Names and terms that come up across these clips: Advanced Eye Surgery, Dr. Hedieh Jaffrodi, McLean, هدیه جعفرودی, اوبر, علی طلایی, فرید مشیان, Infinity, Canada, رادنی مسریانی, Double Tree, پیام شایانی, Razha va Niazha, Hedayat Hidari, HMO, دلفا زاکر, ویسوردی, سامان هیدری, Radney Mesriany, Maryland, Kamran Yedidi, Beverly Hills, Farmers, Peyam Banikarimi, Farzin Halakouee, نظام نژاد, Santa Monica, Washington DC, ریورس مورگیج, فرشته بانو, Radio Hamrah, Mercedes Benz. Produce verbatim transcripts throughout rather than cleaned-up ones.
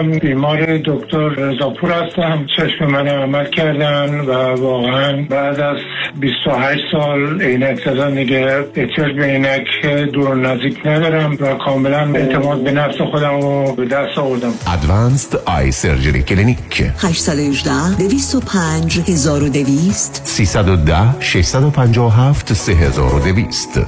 من بیمار دکتر رضاپور هستم. چشم من عمل کردن و واقعا بعد از بیست و هشت سال عینک زدن دیگه احتیاج به عینک دور نزدیک ندارم و کاملا اعتماد به نفس خودم رو به دست آوردم. Advanced Eye Surgery کلینیک هشت یک هشت دو صفر پنج هزار و دویست سه یک صفر شش پنج هفت سه هزار و دویست.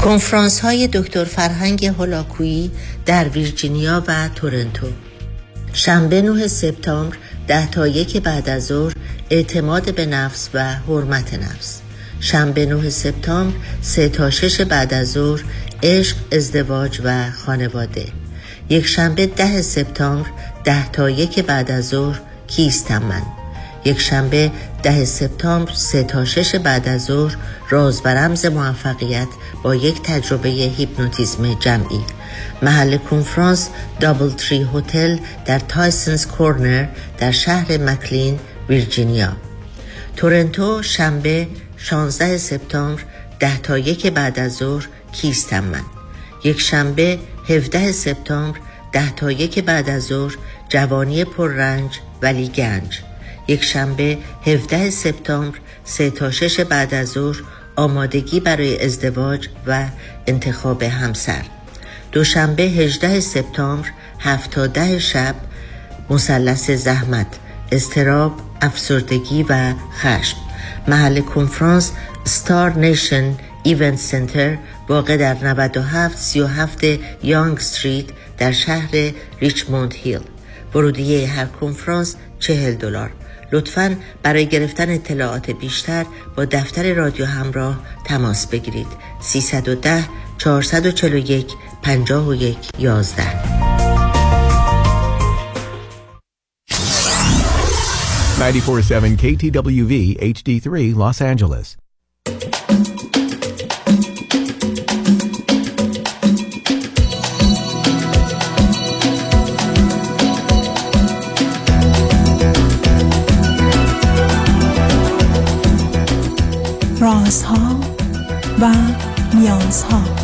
کنفرانس های دکتر فرهنگ هلاکویی در ویرجینیا و تورنتو. شنبه نهم سپتامبر ده تا یک بعد از ظهر اعتماد به نفس و حرمت نفس. شنبه نهم سپتامبر سه تا شش بعد از ظهر عشق، ازدواج و خانواده. یک شنبه دهم سپتامبر ده تا یک بعد از ظهر کیستم من. یک شنبه دهم سپتامبر سه تا شش بعد از ظهر راز و رمز موفقیت با یک تجربه هیپنوتیزم جمعی. محل کنفرانس دابل تری هتل در تایسنز کورنر در شهر مکلین ویرجینیا. تورنتو شنبه شانزدهم سپتامبر ده تا یک بعد از ظهر کیستم من. یک شنبه هفدهم سپتامبر ده تا یک بعد از ظهر جوانی پررنج ولی گنج. یک شنبه هفدهم سپتامبر سه تا شش بعد از ظهر آمادگی برای ازدواج و انتخاب همسر. دوشنبه هجدهم سپتامبر هفت تا ده شب مثلث زحمت، اضطراب، افسردگی و خشم. محل کنفرانس ستار نیشن ایونت سنتر واقع در نود و هفت سی و هفت یانگ استریت در شهر ریچموند هیل. ورودیه هر کنفرانس چهل دلار. لطفاً برای گرفتن اطلاعات بیشتر با دفتر رادیو همراه تماس بگیرید. سیصد و ده چهارصد و چهل و یک پنجاه و یک یازده. نه چهار هفت کی تی دبلیو وی اچ دی سه Los Angeles. رازها و نیازها.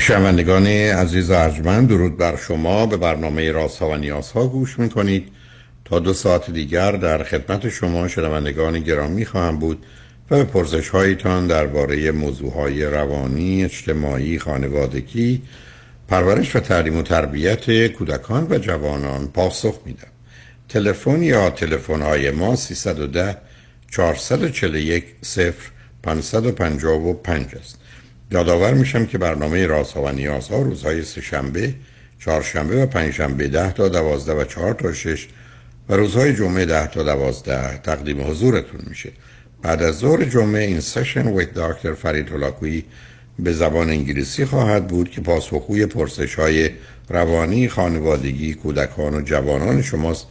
شنوندگان عزیز و ارجمند، درود بر شما. به برنامه رازها و نیازها گوش میکنید. تا دو ساعت دیگر در خدمت شما شنوندگان گرامی خواهم بود و به پرسش هایتان درباره موضوعهای روانی، اجتماعی، خانوادگی، پرورش و تعلیم و تربیت کودکان و جوانان پاسخ میدم. تلفن یا تلفن های ما سیصد و ده چهارصد و چهل و یک صفر پانصد و پنجاه و پنج است. یادآور میشم که برنامه رازها و نیازها روزهای سه‌شنبه، چهارشنبه و پنجشنبه ده تا دوازده و چهار تا شش و روزهای جمعه ده تا دوازده تقدیم حضورتون میشه. بعد از ظهر جمعه این سشن ویت دکتر فرید هلاکویی به زبان انگلیسی خواهد بود که پاسخگوی پرسش‌های روانی، خانوادگی، کودکان و جوانان شماست.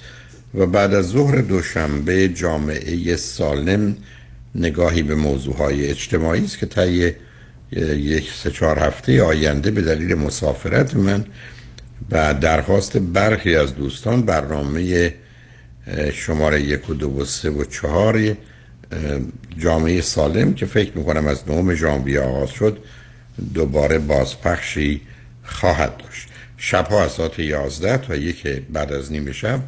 و بعد از ظهر دوشنبه جامعه سالم نگاهی به موضوعهای اجتماعی است که طی یک سه چهار هفته آینده به دلیل مسافرت من و درخواست برخی از دوستان برنامه شماره یک و دو و سه و چهار جامعه سالم که فکر میکنم از نهم ژانویه آغاز شد دوباره بازپخشی خواهد داشت. شبها از ساعت یازده تا یک بعد از نیم شب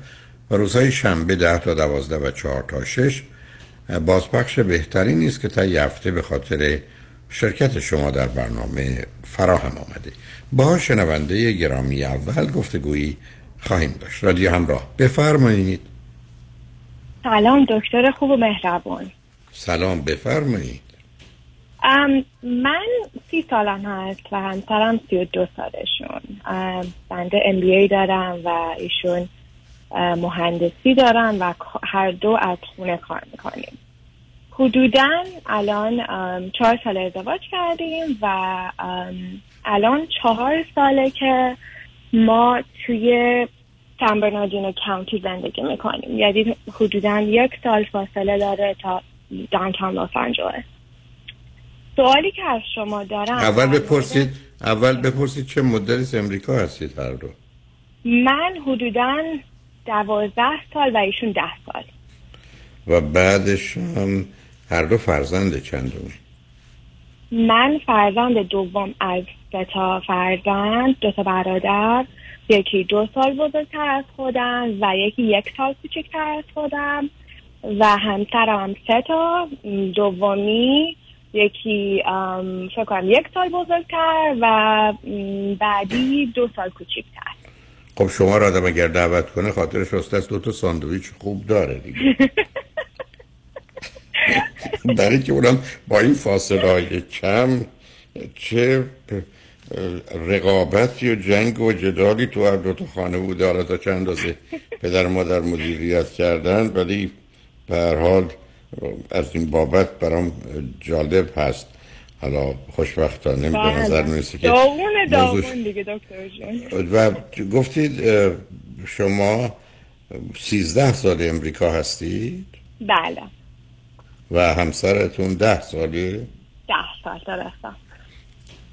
و روزهای شنبه ده تا دوازده و چهار تا شش بازپخش بهتری نیست که تا یه هفته به خاطر شرکت شما در برنامه فراهم آمده. با شنونده گرامی اول گفتگویی خواهیم داشت. رادیو همراه، بفرمایید. سلام دکتر خوب و مهربان. سلام، بفرمایید. من سی سالم هست و همسرم سی و دو سالشون. بنده ام بی ای دارم و ایشون مهندسی دارن و هر دو از خونه کار میکنیم. حدوداً الان چهار سال ازدواج کردیم و الان چهار ساله که ما توی سن برناردینو کانتی زندگی میکنیم، یعنی حدوداً یک سال فاصله داره تا دانتاون لس آنجلس. سوالی که از شما دارم، اول بپرسید اول بپرسید چه مدتی امریکا هستید هر دو؟ من حدوداً دوازده سال و ایشون ده سال. و بعدش هم هر دو فرزند چندمی؟ من فرزند دوم از سه تا فرزند، دو تا برادر، یکی دو سال بزرگتر از خودم و یکی یک سال کوچکتر از خودم و همسرم هم سه تا، دومی یکی فکر کنم یک سال بزرگتر و بعدی دو سال کوچکتر. خب شما را آدم اگر دعوت کنه خاطرش راسته از دو تا ساندویچ خوب داره دیگه. در اینکه اونم با این فاصله های کم چه رقابتی و جنگ و جدالی تو هر دو تا خانه بوده. حالا تا چند اندازه پدر مادر مدیریت کردن، ولی به هر حال از این بابت برام جالب هست. حالا خوشبختانه به نظر میرسه که داغونه داغون دیگه دکتر جان. و گفتید شما سیزده سال امریکا هستید؟ بله. و همسرتون ده ساله؟ ده سال درسته.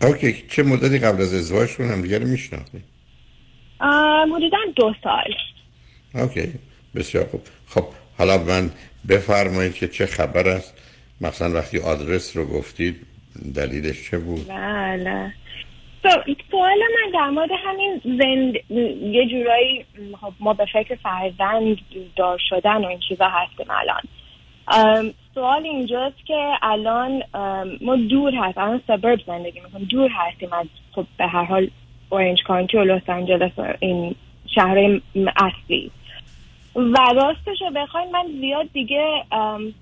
اوکی، چه مدتی قبل از ازدواجتون همدیگه رو میشناختید؟ حدوداً دو سال. اوکی، بسیار خوب. خب حالا من بفرمایید که چه خبر است؟ مثلا وقتی آدرس رو گفتید دلیلش چه بود؟ بله سوال من در مورد همین زند... یه جورایی ما به فکر فرزند دار شدن و این چیزا هستیم الان. سوال اینجاست که الان ما دور هستیم، الان سبرب زندگی میکنم، دور هستیم از خب به هر حال اورنج کانتی و لس آنجلس و این شهرهای اصلی. و راستش رو بخواین من زیاد دیگه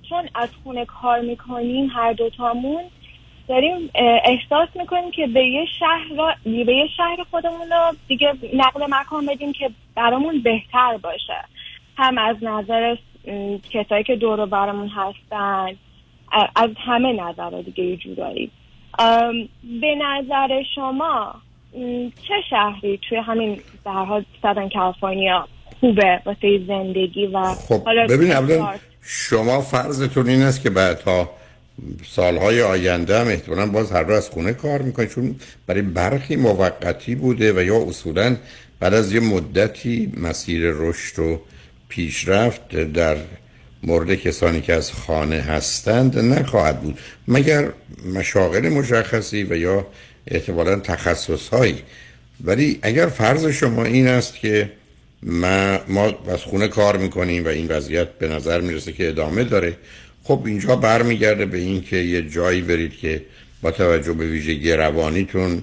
چون از خونه کار میکنیم هر دوتامون داریم احساس میکنیم که به یه شهر را، به یه شهر خودمون رو دیگه نقل مکان بدیم که برامون بهتر باشه، هم از نظر کسایی که دور و برامون هستن، از همه نظر دیگه. یه جورایی به نظر شما چه شهری توی همین به هر حال سدن کالیفرنیا خوبه واسه زندگی؟ و خب ببین اولا شما فرضتون این است که بعدها سالهای آینده هم احتمالاً باز هر رو از خونه کار میکنید، چون برای برخی موقتی بوده و یا اصولاً بعد از یه مدتی مسیر رشد و پیشرفت در مورد کسانی که از خانه هستند نخواهد بود، مگر مشاغل مشخصی و یا احتمالاً تخصصهایی. ولی اگر فرض شما این است که ما, ما از خونه کار میکنیم و این وضعیت به نظر میرسه که ادامه داره، خب اینجا برمیگرده به این که یه جایی برید که با توجه به ویژگی روانیتون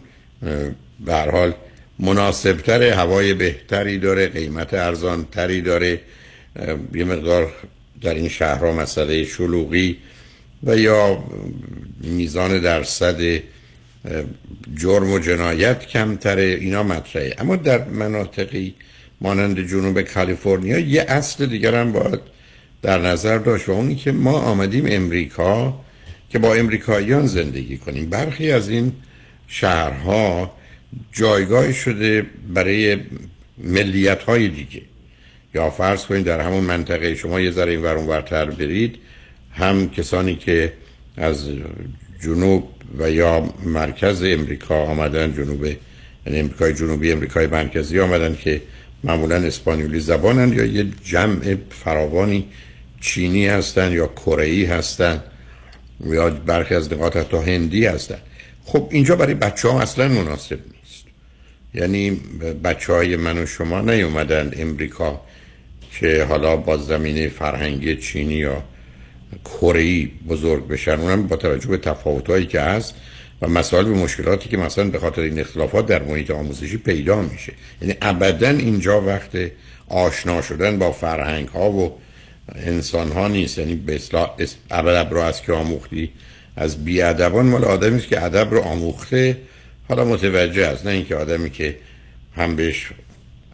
به هر حال مناسبتره، هوای بهتری داره، قیمت ارزانتری داره، یه مقدار در این شهرها مسئله شلوغی و یا میزان درصد جرم و جنایت کمتره، اینا مطرحه. اما در مناطقی مانند جنوب کالیفرنیا یه اصل دیگر هم باید در نظر داشت و اونی که ما آمدیم امریکا که با امریکاییان زندگی کنیم. برخی از این شهرها جایگاه شده برای ملیت‌های دیگه، یا فرض کنید در همون منطقه شما یه ذره اینور اونورتر برید هم کسانی که از جنوب و یا مرکز امریکا آمدن، جنوب یعنی امریکای جنوبی، امریکای مرکزی آمدن که معمولاً اسپانیولی زبانن، یا یه جمع فراوانی چینی هستن یا کره‌ای هستن یا برخی از نقاط حتی هندی هستن. خب اینجا برای بچه‌ها اصلاً مناسب نیست. یعنی بچه‌های من و شما نیومدن امریکا که حالا با زمینه فرهنگی چینی یا کره‌ای بزرگ بشن، اونم با توجه به تفاوت‌هایی که هست و مسائل و مشکلاتی که مثلا به خاطر این اختلافات در محیط آموزشی پیدا میشه. یعنی ابداً اینجا وقت آشنا شدن با فرهنگ ها و انسان ها نیست. یعنی به اصطلاح ابرو از که آموختی از بیادبان مال آدمی است که ادب رو آموخته، حالا متوجه است، نه اینکه آدمی که هم بهش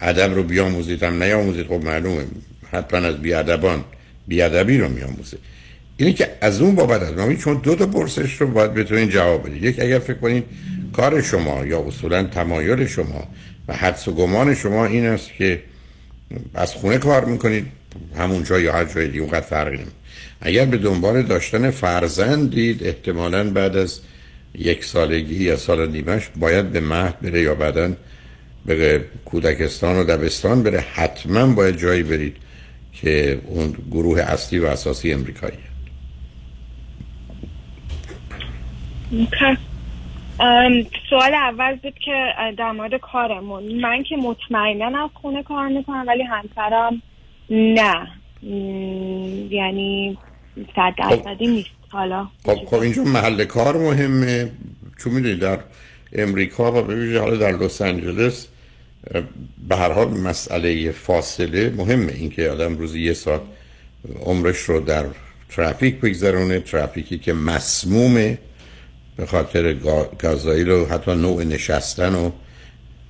ادب رو بیاموزید هم نیاموزید، خب معلومه حتما از بیادبان بیادبی رو میاموزه. اینه که از اون بابت از ما، چون دو تا پرسش رو باید بتونین جواب بدید. یک، اگر فکر کنین کار شما یا اصولا تمایل شما و حدس و گمان شما این است که از خونه کار میکنید، همونجا یا هر جای دیگه اونقدر فرقی نمیکنه. اگر به دنبال داشتن فرزندید، احتمالاً بعد از یک سالگی یا سال نیمش باید به مهد بره یا بعداً به کودکستان و دبستان بره، حتما باید جایی برید که اون گروه اصلی و اساسی امریکایی هست. سوال اول بود که در مورد کارمون، من که مطمئنا از خونه کار میکنم ولی همسرم نه، م... یعنی صد درصدی نیست. حالا خب خب اینجا محل کار مهمه، چون میدونید در امریکا و ببینید حالا در لس آنجلس به هر حال مسئله فاصله مهمه، اینکه آدم روزی یه ساعت عمرش رو در ترافیک بگذرونه، ترافیکی که مسمومه به خاطر گازایل و حتی نوع نشستن و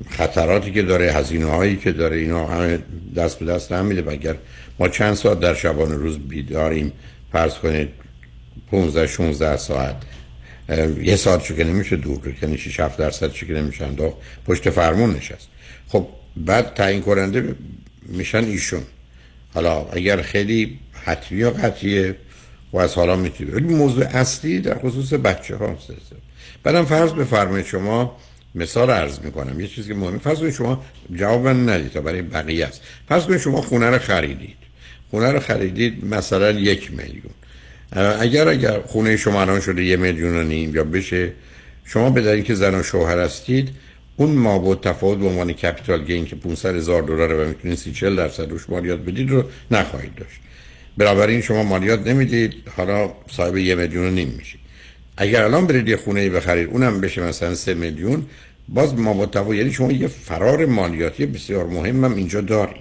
خطراتی که داره، هزینه هایی که داره، اینا همه دست به دست هم میده. اگر ما چند ساعت در شبانه روز بیداریم، فرض کنید پانزده شانزده ساعت، یه ساعت چو که نمیشه دور کرد، یعنی شش هفت درصد چو که نمیشن دو پشت فرمون نشست. خب بعد تعیین کننده میشن ایشون. حالا اگر خیلی حتمی و قطعیه و از حالا میتونید، ولی موضوع اصلی در خصوص بچه ها هست. بعدم فرض بفرمایید شما، مثال عرض میکنم یه چیزی که مهمه، فرض کنید شما، جواب ندید تا برای بقیه است، فرض کنید شما خونه رو خریدید، خونه رو خریدید مثلا یک میلیون، اگر اگر خونه شما الان شده یه میلیون و نیم یا بشه، شما به دلیل که زن و شوهر هستید اون مابود تفاوت به عنوان کپیتال گین که پانصد هزار دلار رو میتونید سی چهل درصد روش مالیات بدید رو نخواهید داشت، بنابراین شما مالیات نمیدید، حالا صاحب یه میلیون و نیم میشید. اگر الان برید یه خونه‌ای بخرید اونم بشه مثلا سه میلیون، باز ما با تو، یعنی شما یه فرار مالیاتی بسیار مهم هم اینجا داری.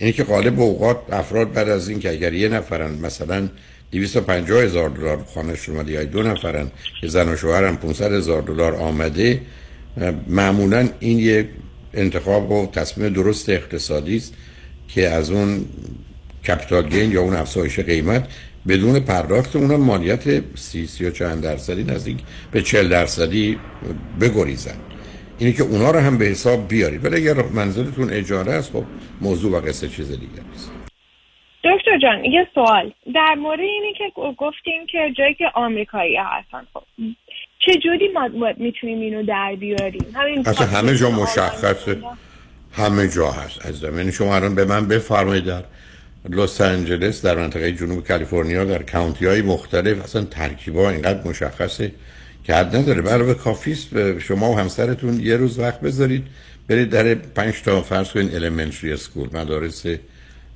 یعنی که غالب اوقات افراد بعد از این که اگر یه نفرن مثلا دویست و پنجاه هزار دلار خانه‌اش اومده یا دو نفرن که زن و شوهرن پانصد هزار دلار آمده، معمولا این یه انتخاب و تصمیم درست اقتصادی است که از اون کپیتال گین یا اون افزایش قیمت بدون پرداخت اونم مالیات سی سی و چند درصدی نزدیک به چهل درصدی بگریزن. اینه که اونا رو هم به حساب بیارید. ولی اگر منزلتون اجاره است، خب موضوع و قصه چیز دیگه است. دکتر جان یه سوال در مورد اینه که گفتیم که جایی که آمریکایی هستن، خب چجوری ما میتونیم اینو در بیاریم؟ همین اصلا همه جا مشخصه، همه جا هست از زمین. شما الان به من بفرمایید در لس آنجلس، در منطقه جنوب کالیفرنیا، در کانتی‌های مختلف اصلا ترکیب‌ها اینقدر مشخصه که حد نداره. علاوه کافی است شما و همسرتون یه روز وقت بذارید برید در پنج تا فرض کنین الیمنتری اسکول، مدارس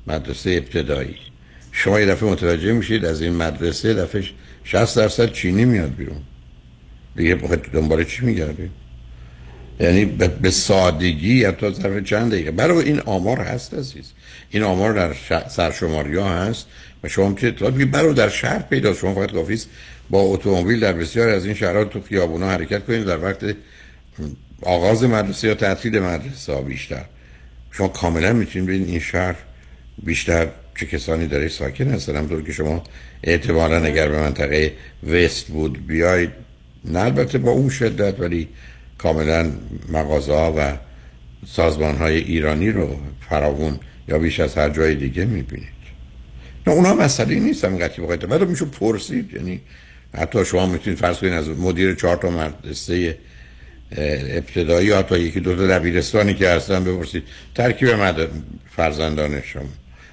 مدرسه ابتدایی، شما یه دفعه متوجه میشید از این مدرسه دفعه شصت درصد چینی میاد بیرون. دیگه بخاطر دنبال چی میگردید؟ یعنی به سادگی حتی ظرف چند دقیقه. برای این آمار هست عزیز، این آمار در سرشماری‌ها هست و شما چه اطلاعات می‌گیرید؟ برای در شهر پیدا، شما فقط کافیه با اتومبیل در بسیار از این شهرها تو خیابونا حرکت کنید در وقت آغاز مدرسه یا تعطیل مدرسه، بیشتر شما کاملا می‌تونید ببینید این شهر بیشتر چه کسانی درش ساکن هستن. همونطور که شما احتمالاً اگر به منطقه وست بود بیاید، نه البته با اون شدت، ولی کاملا مغازه‌ها و سازمان‌های ایرانی رو فراوون یا بیش از هر جای دیگه می‌بینید. نه اونا مسئله نیست، همین قضیه واقعا ولی میشه پرسید. یعنی حتی شما میتونید فرض کنید از مدیر چهار تا مدرسه ابتدایی یا حتی یکی دو تا دبیرستانی که هستن بپرسید ترکیب مد... فرزندان شما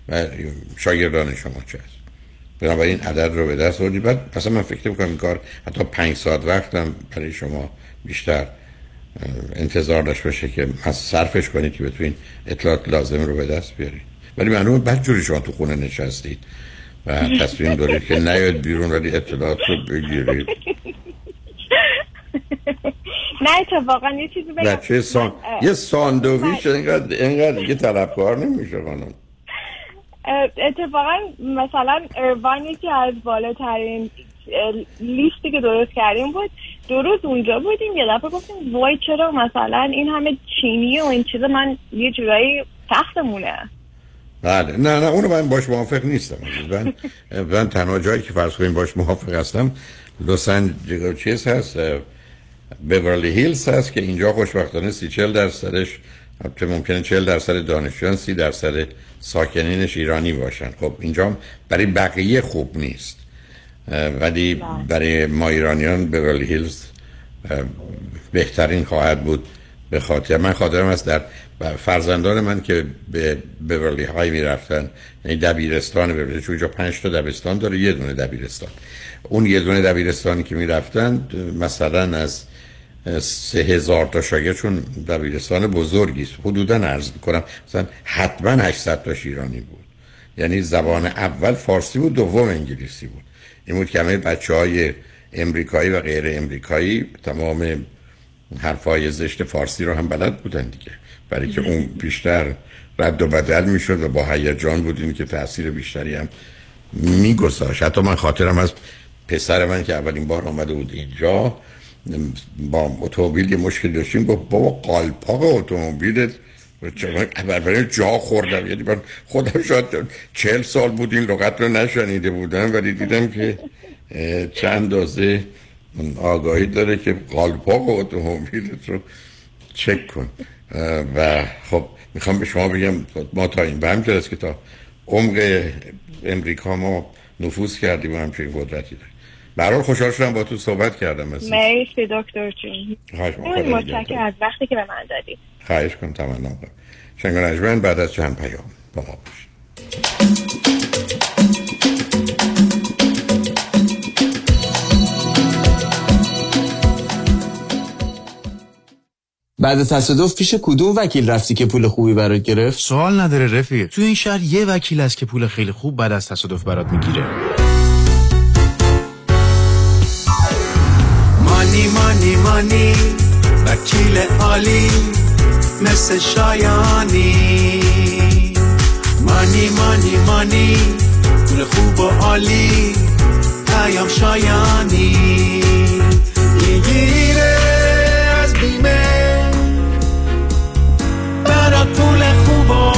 و شاگردان شما چه است. بنابراین عدد رو به دست آوردید. بعد اصلا من فکر می‌کنم این کار حتی پنج ساعت وقتم برای شما بیشتر انتظار داشت باشه که از صرفش کنید که بتونید اطلاعات لازم رو به دست بیارید. ولی معلومه بدجوری شما تو خونه نشستید و تصمیم دارید که نیاید بیرون ولی اطلاعات رو بگیرید. نه تا واقعا یه چیزی بگم، یه ساندویچ اینقدر اینقدر یه طلبکار نمیشه خانم. اتفاقا مثلا اروان یکی از بالاترین لیستی که درست کردیم بود، دو روز اونجا بودیم، یه دفعه گفتیم وای چرا مثلا این همه چینی و این چیزا، من یه جورایی تختمونه. بله نه نه اونو من باش موافق نیستم. من من تنها جایی که فرض کنیم باش موافق هستم لس آنجلس چیز هست، بیورلی هیلز هست که اینجا خوشبختانه سی چهل درصدش البته ممکنه چهل درصد دانشجویان سی درصد ساکنینش ایرانی باشن. خب اینجا برای بقیه خوب نیست ولی برای ما ایرانیان بیورلی هیلز بهترین خواهد بود. به خاطر من خاطرم است در فرزندان من که به بیورلی های می رفتن، یعنی دبیرستان بیورلی، چون اینجا پنج تا دبیرستان داره یه دونه دبیرستان، اون یه دونه دبیرستانی که می رفتن مثلا از سه هزار تا شاگرد، چون دبیرستان بزرگی است حدودا عرض می‌کنم مثلا حتما هشتصد تا ایرانی بود، یعنی زبان اول فارسی بود دوم انگلیسی بود. این بود که همه بچه‌های امریکایی و غیر امریکایی تمام حرفای زشت فارسی رو هم بلد بودن دیگه، برای که اون بیشتر رد و بدل میشد و با هیجان بود، این که تاثیر بیشتری هم میگذاشت. حتی من خاطرم از پسر من که اولین بار اومده بود اینجا با اتومبیل یه مشکل داشتیم، گفت بابا قالپاق اتومبیلت اول جا خوردم. یعنی من خودم شاید چهل سال بود این لغت رو نشنیده بودم ولی دیدم که چند دازه آگاهی داره که قالپاق اتومبیلت رو چک کن. و خب میخوام به شما بگم ما تا این به همجر است که تا عمق امریکا ما نفوذ کردیم و همچنین قدرتی داریم. برحال خوشحال شدم با تو صحبت کردم. مرسی دکتر جون، خیلی متشکرم از وقتی که به من دادی. خواهش کنم، تمام کنم. شنگان اجمن بعد از چند پیام با ما باشید. بعد تصادف پیش کدوم وکیل رفتی که پول خوبی برات گرفت؟ سوال نداره رفیق، تو این شهر یه وکیل هست که پول خیلی خوب بعد از تصادف برات میگیره. مانی مانی مانی وکیل عالی مثل شایانی. مانی مانی مانی پول خوب و عالی پیام شایانی میگیره از بیمه پول خوب و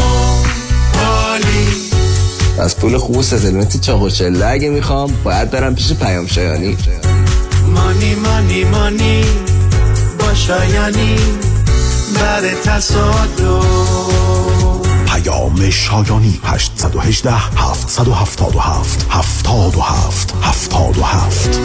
عالی. از پول خوب و سزلمت چاق و چله اگه میخوام باید برم پیش پیام شایانی. مانی مانی مانی با شایانی بر تصادم. پیام شایانی هشت یک هشت هفت هفت هفت هفت هفت هفت.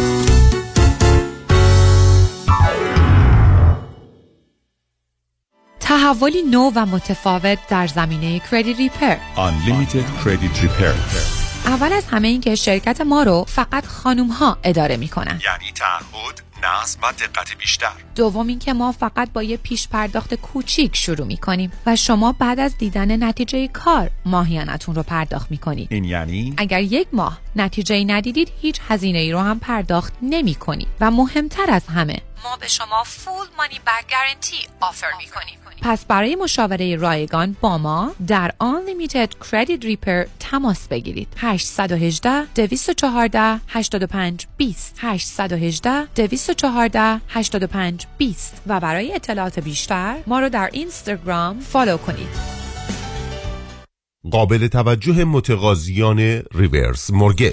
تحولی نو و متفاوت در زمینه کردیت ریپر. Unlimited Credit Repair. اول از همه این که شرکت ما رو فقط خانوم ها اداره می کنن، یعنی تعهد، نظم و دقت بیشتر. دوم این که ما فقط با یه پیش پرداخت کوچیک شروع می کنیم و شما بعد از دیدن نتیجه کار ماهیانتون رو پرداخت می کنید. این یعنی اگر یک ماه نتیجه ندیدید هیچ هزینه ای رو هم پرداخت نمی کنید. و مهمتر از همه ما به شما فول مانی بک گارانتی آفر می کنیم. پس برای مشاوره رایگان با ما در Unlimited Credit Repair تماس بگیرید. هشت یک هشت دو یک چهار هشت پنج دو صفر هشت یک هشت دو یک چهار هشت پنج دو صفر. و برای اطلاعات بیشتر ما رو در اینستاگرام فالو کنید. قابل توجه متقاضیان ریورس مورگیج.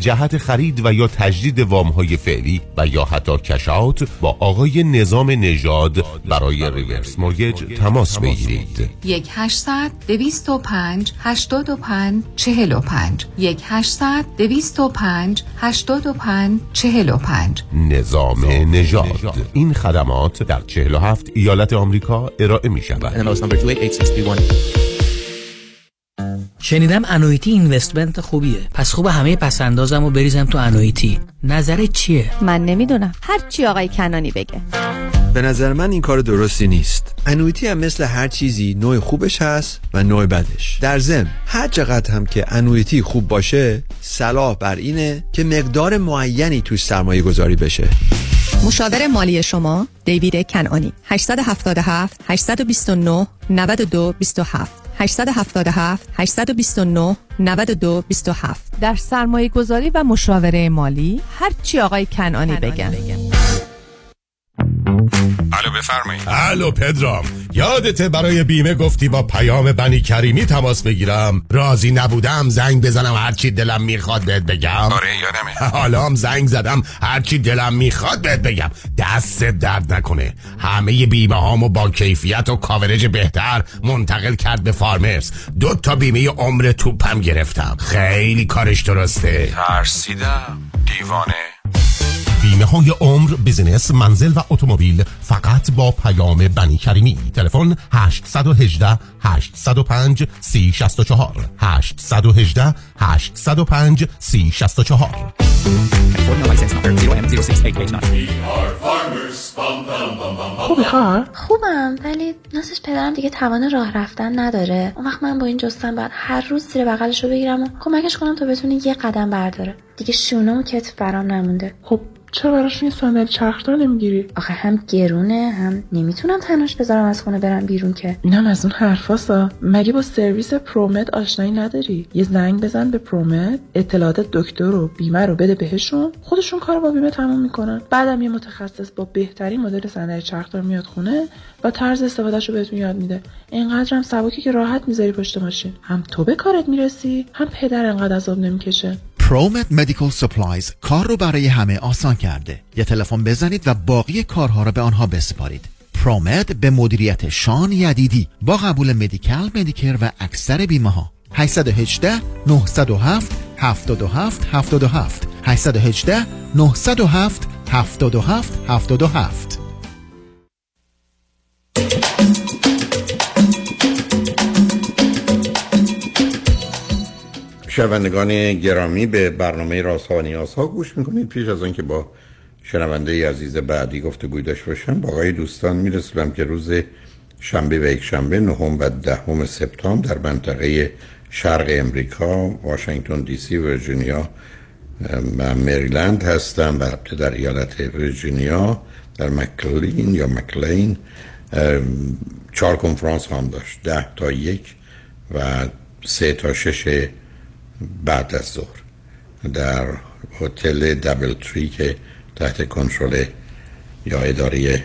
جهت خرید و یا تجدید وام‌های فعلی و یا حتی کش‌آوت با آقای نظام نژاد برای ریورس مورگیج تماس بگیرید. یک هشتصد دویست و پنج هشتاد و پنج چهل و پنج یک هشتصد دویست و پنج هشتاد و پنج چهل و پنج. نظام نژاد. این خدمات در چهل و هفت ایالت آمریکا ارائه می شود. شنیدم انویتی اینوستمنت خوبیه، پس خوب همه پسندازم رو بریزم تو انویتی. نظرت چیه؟ من نمیدونم، هر چی آقای کنانی بگه. به نظر من این کار درستی نیست. انویتی هم مثل هر چیزی نوع خوبش هست و نوع بدش. در ضمن هر چقدر هم که انویتی خوب باشه، صلاح بر اینه که مقدار معینی توش سرمایه گذاری بشه. مشاور مالی شما دیوید کنعانی، هشت هفت هفت، هشت دو نه، نه دو دو هفت، هشت هفت هفت، هشت دو نه، نه دو دو هفت. در سرمایه گذاری و مشاوره مالی هر چی آقای کنعانی بگن. الو بفرمایید. الو پدرام، یادت برای بیمه گفتی با پیام بنیکریمی تماس بگیرم؟ راضی نبودم زنگ بزنم هرچی دلم میخواد بهت بگم. آره یادمه. حالا هم زنگ زدم هرچی دلم میخواد بهت بگم. دست درد نکنه، همه بیمه هامو با کیفیت و کاورج بهتر منتقل کرد به فارمرز. دو تا بیمه عمر توپم گرفتم. خیلی کارش درسته. ترسیدم دیوانه. بیمه های عمر، بیزینس، منزل و اتومبیل فقط با پیام بنیکریمی. تلفن هشت یک هشت، هشت صفر پنج، سه صفر شش چهار، هشت یک هشت، هشت صفر پنج، سه صفر شش چهار. خوبی خواهر؟ خوبم، ولی ناسش پدرم دیگه توان راه رفتن نداره. اون وقت من با این جستن باید هر روز زیر بغلش رو بگیرم و کمکش کنم تا بتونه یه قدم برداره. دیگه شونه و کتف برام نمونده. خب چرا براش این صندلی چرخدار نمیگیری؟ آخه هم گرونه، هم نمیتونم تنهاش بذارم از خونه برم بیرون که. اینم از اون حرفاسا. مگه با سرویس پرومد آشنایی نداری؟ یه زنگ بزن به پرومد، اطلاعات دکتر و بیمه رو بده بهشون، خودشون کارو با بیمه تموم میکنن. بعدم یه متخصص با بهترین مدل صندلی چرخدار میاد خونه و طرز استفادهشو بهتون یاد میده. اینقدرم سبکی که راحت میذاری پشت ماشین. هم تو به کارت میرسی، هم پدر انقدر عذاب نمیکشه. پرومت مدیکال سپلایز کار رو برای همه آسان کرده. یه تلفن بزنید و باقی کارها رو به آنها بسپارید. پرومت به مدیریت شان یدیدی با قبول مدیکال، مدیکر و اکثر بیمه ها. هشت یک هشت، نه صفر هفت، هفت دو هفت، هفت دو هفت، هشت یک هشت، نه صفر هفت، هفت دو هفت، هفت دو هفت. شنوندگان گرامی، به برنامه رازها و نیازها گوش میکنید. پیش از آنکه با شنونده عزیز بعدی گفتگو داشته باشم، با آقای دوستان میرسونم که روز شنبه و یک شنبه نهم و دهم سپتامبر در منطقه شرق امریکا، واشنگتن دی سی، ویرجینیا و مریلند هستم. البته در ایالت ویرجینیا در مکلین یا مکلین چهار کنفرانس هم داشت، ده تا یک و سه تا شش بعد از ظهر در هتل دابل تری که تحت کنترل یا اداره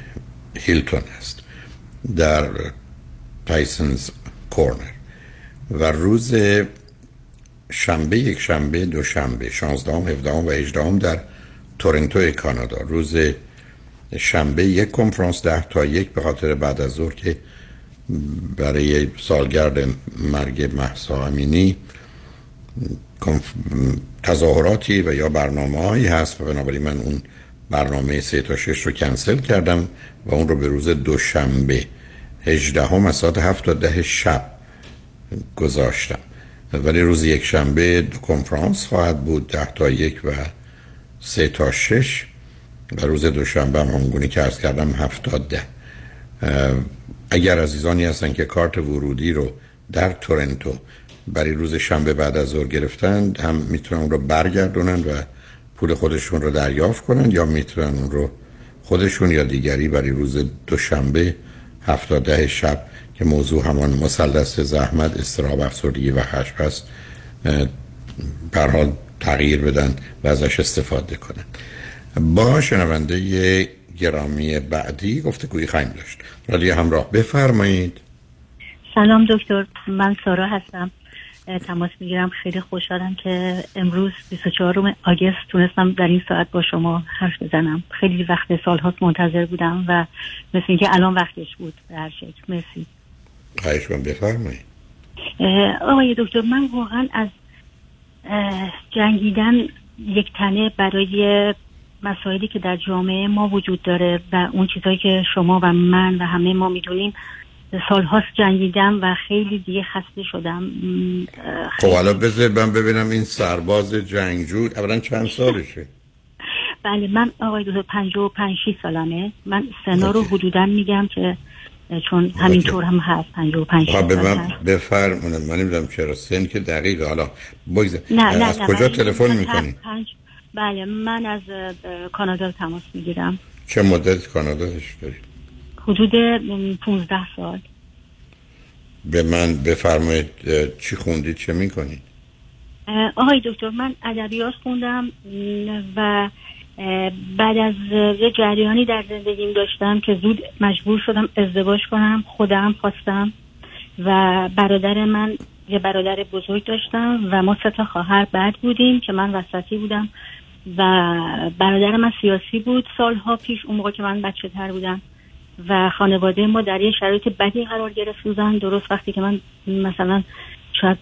هیلتون است در تایسنز کورنر. و روز شنبه، یک شنبه، دو شنبه، شانزدهم، هفدهم و هجدهم در تورنتو کانادا. روز شنبه یک کنفرانس ده تا یک به خاطر بعد از ظهر که برای سالگرد مرگ مهسا امینی تظاهراتی و یا برنامه‌هایی هست و بنابراین من اون برنامه سه تا شش رو کنسل کردم و اون رو به روز دوشنبه هجدهم از ساعت هفت تا ده شب گذاشتم. ولی روز یک شنبه دو کنفرانس خواهد بود، ده تا یک و سه تا شش، و روز دوشنبه هم همونگونه که عرض کردم هفت تا ده. اگر عزیزانی هستن که کارت ورودی رو در تورنتو برای روز شنبه بعد از ظهر گرفتن، هم میتونن اون رو برگردونن و پول خودشون رو دریافت کنن، یا میتونن اون رو خودشون یا دیگری برای روز دوشنبه هفت تا ده شب که موضوع همان مثلث زحمت، اضطراب، افسردگی و خشم است، به هر حال تغییر بدن و ازش استفاده کنن. با شنونده گرامی بعدی گفتگویی خواهیم داشت. رادیو همراه، بفرمایید. سلام دکتر، من سارا هستم، تماس میگیرم. خیلی خوشحالم که امروز بیست و چهارم آگوست تونستم در این ساعت با شما حرف بزنم. خیلی وقت، سال‌ها منتظر بودم و مثل اینکه الان وقتش بود به هر شکل. مرسی. خواهش می‌کنم، بفرمایید. آقای دکتر، من واقعا از جنگیدن یک تنه برای مسائلی که در جامعه ما وجود داره و اون چیزایی که شما و من و همه ما میدونیم، سال‌هاست جنگیدم و خیلی دیگه خسته شدم. خب حالا بذار من ببینم این سرباز جنگجو اولا چند سالشه. بله من آقای دکتر پنجاه و پنج شش سالمه. من سنا رو حدوداً میگم که چون همینطور هم هست پنجاه و پنج. خب به من بفرمونم، من نمیدونم چرا سن که دقیقه حالا بگذار. از کجا تلفن میکنی؟ بله من از کانادا تماس میگیرم. چه مدت کانادا داری؟ حدود پانزده سال. به من بفرمایید چی خوندید، چه میکنید؟ آقای دکتر من ادبیات خوندم و بعد از یه جریانی در زندگیم داشتم که زود مجبور شدم ازدواج کنم. خودم خواستم و برادر من یه برادر بزرگ داشتم و ما سه تا خواهر بعد بودیم که من وسطی بودم و برادر من سیاسی بود سالها پیش، اون موقع که من بچه تر بودم و خانواده ما در یه شرایط بدی قرار گرفت بودن. درست وقتی که من مثلا شاید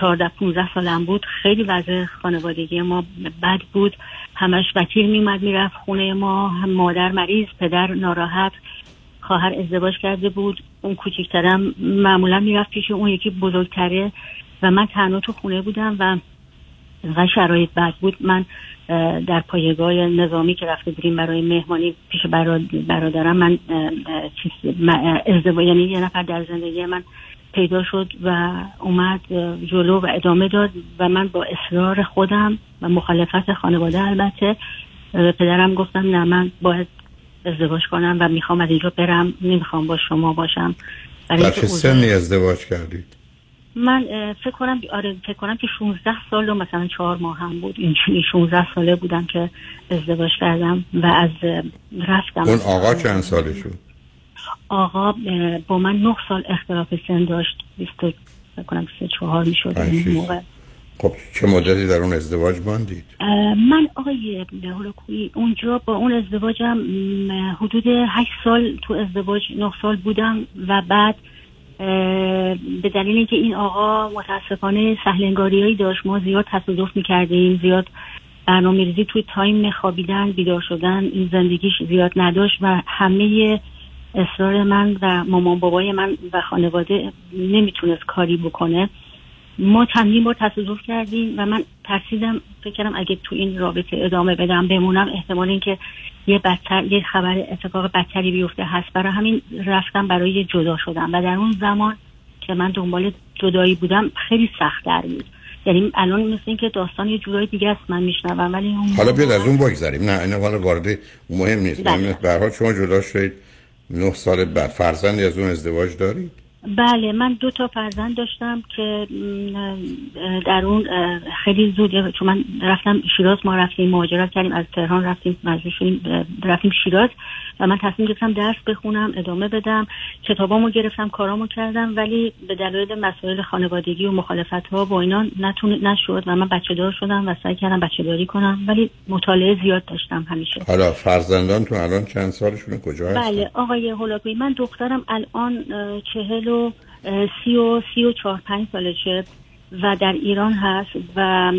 چهارده پانزده سالم بود، خیلی وضع خانوادگی ما بد بود، همش وکیل میمد میرفت خونه ما، هم مادر مریض، پدر ناراحت، خواهر ازدواج کرده بود، اون کوچکترم معمولا میرفت پیش اون یکی بزرگتره و من تنها تو خونه بودم و و شرایط بد بود. من در پایگاه نظامی که رفته بودیم برای مهمانی پیش برادرم، من ازدواج، یعنی یه نفر در زندگی من پیدا شد و اومد جلو و ادامه داد و من با اصرار خودم و مخالفت خانواده البته پدرم گفتم نه من باید ازدواج کنم و میخوام از اینجا برم، نمیخوام با شما باشم. در چه سنی ازدواج کردید؟ من فکر کنم آره فکر کنم که شانزده سال و مثلا چهار ماه هم بود، اینجوری شانزده ساله بودم که ازدواج کردم و از رفتم. اون آقا چند سالش بود؟ آقا با من نه سال اختلاف سن داشت، فکر کنم بیست و چهار میشد اون موقع. خب چه مدتی در اون ازدواج باندید؟ من آقای هلاکویی اونجا با اون ازدواجم حدود هشت سال تو ازدواج نه سال بودم و بعد به دلیل اینکه این آقا متاسفانه سهلنگاری‌هایی داشت، ما زیاد تصادف می‌کردیم، زیاد برنامه‌ریزی توی تایم خوابیدن بیدار شدن این زندگیش زیاد نداشت و همه اصرار من و مامان بابای من و خانواده نمیتونست کاری بکنه. ما چندین بار تصادف کردیم و من ترسیدم، فکر کردم اگه تو این رابطه ادامه بدم بمونم احتمال این که یه بدتر یه خبر اتفاق بدتری بیفته هست، برای همین رفتم برای جدا شدم و در اون زمان که من دنبال جدایی بودم خیلی سخت در بود، یعنی الان مثل این که داستان یه جورای دیگه است من میشنوم. ولی حالا بیاد از اون بگذریم، نه اینا حالا وارد مهم نیست. به هر حال شما جدا شدید نه سال بعد، فرزندی از اون ازدواج دارید؟ بله من دو تا فرزند داشتم که در اون خیلی زود، چون من رفتم شیراز، ما رفتیم مهاجرت کردیم از تهران، رفتیم مجبور شدیم رفتیم شیراز و من تصمیم گرفتم درس بخونم ادامه بدم، کتابامو گرفتم کارامو کردم ولی به دلایل مسائل خانوادگی و مخالفت‌ها با اینا نتون نشد و من بچه دار شدم و سعی کردم بچه داری کنم ولی مطالعه زیاد داشتم همیشه. حالا فرزندان تو الان چند سالشونه، کجا هستن؟ بله آقای هلاکویی من دخترم الان چهل و سی و سی و چهار پنج سالشه و در ایران هست و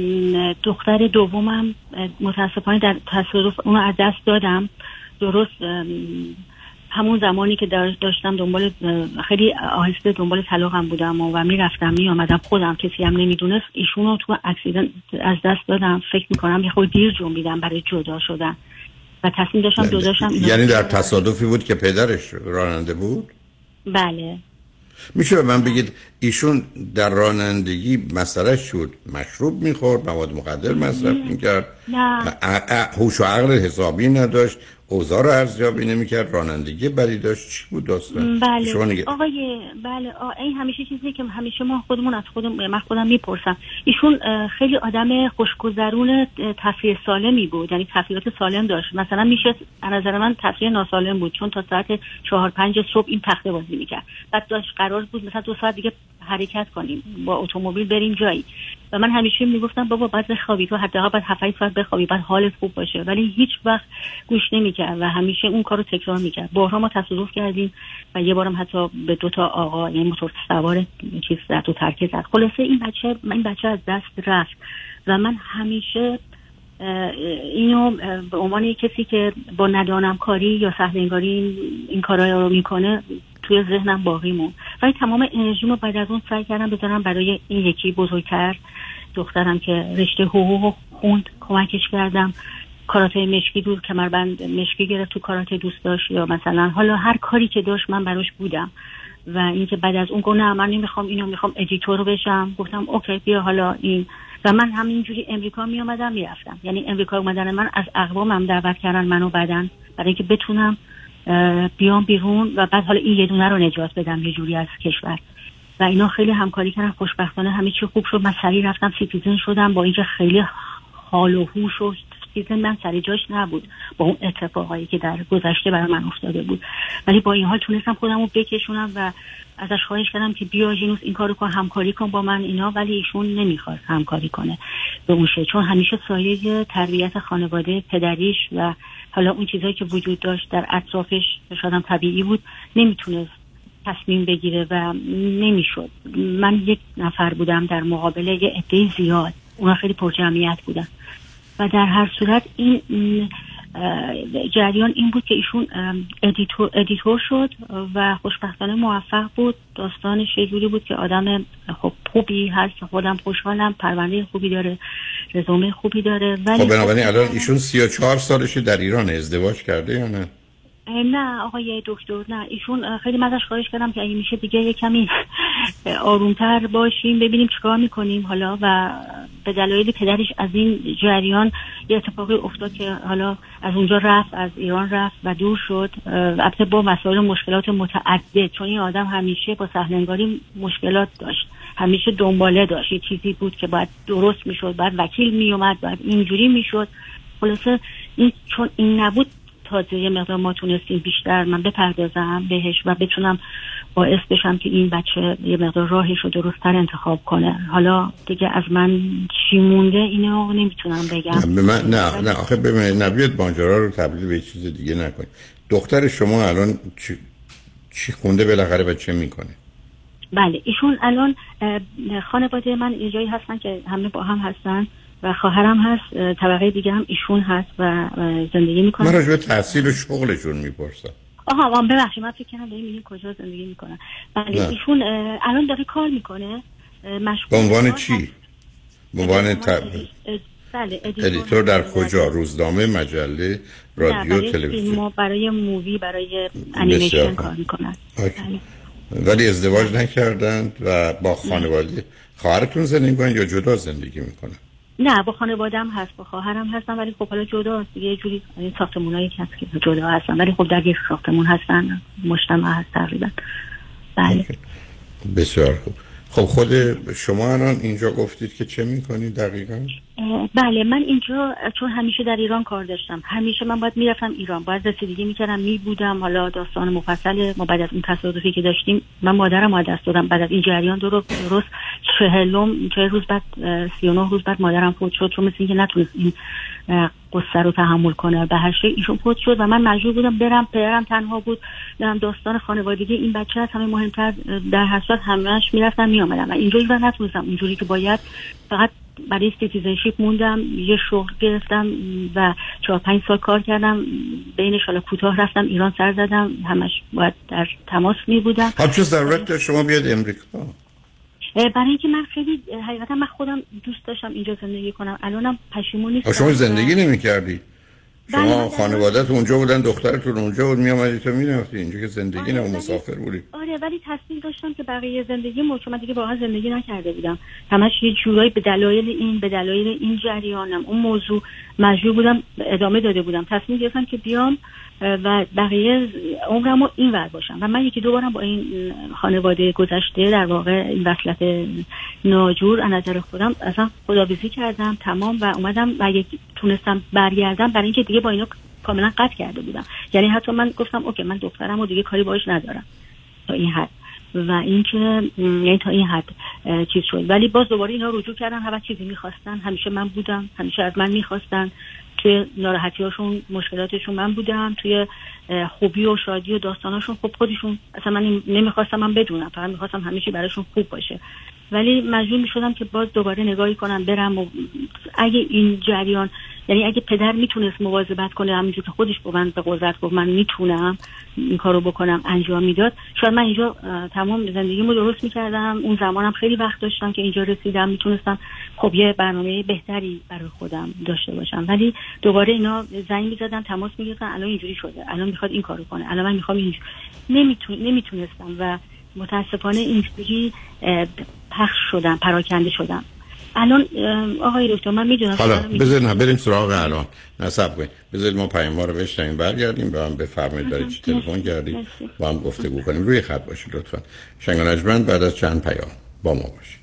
دختر دومم متاسفانه در تصادف اونو از دست دادم. درست همون زمانی که داشتم دنبال خیلی آهسته دنبال طلاقم بودم و میرفتم میامدم خودم کسی هم نمیدونست، ایشونو تو اکسیدنت از دست دادم. فکر میکنم یه خود دیر جنبیدم برای جدا شدن و تصمیم داشتم جدا شم. یعنی در تصادفی بود که پدرش راننده بود؟ بله. میشه به من بگید ایشون در رانندگی مسئله شد مشروب میخورد، مواد مخدر مصرف میکرد، هوش و عقل حسابی نداشت، اوضاع رو ارزیابی نمیکرد، رانندگی بدی داشت، چی بود داستان؟ بله نگه... آقای بله این همیشه چیزی که همیشه ما خودمون از خودم من خودم میپرسم. ایشون خیلی آدم خوشگذرون تفریح سالمی بود، یعنی تفریحات سالم داشت، مثلا میشه از نظر من تفریح ناسالم بود چون تا ساعت چهار پنج صبح این تخته بازی میکرد، بعد داشت قرار بود مثلا دو ساعت دیگه حرکت کنیم با اتومبیل بریم جایی و من همیشه میگفتم بابا بعد بخوابی، تو حداقل بعد هفت ساعت بخوابی بعد حالت خوب باشه، ولی هیچ وقت گوش نمیکرد و همیشه اون کارو تکرار میکرد. بارها ما تصادف کردیم و یه بارم حتی به دو تا آقا یعنی موتور سوار چیز زد و ترکه زد. خلاصه این بچه این بچه از دست رفت و من همیشه اینو به عنوان کسی که با ندانم کاری یا سهلنگاری این کارا رو میکنه توی ذهنم باقی مون و تمام انرژیمو بعد از اون سعی کردم بذارم برای این یکی بزرگتر دخترم که رشته حقوق خوند، کمکش کردم کاراته مشکی دور کمربند مشکی گرفت تو کاراته دوست داشت، یا مثلا حالا هر کاری که داشت من براش بودم. و اینکه بعد از اون گونه من نمیخوام اینو، میخوام ادیتور بشم، گفتم اوکی بیا حالا این. و من همینجوری امریکا می اومدم میرفتم، یعنی امریکا اومدن من از اقوامم دعوت کردن منو بعدن برای اینکه بتونم بیام بیرون و بعد حالا این یه دونه رو نجات بدم یه جوری از کشور. و اینا خیلی همکاری کردن، خوشبختانه همه چی خوب شد. من سریع رفتم سیتیزن شدم، با اینکه خیلی حال و هوش و سیتیزن من سریع جاش نبود با اون اتفاقایی که در گذشته برای من افتاده بود، ولی با این حال تونستم خودم رو بکشونم و ازش خواهش کردم که بیا جینوس این کارو کن، همکاری کن با من اینا، ولی ایشون نمیخواست همکاری کنه به اون شکل، چون همیشه سایه تربیت خانواده پدریش و حالا اون چیزایی که وجود داشت در اطرافش شادم طبیعی بود، نمیتونست تصمیم بگیره و نمیشد. من یک نفر بودم در مقابل یه عده زیاد، اونا خیلی پرجمعیت بودن. و در هر صورت این جریان این بود که ایشون ادیتور, ادیتور شد و خوشبختانه موفق بود. داستانش یه جوری بود که آدم خوبی هست، خودم خوشحالم، پرونده خوبی داره، رزومه خوبی داره. ولی خب بنابراین الان ایشون سی و چهار سالشه، در ایران ازدواج کرده یا نه؟ نه آقای دکتر، نه ایشون خیلی مدش خواهش کردم که اگه میشه دیگه یه کمی آرومتر باشیم، ببینیم چیکار میکنیم حالا. و به دلایلی پدرش از این جریان یه اتفاقی افتاد که حالا از اونجا رفت، از ایران رفت و دور شد، البته با مسائل و مشکلات متعدد، چون این آدم همیشه با سهلنگاری مشکلات داشت، همیشه دنباله داشت، یه چیزی بود که باید درست میشد، باید وکیل میومد، باید اینجوری میشد. خلاصه این چون این نبود تازه یه مقدار ما تونستیم بیشتر من بپردازم بهش و بتونم باعث بشم که این بچه یه مقدار راهش رو درست‌تر انتخاب کنه. حالا دیگه از من چی مونده اینو نمیتونم بگم. نه من نه نه آخه ببینید، نبیاد بانجارا رو تبدیل به چیز دیگه نکنید. دختر شما الان چی, چی خونده بالاخره و چه میکنه؟ بله ایشون الان خانواده من اینجایی هستن که همه با هم هستن و خواهرم هست، طبقه دیگه هم ایشون هست و زندگی میکنه. من راجع به تحصیل و شغلشون میپرسم. آها من ببخشید، من فکر کردم داریم کجا زندگی میکنن. بله ایشون الان داره کار میکنه، مشغول به عنوان چی؟ به عنوان ت... بله ادیتور در کجا؟ روزنامه، مجله، رادیو، تلویزیون؟ ما برای مووی، برای انیمیشن کار میکنن. ولی ازدواج نکردند و با خانواده خواهرتون زندگی میکنن یا جدا زندگی میکنن؟ نه با خانواده‌ام هست، با خواهرم هستم، ولی خب حالا جدا هست دیگه، یه جوری ساختمونایی هست که جدا هستن، ولی خب در یک ساختمون هستن، مجتمع هست تقریبا. بله بسیار خوب. خب خود شما الان اینجا گفتید که چه میکنید دقیقاً؟ بله من اینجا چون همیشه در ایران کار داشتم، همیشه من باید میرفتم ایران، باید رسیدگی میکردم، میبودم. حالا داستان مفصل ما بعد از اون تصادفی که داشتیم، من مادرم از دست دادم. بعد از این جریان درست چهلم چهل روز بعد، سی و نه روز بعد مادرم فوت شد، چون مثل اینکه نتونست این قصه رو تحمل کنه. به هر شکلی ایشون فوت شد و من مجبور بودم برم، پدرم تنها بود، درم داستان خانوادگی این بچه هست، همه مهمتر. در هر صورت همش میرفتم میامدم و اینجوری و نتونستم اونجوری که باید، فقط برای سیتیزنشیپ موندم، یه شغل گرفتم و چهار پنج سال کار کردم، بینش حالا کوتاه رفتم ایران سر زدم، همش باید در تماس می بودم. چه ضرورت داشت شما بیاد امریکا؟ برای اینکه من خیلی حقیقتا من خودم دوست داشتم اینجا زندگی کنم، الانم پشیمون نیستم. شما زندگی نمی کردی؟ شما خانواده‌تون اونجا بودن، دخترتون اونجا بود، میامدی تو میرفتی، اینجا که زندگی نه، مسافر بودی. آره ولی تصمیم داشتم که بقیه زندگی مو، چون من دیگه واقعا زندگی نکرده بودم، همش یه جورایی به دلایل این به دلایل این جریانم اون موضوع مجبور بودم ادامه داده بودم. تصمیم گرفتم که بیام و بقیه عمرمو اینور باشم. و من یکی دو بارم با این خانواده گذشته در واقع این وصلت ناجور از نظر خودم اصلا خدابیزی کردم تمام و اومدم و اگه تونستم برگردم، برای اینکه دیگه با اینا کاملا قطع کرده بودم، یعنی حتی من گفتم اوکی من دخترمو دیگه کاری باهاش ندارم تا این حد و اینکه یعنی تا این حد چیز شد. ولی باز دوباره اینا رجوع کردن، هر چیزی می‌خواستن همیشه من بودم، همیشه از من می‌خواستن، توی ناراحتی‌هاشون مشکلاتشون من بودم، توی خوبی و شادی و داستاناشون خب خودشون، اصلا من نمیخواستم من بدونم، فقط میخواستم همیشه براشون خوب باشه. ولی مجبور می شدم که باز دوباره نگاهی کنم برم و اگه این جریان، یعنی اگه پدر میتونست مواظبت کنه، همونجور که خودش با من به قدرت گفت من میتونم این کارو بکنم انجام میداد، شاید من اینجا تمام زندگیمو درست میکردم. اون زمانم خیلی وقت داشتم که اینجا رسیدم، میتونستم خب یه برنامه بهتری برای خودم داشته باشم. ولی دوباره اینا زنگ میزدن، تماس میگرفتن، الان اینجوری شده، الان میخواد این کارو کنه، الان من میخوام اینجوری. نمیتون... نمیتونستم و متاسفانه اینجوری پخش شدم، پراکنده شدم. الان آقای دکتر من میدونم. حالا بذار نه بریم سراغ الان، نصب کنید، بذار ما پیام‌ها رو بشنویم، برگردیم به هم بفرمایید دارید چی تلفن کردید با هم گفتگو کنیم. روی خط باشید لطفا. شنگان اجمن بعد از چند پیام با ما باشید.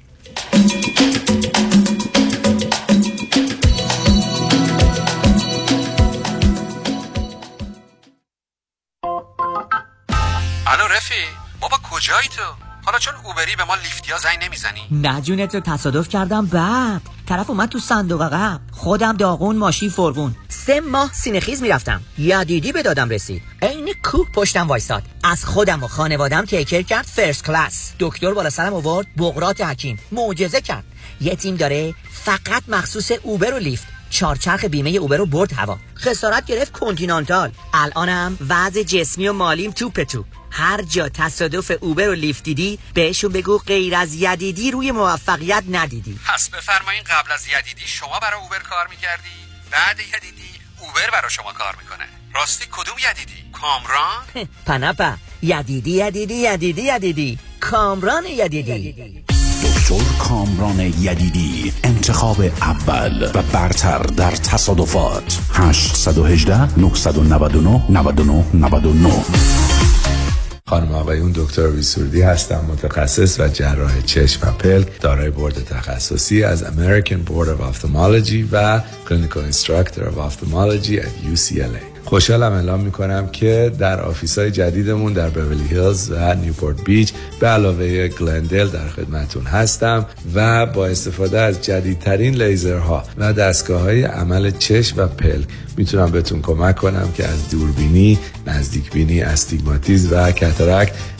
الو رفی، بابا کجایی تو؟ حالا چون اوبری به ما لیفتیا زنگ نمیزنی؟ نه جونت، رو تصادف کردم. بعد طرف اومد تو صندوق عقب، خودم داغون، ماشین فرغون. سه ماه سینه‌خیز میرفتم، یدیدی به دادم رسید، عین کوه پشتم وایساد، از خودم و خانوادم تیکر کرد، فرست کلاس. دکتر بالا سرم آورد، بقرات حکیم معجزه کرد. یه تیم داره فقط مخصوص اوبر و لیفت، چارچرخ بیمه اوبر رو برد هوا، خسارت گرفت کنتینانتال. الانم وضع جسمی و مالیم توپ توپ. هر جا تصادف اوبر و لیفت دیدی بهشون بگو غیر از یدیدی روی موفقیت ندیدی. پس بفرمایین قبل از یدیدی شما برای اوبر کار میکردی، بعد یدیدی اوبر برای شما کار میکنه. راستی کدوم یدیدی؟ کامران؟ پنپا یدیدی یدیدی یدیدی یدیدی کامران یدیدی. دکتر کامران یدیدی، انتخاب اول و برتر در تصادفات. هشت یک هشت نه نه نه نه نه نه نه نه. خانم آقایون، دکتر ویسوردی هستم، متخصص و جراح چشم و پلک، دارای بورد تخصصی از American Board of Ophthalmology و Clinical Instructor of Ophthalmology at یو سی ال ای. خوشحالم اعلام میکنم که در آفیس‌های جدیدمون در بیورلی هیلز و نیوپورت بیچ به علاوه گلندل در خدمتون هستم و با استفاده از جدیدترین لیزرها و دستگاه‌های عمل چشم و پلک میتونم بهتون کمک کنم که از دوربینی، نزدیکبینی، استیگماتیز و کاتاراکت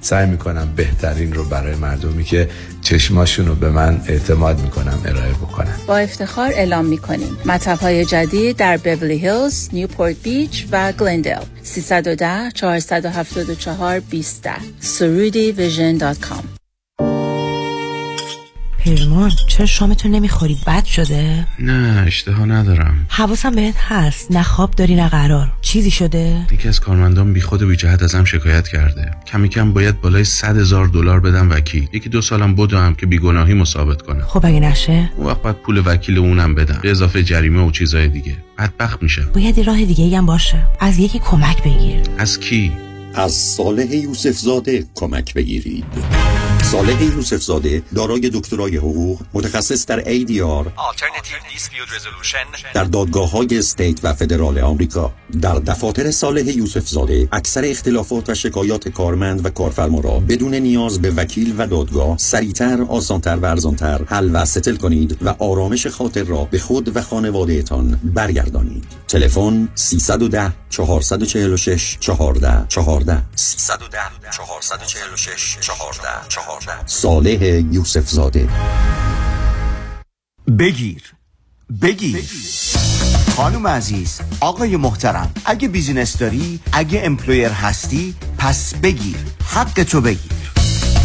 سعی میکنم بهترین رو برای مردمی که چشماشون رو به من اعتماد میکنم ارائه بکنم. با افتخار اعلام میکنیم مطب‌های جدید در بیورلی هیلز، نیوپورت بیچ و گلندل. سه یک صفر چهار هفت چهار دو صفر سرودی ویژن دات کام. پیرمان چرا شامتو نمیخوری؟ بد شده؟ نه اشتها ندارم. حواسم بهت هست، نه خواب داری نه قرار. چیزی شده؟ یکی از کارمندان بی خود و بی جهت ازم شکایت کرده. کمی کم باید بالای صد هزار دلار بدم وکیل. یکی دو سالم بدم که بیگناهی ثابت کنم. خب اگه نشه؟ اون وقت باید پول وکیل اونم بدم به اضافه جریمه و چیزای دیگه. بدبخت میشم. باید راه دیگه‌ای هم باشه. از یکی کمک بگیر. از کی؟ از صالح یوسفزاده کمک بگیرید. صالح یوسفزاده دارای دکترای حقوق، متخصص در ای دی آر در دادگاه‌های استیت و فدرال آمریکا. در دفاتر صالح یوسفزاده اکثر اختلافات و شکایات کارمند و کارفرما را بدون نیاز به وکیل و دادگاه سریعتر، آسانتر و ارزانتر حل و ستل کنید و آرامش خاطر را به خود و خانواده‌تان برگردانید. تلفون سه یک صفر چهار چهار شش یک چهار یک چهار سه یک صفر چهار چهار شش یک چهار یک چهار. صالح یوسفزاده. بگیر بگیر, بگیر. خانم عزیز، آقای محترم، اگه بیزینس داری، اگه امپلویر هستی، پس بگیر، حق تو بگیر.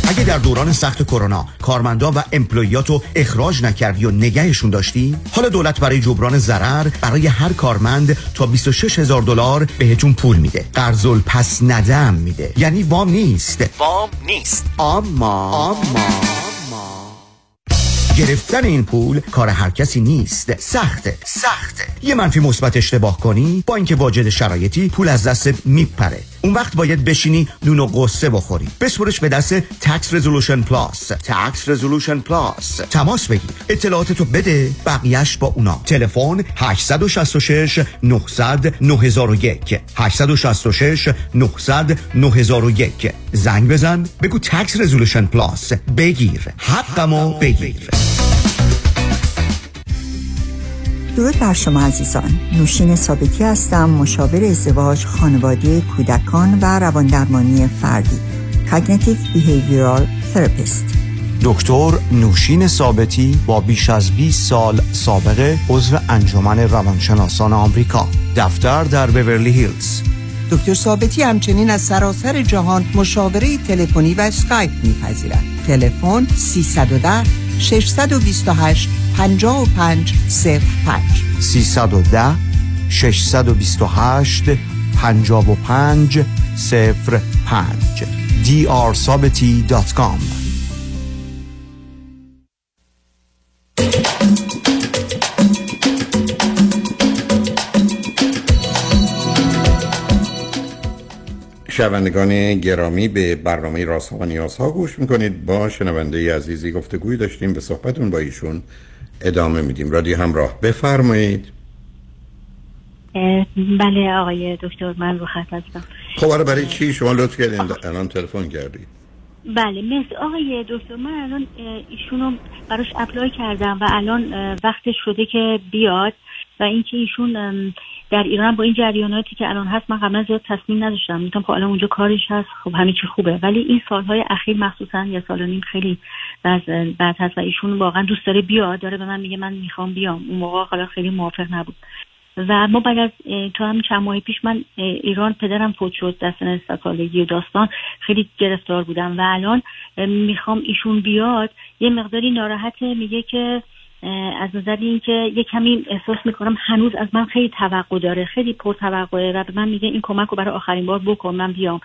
اگه در دوران سخت کرونا کارمندا و امپلویاتو اخراج نکردی و نگهشون داشتی، حالا دولت برای جبران ضرر برای هر کارمند تا بیست و شش هزار دلار بهتون پول میده. قرض پس ندم میده، یعنی وام نیست. وام نیست، اما اما گرفتن این پول کار هر کسی نیست. سخته سخته. یه منفی مثبت اشتباه کنی، با اینکه واجد شرایطی، پول از دست میپره. اون وقت باید بشینی نون و قصه بخوری. بسپرش به دست تکس رزولوشن پلاس. تکس رزولوشن پلاس. تماس بگیر، اطلاعاتتو بده، بقیهش با اونا. تلفن هشت شش شش نه صفر صفر نه صفر صفر یک، هشت شش شش نه صفر صفر نه صفر صفر یک. زنگ بزن بگو تکس رزولوشن پلاس، بگیر حقمو بگیر. درود بر شما عزیزان، نوشین ثابتی هستم، مشاور ازدواج، خانواده، کودکان و رواندرمانی فردی، کاگنیتیو بیهیویرال تراپیست. دکتر نوشین ثابتی با بیش از بیست سال سابقه عضو انجمن روانشناسان آمریکا، دفتر در بورلی هیلز. دکتر ثابتی همچنین از سراسر جهان مشاوره تلفنی و اسکایپ می‌پذیرد. تلفن سه یک صفر شش دو هشت پنج پنج صفر پنج، سه یک صفر شش دو هشت پنج پنج صفر پنج. دی آر سابتی دات کام. شنوندگان گرامی، به برنامه رازها و نیازها گوش میکنید. با شنونده عزیزی گفتگوی داشتیم، به صحبتون با ایشون ادامه میدیم. رادیو همراه، بفرمایید. بله آقای دکتر، من رو خط هستم. خب آره، برای چی شما لطف کردید الان تلفن کردید؟ بله مثل آقای دکتر، من الان ایشونو براش اپلای کردم و الان وقتش شده که بیاد و اینکه ایشون در ایران با این جریاناتی که الان هست، من قبلا زیاد تصمیم نداشتم، میگم که الان اونجا کارش هست، خب همه چی خوبه، ولی این سالهای اخیر مخصوصا یه سال و نیم خیلی بعد هست و ایشون واقعا دوست داره بیاد، داره به من میگه من میخوام بیام. اون موقع حالا خیلی موافق نبود و ما بعد از تا هم چند ماه پیش من ایران پدرم فوت شد در سن سی سالگی و داستان خیلی گرفتار بودم و الان میخوام ایشون بیاد. یه مقداری ناراحته، میگه که از نظر این که یه کمی احساس میکنم هنوز از من خیلی توقع داره، خیلی پر توقعه و به من میگه این کمک رو برای آخرین بار بکن من بیام،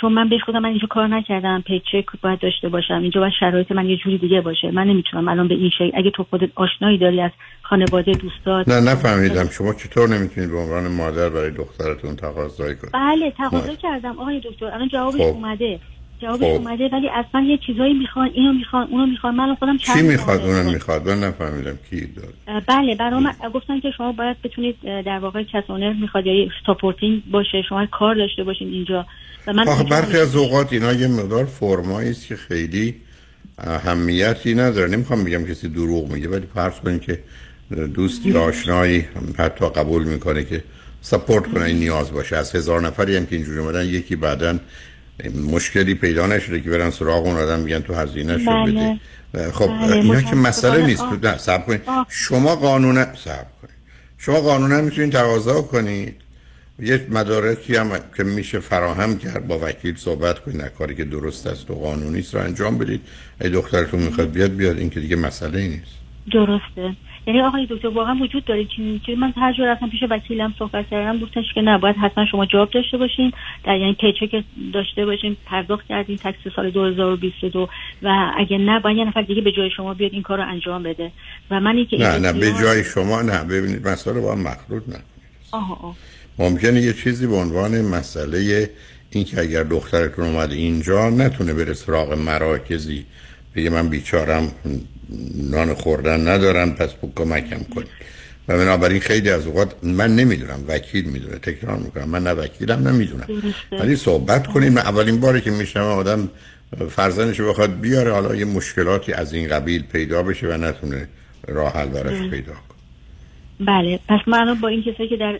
چون من بهش گفتم من اینجا کار نکردم، پیچک باید داشته باشم، اینجا باید شرایط من یه جوری دیگه باشه، من نمیتونم الان به این شکل. اگه تو خودت آشنایی داری از خانواده دوستات؟ نه نفهمیدم، شما چطور نمیتونید به عنوان مادر برای دخترتون تقاضایی کنید؟ بله تقاضا کردم آقای دکتر، الان جوابش اومده، جوابش اومده، ولی اصلا یه چیزایی میخوان، اینو میخوان، اونو میخوان، من خودم چند چی میخواد اونو میخواد، من نفهمیدم کی داد. بله برام گفتن که شما باید بتونید در واقع کسانر میخواد یا ساپورتینگ باشه، شما کار داشته باشین اینجا و من آخه برخی از اوقات اینا یه مقدار فرمایی است که خیلی اهمیتی نداره. نمیخوام بگم کسی دروغ میگه، ولی فرض کنین که دوستی آشنایی حتی قبول میکنه که ساپورت کنه، نیاز باشه. از هزار نفری هم که اینجوری اومدن یکی بعدن مشکلی پیدا نشده که برن سراغ اون آدم میگن تو هزینه شو بده. خب اینا که مسئله نیست. نه صبر کنید، شما قانونا صبر کنید، شما قانونا میتونید تقاضا کنید، یه مدارکی هم که میشه فراهم کرد، با وکیل صحبت کنید، کاری که درست است و قانونی است رو انجام بدید. اگه دخترتون میخواد بیاد بیاد، این که دیگه مسئله ای نیست. درسته، یعنی آقای دکتر واقعا وجود داره چیزی که من هر جور رفتم پیش وکیلم صحبت کردم، گفتش که نه باید حتما شما جواب داشته باشین، در یعنی پیچک داشته باشین، پرداخت کردین تکس سال دو هزار و بیست و دو و اگه نه باید یه نفر دیگه به جای شما بیاد این کارو انجام بده. و من اینکه نه نه به جای شما نه، ببینید مسئله با هم مخلوط نکنید. آها آه. ممکنه یه چیزی به عنوان مسئله این که اگر دخترتون اومد اینجا نتونه بره سراغ مراکزی، بگه من بیچارم نان خوردن ندارم پس بو کمکم کنید. و بنابراین خیلی از اوقات من نمیدونم، وکیل میدونه. تکرار میکنم من نه وکیلم، نمیدونم، ولی صحبت کنید. من اولین باری که میشنم آدم فرزندشو بخواد بیاره حالا یه مشکلاتی از این قبیل پیدا بشه و نتونه راه حل براش پیدا کنه. بله پس من با این کسایی که در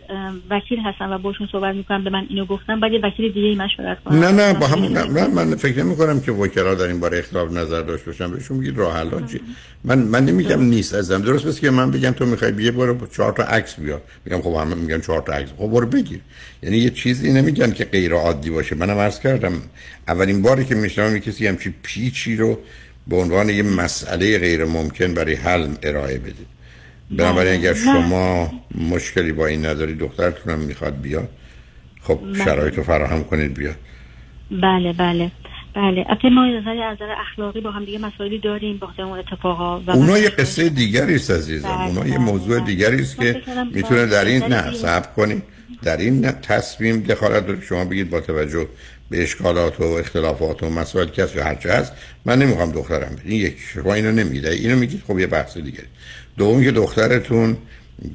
وکیل هستن و باشون صحبت میکنم به من اینو گفتن، بعد وکیل دیگه ای مشورت کنم؟ نه نه با همون نه. نه من فکر نمیکنم که وکلا در این باره اختلاف نظر داشته باشن. بهشون میگید راه حل چی؟ من من نمیگم نیست ازم. درست بس که من بگم تو میخوای یه بار چهار تا عکس بیار، میگم خب همه میگن چهار تا عکس، خب برو بگیر. یعنی یه چیزی نمیگم که غیر عادی باشه. منم عرض کردم اولین باری که میشنم کسی همچین پیچی رو به عنوان یه مسئله غیر ممکن برای حل ارائه بده. بنابراین اگر شما مشکلی با این نداری، دخترتون هم میخواد بیاد، خب شرایط رو فراهم کنید بیاد. بله بله بله، البته ما از نظر اخلاقی با هم دیگه مسائلی داریم با اون اتفاقا و اونا یه قصه دیگری است عزیزم، اونا یه موضوع دیگری است که میتونه در این نه صبر کنید، در این نه تصمیم دخالت رو شما بگید با توجه به اشکالات و اختلافات و مسائل کس و هر چه هست من نمیخوام دخترم بده. این یک، شما اینو نمیده، اینو میگید خب یه بحث دیگه. دوم که دخترتون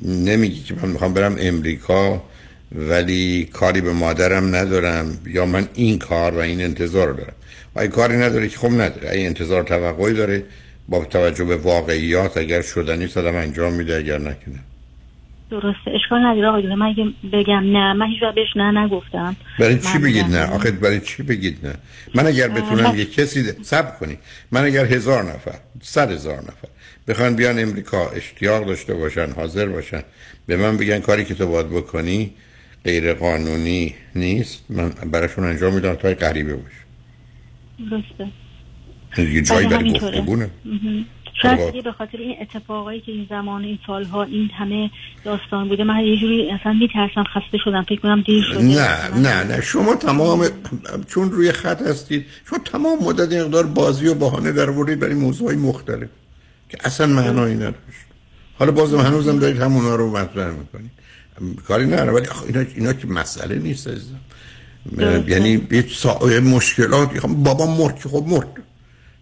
نمیگی که من میخوام برم امریکا ولی کاری به مادرم ندارم یا من این کار و این انتظار رو دارم. اگه کاری نداره که خب نداره، اگه انتظار توقعی داره با توجه به واقعیات اگر شدنی صدام انجام میده اگر نکنه درسته. اشکال نداره آقای، من اگه بگم نه، من هیچ وقت بهش نه نگفتم. برای چی بگید نه؟ آخه برای چی بگید نه؟ من اگر بتونم یک کسی صبر کنی، من اگر هزار نفر، صد هزار نفر بخوان بیان امریکا اشتیاق داشته باشن، حاضر باشن، به من بگن کاری که تو باید بکنی غیر قانونی نیست، من براشون انجام میدم تا غریبه باشه. درسته. یه جایی برای گفتگونه. شاید دیگه به خاطر این اتفاقایی که این زمان این سالها این همه داستان بوده من یه جوری اصلا میترسم، خسته شدم، فکر کنم دیر شده. نه نه نه شما تمام چون روی خط هستید شما تمام مدت مقدار بازی و بهانه در آوردید برای موضوعی مختلف که اصلا معنایی نداشت. حالا بازم هنوزم دارید همونا رو مطرح میکنید، کاری نداره ولی اینا اینا که مسئله نیست عزیزم. یعنی یه سایه مشکلات بابا مرد که خب مرد،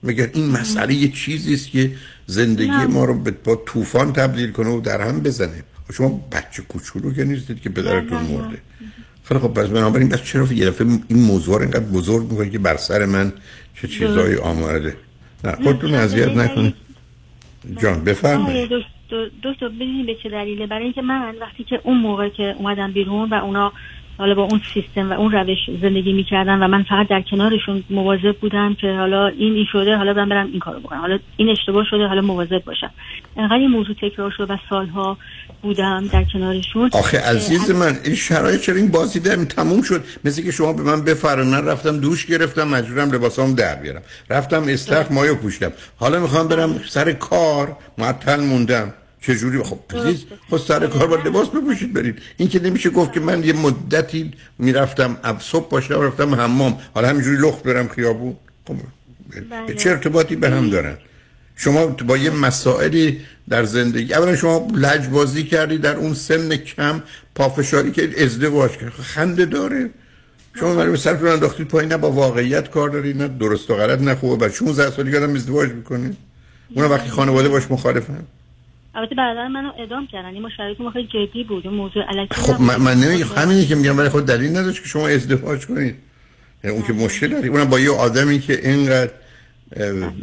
مگر این مسئله یه چیزی است که زندگی نه. ما رو با طوفان تبدیل کنه و در هم بزنه. شما بچه کوچولو که نیستید که پدرتون مرده. خیلی خب پس بنابراین بس چرا یه دفعه این موضوع رو اینقدر بزرگ می‌کنید که بر سر من چه چیزایی آمده؟ نه خودتون اذیت نکنید. جان بفرمایید. دو تا ببینید به چه دلیله، برای اینکه من وقتی که اون موقع که اومدم بیرون و اونا حالا با اون سیستم و اون روش زندگی می‌کردن و من فقط در کنارشون مواظب بودم که حالا این این شده حالا من برم این کارو بکنم، حالا این اشتباه شده حالا مواظب باشم. انقدر این موضوع تکرار شد و سالها بودم در کنارشون. آخه عزیز من این شرایط چرا این بازیدم تموم شد؟ مثل که شما به من بفرمایید رفتم دوش گرفتم مجبورم لباسام در بیارم، رفتم استخر مایو پوشیدم، حالا میخوام برم سر کار معطل موندم. چه جوری؟ خب عزیز خب سر کار با لباس بپوشید برید. این که نمیشه گفت که من یه مدتی میرفتم صبح باشم رفتم حمام حالا همینجوری لخت برم خیابون. خب چه ارتباطی به هم دارن؟ شما با یه مسائلی در زندگی اولا شما لجبازی کردی در اون سن کم، پافشاری که ازدواج کرد خنده داره. شما برای صرف انداختید پایین، نه با واقعیت کار داری نه درست و غلط نه خوبه. بعد شانزده سالگی آدم ازدواج میکنه اون وقتی خانواده باش مخالفن. البته بعدا منو اعدام کردن. این مشارکت ما خیلی جدی بود اون موضوع الکی. خب من, من نمیگم همینی که میگم، ولی خود دلیل نداشت که شما ازدواج کنید. یعنی اون که مشکل داری اونم با یه آدمی که اینقدر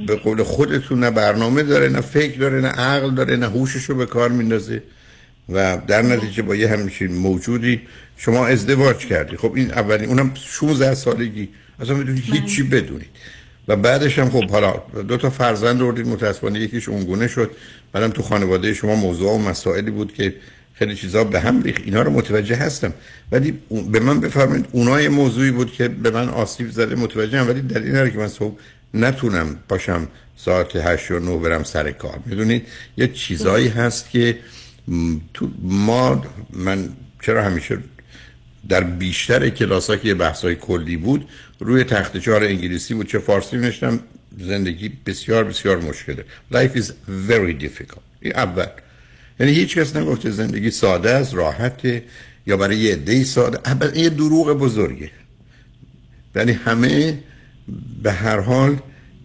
به قول خودتون نه برنامه داره نه فکر داره نه عقل داره نه هوششو به کار میندازه و در نتیجه با یه همچین موجودی شما ازدواج کردی. خب این اولین اونم شانزده سالگی اصلا بدونید هیچی بدونید و بعدش هم خب حالا دو تا فرزند آوردید متأسفانه یکیش اونگونه شد. بعدم تو خانواده شما موضوع و مسائلی بود که خیلی چیزا به هم ریخت. اینا رو متوجه هستم ولی به من بفرمایید اونا یه موضوعی بود که به من آسیب زده، متوجهم، ولی دلیل نداره که من صبح نتونم باشم ساعت هشت و نه برم سر کار. میدونید یه چیزایی هست که تو ما من چرا همیشه در بیشتر کلاس‌ها که بحث‌های کلی بود روی تخت چهار انگلیسی بود چه فارسی نوشتم زندگی بسیار بسیار مشکله. Life is very difficult. این اول. یعنی هیچ کس نگفته زندگی ساده است، راحته یا برای یه عده‌ای ساده. اول این دروغ بزرگه. یعنی همه به هر حال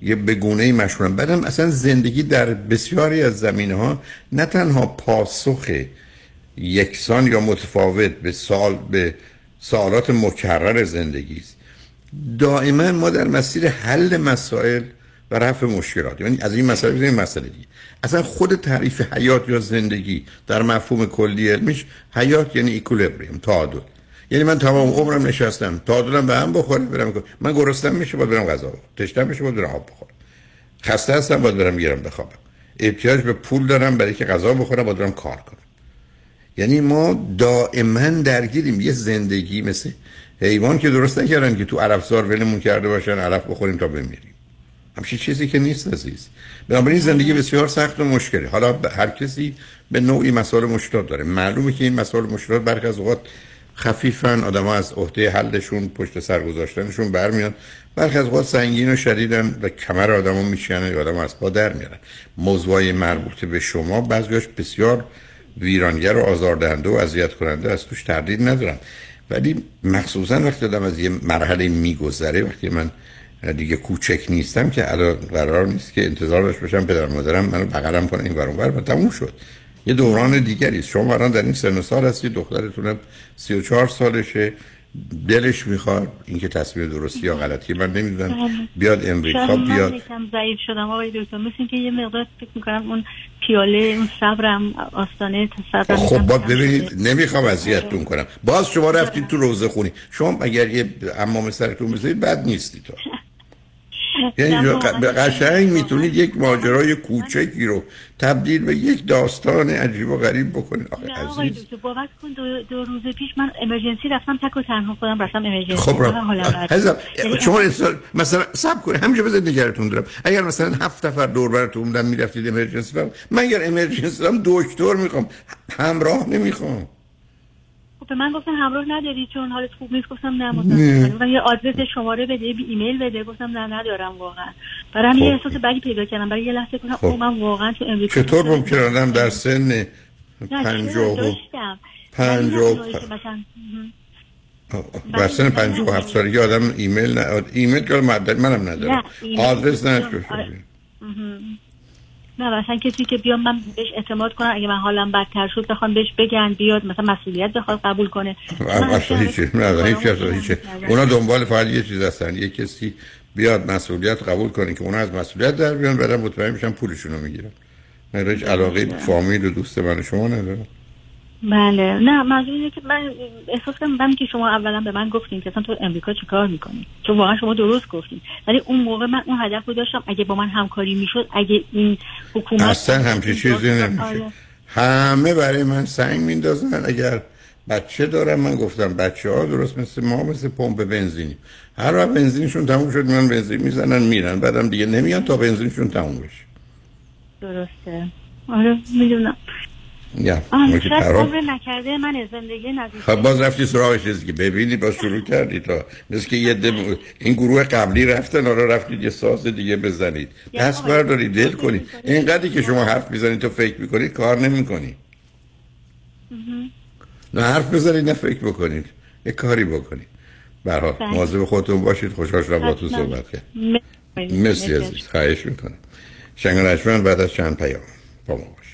یه بگونه‌ای مشهورن. بعدم اصلا زندگی در بسیاری از زمینه‌ها نه تنها پاسخ یکسان یا متفاوت به سال به سوالات مکرر زندگی است. دائما ما در مسیر حل مسائل و رفع مشکلات، یعنی از این مسئله به این مسئله دیگه. اصلا خود تعریف حیات یا زندگی در مفهوم کلی علمیش حیات یعنی اکولیبریوم، تعادل. یعنی من تمام عمرم نشستم تعادلم به هم بخوره برم، من گرسنم میشه باید برم غذا بخورم، تشنه میشه باید برم آب بخورم، خسته هستم باید برم گیرم بخوابم، احتیاج به پول دارم برای که غذا بخورم باید برم کار کنم. یعنی ما دائما درگیریم یه زندگی مثل حیوان که درست نکردن که تو علفزار ولمون کرده باشن علف بخوریم تا بمیریم. همچین چیزی که نیست عزیز. بنابراین زندگی بسیار سخت و مشکله. حالا هر کسی به نوعی مسائل مشکلات داره. معلومه که این مسائل مشکلات برخی از اوقات خفیفن، آدم‌ها از عهده حلشون پشت سر گذاشتنشون برمیاد، برخی از اوقات سنگین و شدیدن و کمر آدمو میشکنن، آدمو از پا در میارن. موضوعی مربوط به شما بعضی‌هاش بسیار ویرانگر و آزاردهنده و اذیت کننده از توش تردید ندارم، ولی مخصوصا وقتی آدم از یه مرحله میگذره، وقتی من دیگه کوچک نیستم که الان قرار نیست که انتظار داشته باشم پدر مادرم منو بغلم کنه این ور اون ور و تموم شد. یه دوران دیگری است. شما الان در این سن و سال هستید، دخترتونم سی و چهار سالشه، دلش میخواد اینکه تصمیم درستی یا غلطی من نمیدونم بیاد امریکا بیاد. من یکم ضعیف شدم آقای دکتر، مثل اینکه یه مقدار فکر میکنم اون پیاله اون صبرم آستانه تصبرم. خب باید ببینید، نمیخوام اذیتتون کنم. باز شما رفتید تو روزه خونی. شما اگر یه عمام سرتون بزنید بد نیستی تو. یعنی قشنگ میتونید یک ماجرای کوچکی رو تبدیل به یک داستان عجیب و غریب بکنید. آخه عزیز باور کن دو, دو روز پیش من امرجنسی رفتم، تک و تنها خودم رفتم امرجنسی. خب حالا شما مثلا صبر کنید، همینجا بذارید نگرانتون دارم. اگر مثلا هفت نفر دور براتون بودن میرفتید امرجنسی، من اگر امرجنسی دارم دکتر میخوام، همراه نمیخوام. خب من گفتم همراه نداری چون حالت خوب نیست. گفتم نه متاسفانه. و یه آدرس شماره بده، یه ایمیل بده. گفتم نه ندارم واقعا. برام یه احساس بدی پیدا کردم. برای یه لحظه گفتم خب من واقعا تو امریکا چطور ممکنه آدم در سن پنجاه و پنج در سن پنجاه و هفت سالگی آدم ایمیل نداره. ایمیل که منم ندارم، آدرس ندارم. نه واسه کسی که بیام من بهش اعتماد کنم، اگه من حالم بدتر شد بخوام بهش بگن بیاد مثلا مسئولیت بخواد قبول کنه. اصلا هیچ چیز نه، هیچ چیز هیچ. اونا دنبال فقط یه چیز هستن، یه کسی بیاد مسئولیت قبول کنه که اونا از مسئولیت در بیان، بعدم مطمئن میشن پولشون رو میگیرن. من هیچ علاقه به فامیل و دوست من شما ندارم. بله نه، منظور اینه که من احساس کردم که شما اولا به من گفتین که اصلا تو امریکا چیکار میکنی، چون واقعا شما درست گفتین، ولی اون موقع من اون هدف رو داشتم. اگه با من همکاری میشد، اگه این حکومت اصلا همچین چیزی نمیشه. همه برای من سنگ میندازن. اگر بچه دارم، من گفتم بچه ها درست مثل ما مثل پمپ بنزینی، هر وقت بنزینشون تموم شد من بنزین میزنن میرن، بعدم دیگه نمیان تا بنزینشون تموم بشه. درسته، آره میدونم. یا ممکن قرار نکرده من زندگی نذیشم. خب باز رفتی سراغ چیزی که ببینی، باز شروع کردی تا مثل که یه دم... این گروه قبلی رفتن، حالا رفتید یه ساز دیگه بزنید، دست بردارید، دل کنید. اینقدری که شما حرف میزنید تو فکر میکنید، کار نمیکنید. نه حرف بزنید نه فکر بکنید، یه کاری بکنید. به هر حال مواظب خودتون باشید. خوشحال شدم باهاتون صحبت کردم. مرسی عزیز، خواهش میکنم. شنگرشمن بعد از چند پیام با ما باشید.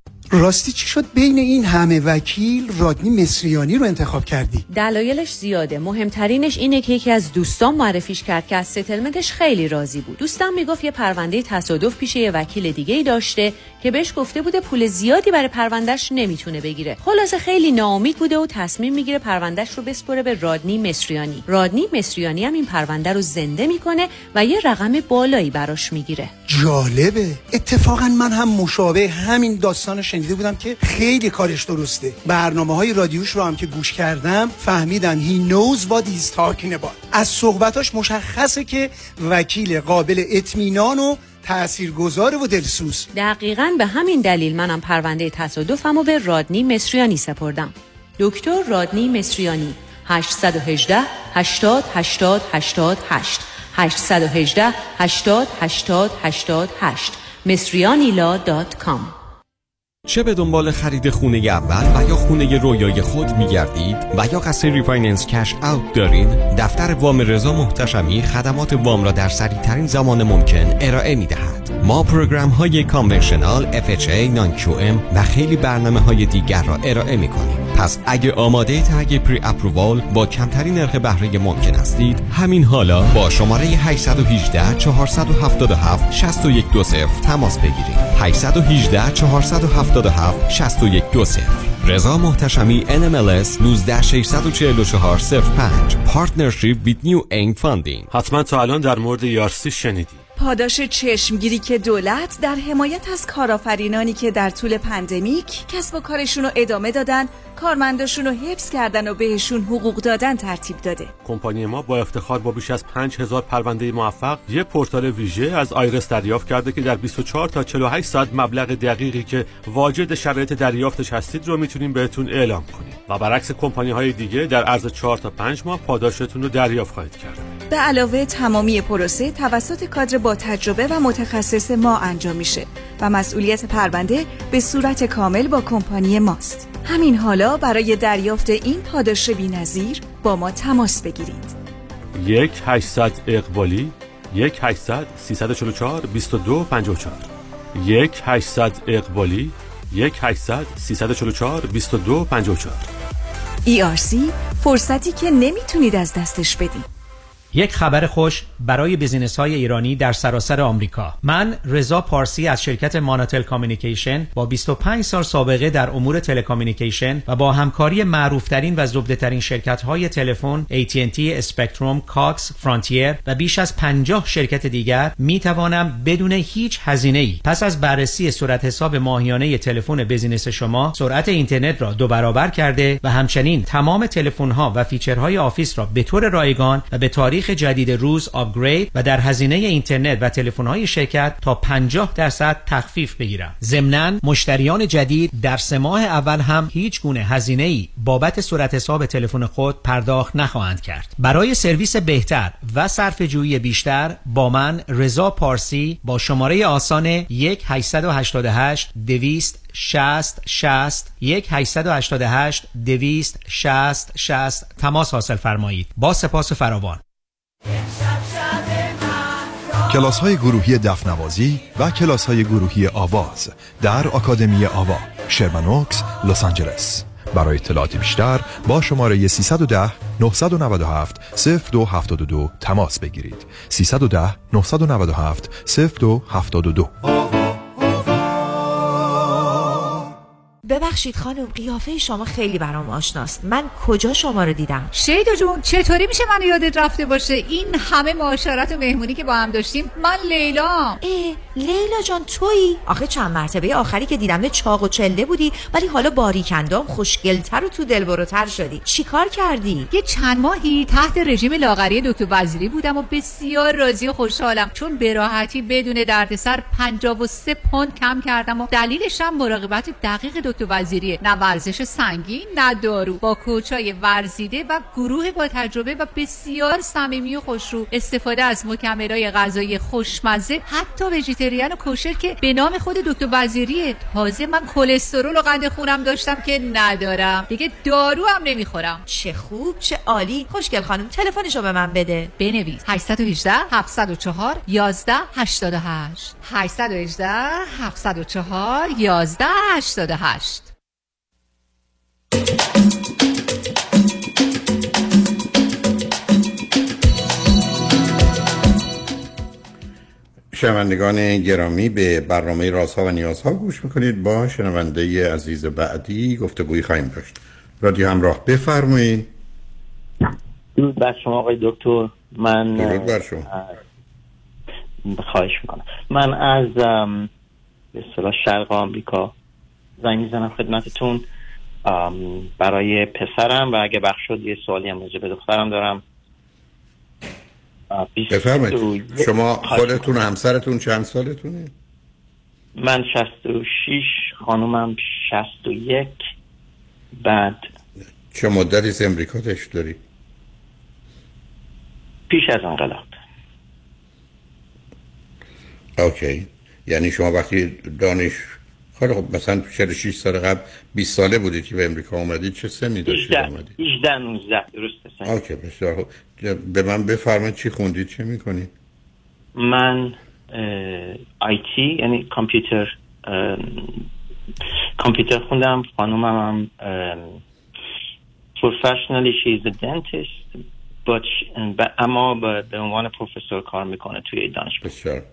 راستی چی شد بین این همه وکیل رادنی مصریانی رو انتخاب کردی؟ دلایلش زیاده. مهمترینش اینه که یکی از دوستان معرفیش کرد که از ستلمنتش خیلی راضی بود. دوستم میگفت یه پرونده تصادف پیش یه وکیل دیگه‌ای داشته که بهش گفته بوده پول زیادی برای پروندهش نمیتونه بگیره. خلاصه خیلی ناامید بوده و تصمیم میگیره پروندهش رو بسپره به رادنی مسریانی. رادنی مسریانی هم این پرونده رو زنده میکنه و یه رقم بالایی براش میگیره. جالبه. اتفاقا من هم مشابه همین داستان شنیده بودم که خیلی کارش درسته. برنامه‌های رادیوش رو هم که گوش کردم فهمیدم he knows what he's talking about. از صحبتاش مشخصه که وکیل قابل اطمینان و تأثیرگذار و دلسوز. دقیقاً به همین دلیل منم پرونده تصادفمو به رادنی مسریانی سپردم. دکتر رادنی مسریانی هشت یک هشت هشتاد هشتاد هشتاد هشت هشت یک هشت هشتاد هشتاد هشتاد هشت مسریانی لا دات کام. چه به دنبال خرید خونه اول و یا خونه رویای خود می‌گردید و یا قصد ریفایننس کش اوت دارید، دفتر وام رضا محتشمی خدمات وام را در سریع‌ترین زمان ممکن ارائه می‌دهد. ما پروگرام‌های کانونشنال، اف اچ ای، نان کیو ام و خیلی برنامه‌های دیگر را ارائه می‌کنیم. پس اگه آماده تگ پری اپرووال با کمترین نرخ بهره ممکن هستید، همین حالا با شماره هشت یک هشت چهار هفت هفت شش یک دو صفر تماس بگیرید. هشت یک هشت چهار هفت هفت هفتاد و هفت شصت و یک دو صفر. رضا محتشمی ان ام ال اس یک نه شش چهار چهار صفر پنج. پارتنرشیپ ویت نیو اینگ فاندینگ. حتما تا الان در مورد یارسی شنیدید. پاداش چشمگیری که دولت در حمایت از کارآفرینانی که در طول پندمیک کسب و کارشون رو ادامه دادن، کارمنداشون رو حفظ کردن و بهشون حقوق دادن ترتیب داده. کمپانی ما با افتخار با بیش از پنج هزار پرونده موفق یک پورتال ویژه از آیرس دریافت کرده که در بیست و چهار تا چهل و هشت ساعت مبلغ دقیقی که واجد شرایط دریافتش هستید رو میتونیم بهتون اعلام کنیم و برعکس کمپانی‌های دیگه در عرض چهار تا پنج ماه پاداشتون رو دریافت خواهید کرد. به علاوه تمامی پروسه توسط کادر با تجربه و متخصص ما انجام میشه و مسئولیت پرونده به صورت کامل با کمپانی ماست. همین حالا برای دریافت این پاداش بی‌نظیر با ما تماس بگیرید. یک هشتصد اقبالی یک هشتصد سیصد و چهل و چهار بیست و دو پنجاه و چهار یک هشتصد اقبالی یک هشتصد سیصد و چهل و چهار بیست و دو پنجاه و چهار. ای آر سی فرصتی که نمیتونید از دستش بدید. یک خبر خوش برای بزینس‌های ایرانی در سراسر آمریکا. من رضا پارسی از شرکت ماناتل کامیونیکیشن با بیست و پنج سال سابقه در امور تلکامیونیکیشن و با همکاری معروف‌ترین و زبده‌ترین شرکت‌های تلفن ای تی اند تی، اسپکتروم، کاکس، فرانتیر و بیش از پنجاه شرکت دیگر می‌توانم بدون هیچ هزینه‌ای پس از بررسی صورت حساب ماهیانه تلفن بزینس شما، سرعت اینترنت را دو برابر کرده و همچنین تمام تلفن‌ها و فیچرهای آفیس را به طور رایگان و به تاریخ جدید روز آپگرید و در هزینه اینترنت و تلفن‌های شرکت تا پنجاه درصد تخفیف بگیرم. ضمناً مشتریان جدید در سه ماه اول هم هیچ گونه هزینه‌ای بابت صورت حساب تلفن خود پرداخت نخواهند کرد. برای سرویس بهتر و صرفه‌جویی بیشتر با من رضا پارسی با شماره آسان یک هشت هشت هشت دو صفر صفر شصت شصت یک هشت هشت هشت دو صفر صفر شصت شصت تماس حاصل فرمایید. با سپاس فراوان. کلاس‌های گروهی دفنوازی و کلاس‌های گروهی آواز در آکادمی آوا شرمنوکس لس آنجلس. برای اطلاعات بیشتر با شماره سیصد و ده نهصد و نود و هفت صفر دو هفتاد و دو تماس بگیرید. سیصد و ده نهصد و نود و هفت صفر دو هفتاد و دو. ببخشید خانم، قیافه شما خیلی برام آشناست. من کجا شما رو دیدم؟ شیدا جون، چطوری میشه منو یادت رفته باشه؟ این همه معاشرت و مهمونی که با هم داشتیم. من لیلا. ای لیلا جان تویی؟ آخه چند مرتبه آخری که دیدم چاق و چله بودی، ولی حالا باریکندام خوشگل‌تر و تو دلبروتر شدی. چیکار کردی؟ یه چند ماهی تحت رژیم لاغری دکتر وزیری بودم و بسیار راضی و خوشحالم، چون به راحتی بدون دردسر پنجاه و سه پوند کم کردم و دلیلش هم مراقبت دقیق دکتر وزیریه. نه ورزش سنگین، نه دارو. با کوچای ورزیده و گروه با تجربه و بسیار صمیمی و خوشرو، استفاده از مکملای غذایی خوشمزه، حتی ویجیتریان و کوشر که به نام خود دکتر وزیریه. تازه من کلسترول و قند خونم داشتم که ندارم دیگه، دارو هم نمیخورم. چه خوب، چه عالی. خوشگل خانم، تلفنشو به من بده. بنویس هشت یک هشت هفت صفر چهار یازده هشتاد و هشت هشت یک هشت هفت صفر چهار یازده هشتاد و هشت. شنوندگان گرامی، به برنامه رازها و نیازها گوش میکنید. با شنونده عزیز بعدی گفتگویی خواهیم داشت. رادیو همراه، بفرمایید. درود بر شما آقای دکتر. من درود بر شما. خواهش میکنم. من از به اصطلاح شرق آمریکا زنگ میزنم خدمتتون برای پسرم و اگه بخش شد یه سوالی هم راجع به دخترم دارم. بفرمایید. شما خودتون و همسرتون چند سالتونه؟ من شصت و شش، خانومم شصت و یک. بعد چه مدتی از امریکا تشریف داری؟ پیش از انقلاب. اوکی. یعنی شما وقتی دانش خب مثلا شش سال قبل بیست ساله بودی که به امریکا اومدید، چه سنی داشتید اومدید؟ هجده نوزده. درسته. اوکی، بسیار خوب. به من بفرمایید چی خوندید، چه میکنید؟ من آی تی یعنی کامپیوتر کامپیوتر خوندم. خانومم پروفشنالی شی از دنتیست، اما به عنوان پروفسور کار میکنه توی دانشگاه. بسیار.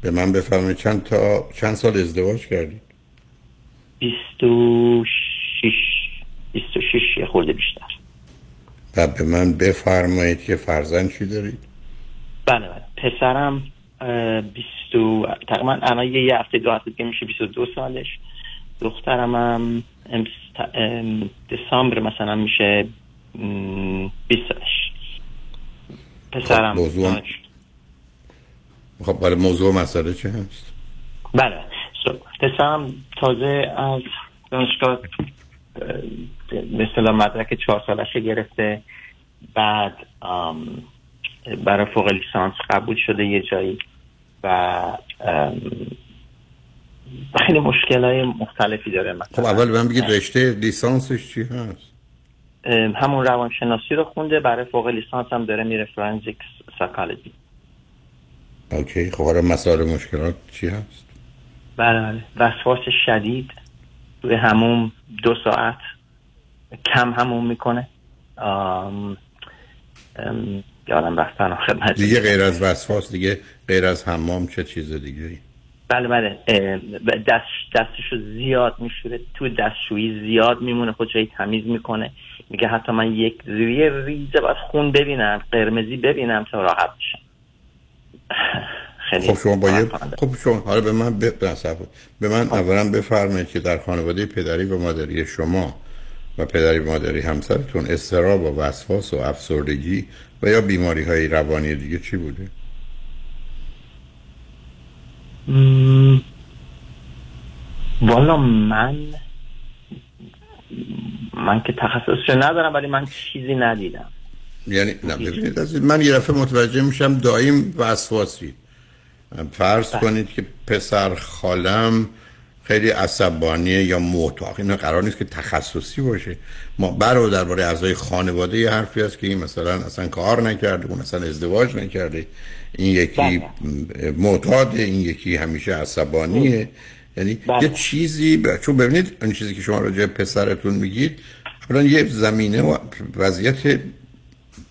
به من بفرمایید چند تا چند سال ازدواج کردید؟ بیست و شش بیست و شش، یه خورده بیشتر. و به من بفرمایید که فرزند چی دارید؟ بله بله، پسرم تقریبا الان یه هفته دو هفته دیگه میشه بیست و دو سالش. دخترم هم دسامبر مثلا میشه بیست سالش. پسرم خب موضوع هم... خب برای موضوع مسئله چه هست؟ بله پسرم تازه از دانشگاه به اصطلاح مدرک چهار سالشه گرفته، بعد برای فوق لیسانس قبول شده یه جایی و خیلی مشکلای مختلفی داره. مثلا خب اول من بگید رشته لیسانسش چی هست؟ همون روانشناسی رو خونده، برای فوق لیسانس هم داره میره فرنزیک سایکولوژی. اوکی خب حالا مسائل مشکلات چی هست؟ بله وسواس شدید، توی هموم دو ساعت کم هموم میکنه، یادم رفتن خدمت دیگه. غیر از وسواس دیگه، غیر از حمام چه چیز دیگه‌ای؟ بله بله دست دستشو زیاد میشوره، تو دستشویی زیاد میمونه، خودش تمیز میکنه، میگه حتی من یک زیر ریزه باید خون ببینم، قرمزی ببینم تا راحت بشم. خب شما با یه خب شما حالا به من بپرسید، به من اولا بفرمایید که در خانواده پدری و مادری شما و پدری و مادری همسرتون اضطراب و وسواس و افسردگی و یا بیماری‌های روانی دیگه چی بوده؟ م... والا من من که تخصصش ندارم، ولی من چیزی ندیدم. یعنی نه من یه دفعه متوجه میشم دائم وسواسی. فرض بس. کنید که پسر خالم خیلی عصبانیه یا معتاد، این قرار نیست که تخصصی باشه. ما برو درباره اعضای خانواده یه حرفی هست که این مثلا اصلا کار نکرده، اون اصلا ازدواج نکرده، این یکی معتاده، این یکی همیشه عصبانیه. یعنی یه چیزی چون ببینید اون چیزی که شما راجع به پسرتون میگید الان یه زمینه و وضعیت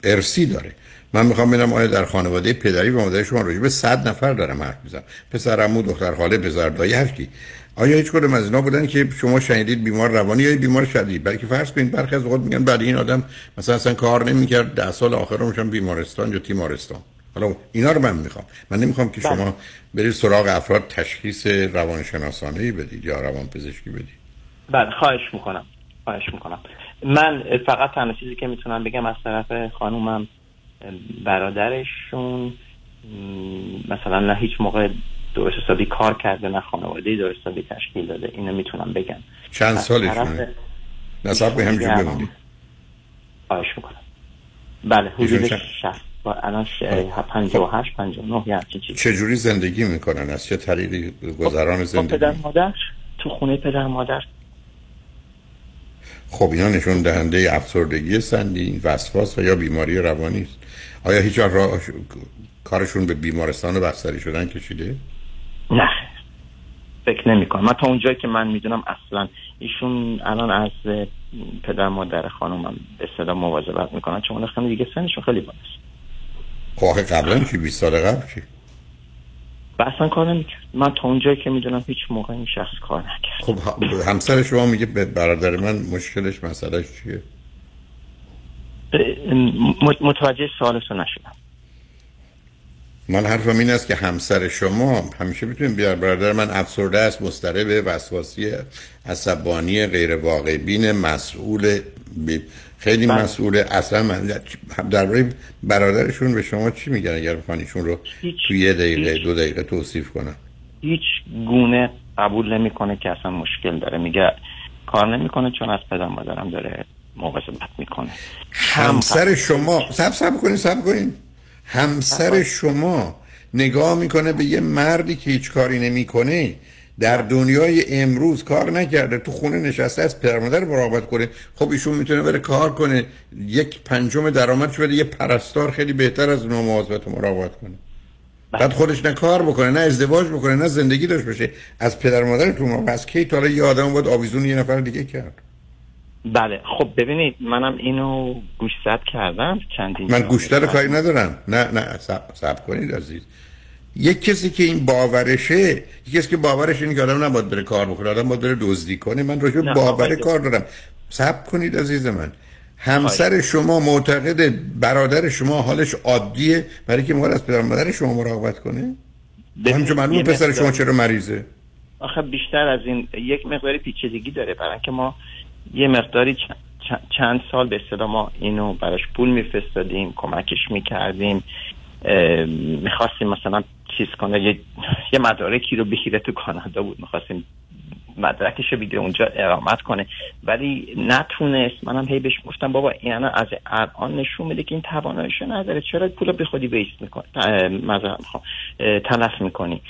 ارثی داره. من میخوام ببینم آیا در خانواده پدری و مادری شما راجع به صد نفر دارم حرف میزنم، پسر عمو، دختر خاله، پسر دایه، هر کی، آیا هیچ کدوم از اینا بودن که شما شنیدید بیمار روانی یا بیمار شدید؟ بلکه فرض کنید برخی از اوقات میگن بعد این آدم مثلا اصلا کار نمیکرد، ده سال آخرش هم بیمارستان یا تیمارستان. حالا اینا رو من میخوام، من نمیخوام که شما برید سراغ افراد تشخیص روانشناسانه‌ای بدید یا روانپزشکی بدید. بله خواهش میکنم، خواهش میکنم. من فقط تنها چیزی که میتونم بگم از طرف خانومم، برادرشون مثلا نه هیچ موقع درست حسابی کار کرده، نه خانواده درست حسابی تشکیل داده، اینو میتونم بگم. چند سالشونه؟ نصب به همجور بمونی آیش میکنم. بله حدود شصت و الان پنجاه و هشت پنجاه و نه یه همچین چیز. چجوری زندگی میکنن؟ از چه طریقی گذران زندگی؟ پدر مادر، تو خونه پدر مادر. خب اینا نشون دهنده افسردگی سندین، وسواس و یا بیماری روانی است. آیا هیچ راه کارشون به بیمارستان و بستری شدن کشیده؟ نه فکر نمی‌کنم. من تا اونجایی که من میدونم اصلا ایشون الان از پدر مادر خانومم به اصطلاح مواظبت میکنن، چون اون دیگه سنشون خیلی بالاست. واقعا قبلا که بیست سال قبل چی؟ اصلا کار نمی‌کرد. من تا اونجایی که میدونم هیچ موقع این شخص کار نکرد. خب همسر شما میگه برادر من مشکلش مسئلهش چیه؟ متوجه سوالش نشدم. من حرفم این است که همسر شما همیشه میتونیم بیار برادر من افسرده است، مضطرب، وسواسی، عصبانی، غیر واقع بین، مسئول، خیلی بله. مسئول. اصلا من درباره برادرشون به شما چی میگن اگر بخوان ایشون رو توی یه دقیقه هیچ. دو دقیقه توصیف کنم. هیچ گونه قبول نمیکنه که اصلا مشکل داره، میگه کار نمیکنه چون از پدر مادرم داره مواظبت میکنه. همسر شما صبر صبر کنین صبر کنین همسر شما نگاه میکنه به یه مردی که هیچ کاری نمیکنه، در دنیای امروز کار نکرده، تو خونه نشسته، از پدر مادر مراقبت کنه. خب ایشون میتونه بره کار کنه، یک پنجم درآمدش بده یه پرستار، خیلی بهتر از اونها مواظبت و مراقبت کنه. بعد خودش نه کار بکنه، نه ازدواج بکنه، نه زندگی داشته باشه، از پدر مادرتون ما پس کی تا یه آدم بود آویزون یه نفر دیگه کرد. بله خب ببینید منم اینو گوشزد کردم چندین. من گوشزد کاری ندارم، نه نه صبر کنید عزیز. یک کسی که این باورشه، یک کسی که باورش اینه که آدم نباید بره کار بکنه، آدم باید بره دزدی کنه، من راجع به باور کار دارم. صبر کنید عزیز من. همسر آید. شما معتقده برادر شما حالش عادیه برای که میخواد از پدر مادر شما مراقبت کنه؟ همچون معلوم پسر شما چرا مریضه؟ آخه بیشتر از این یک مقداری پیچیدگی داره، برای اینکه ما یه مقداری چند سال به اصطلاح ما اینو براش پول میفرستادیم، کمکش میکردیم، میخواستیم مثلا چیز کنه، یه, یه مدارکی رو بگیره، تو کانادا بود، میخواستیم مدرکش رو بگیره اونجا اقامت کنه، ولی نتونست. منم هی بهش گفتم بابا این الان از الان نشون میده که این تواناییشو نداره، چرا پول رو به خودی بیست میکنی، مثلا تلف میکنی،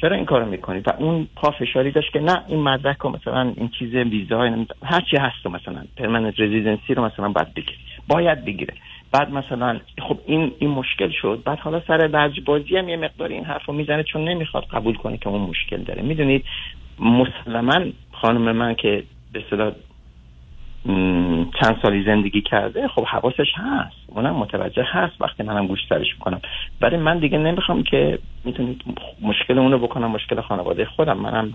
چرا این کارو میکنی؟ و اون پا فشاری داشت که نه این مدرک رو مثلا این چیز ویزا هر چی هست مثلا پرمننت رزیدنسی رو مثلا باید بگیره، باید بگیره. بعد مثلا خب این این مشکل شد. بعد حالا سر برج بازی هم یه مقدار این حرفو میزنه چون نمیخواد قبول کنه که اون مشکل داره. میدونید مسلماً خانم من که به اصطلاح چند سالی زندگی کرده، خب حواسش هست، اونم متوجه هست وقتی منم گوش سرش میکنم، ولی من دیگه نمیخوام که میتونید مشکل اونو بکنم مشکل خانواده خودم، منم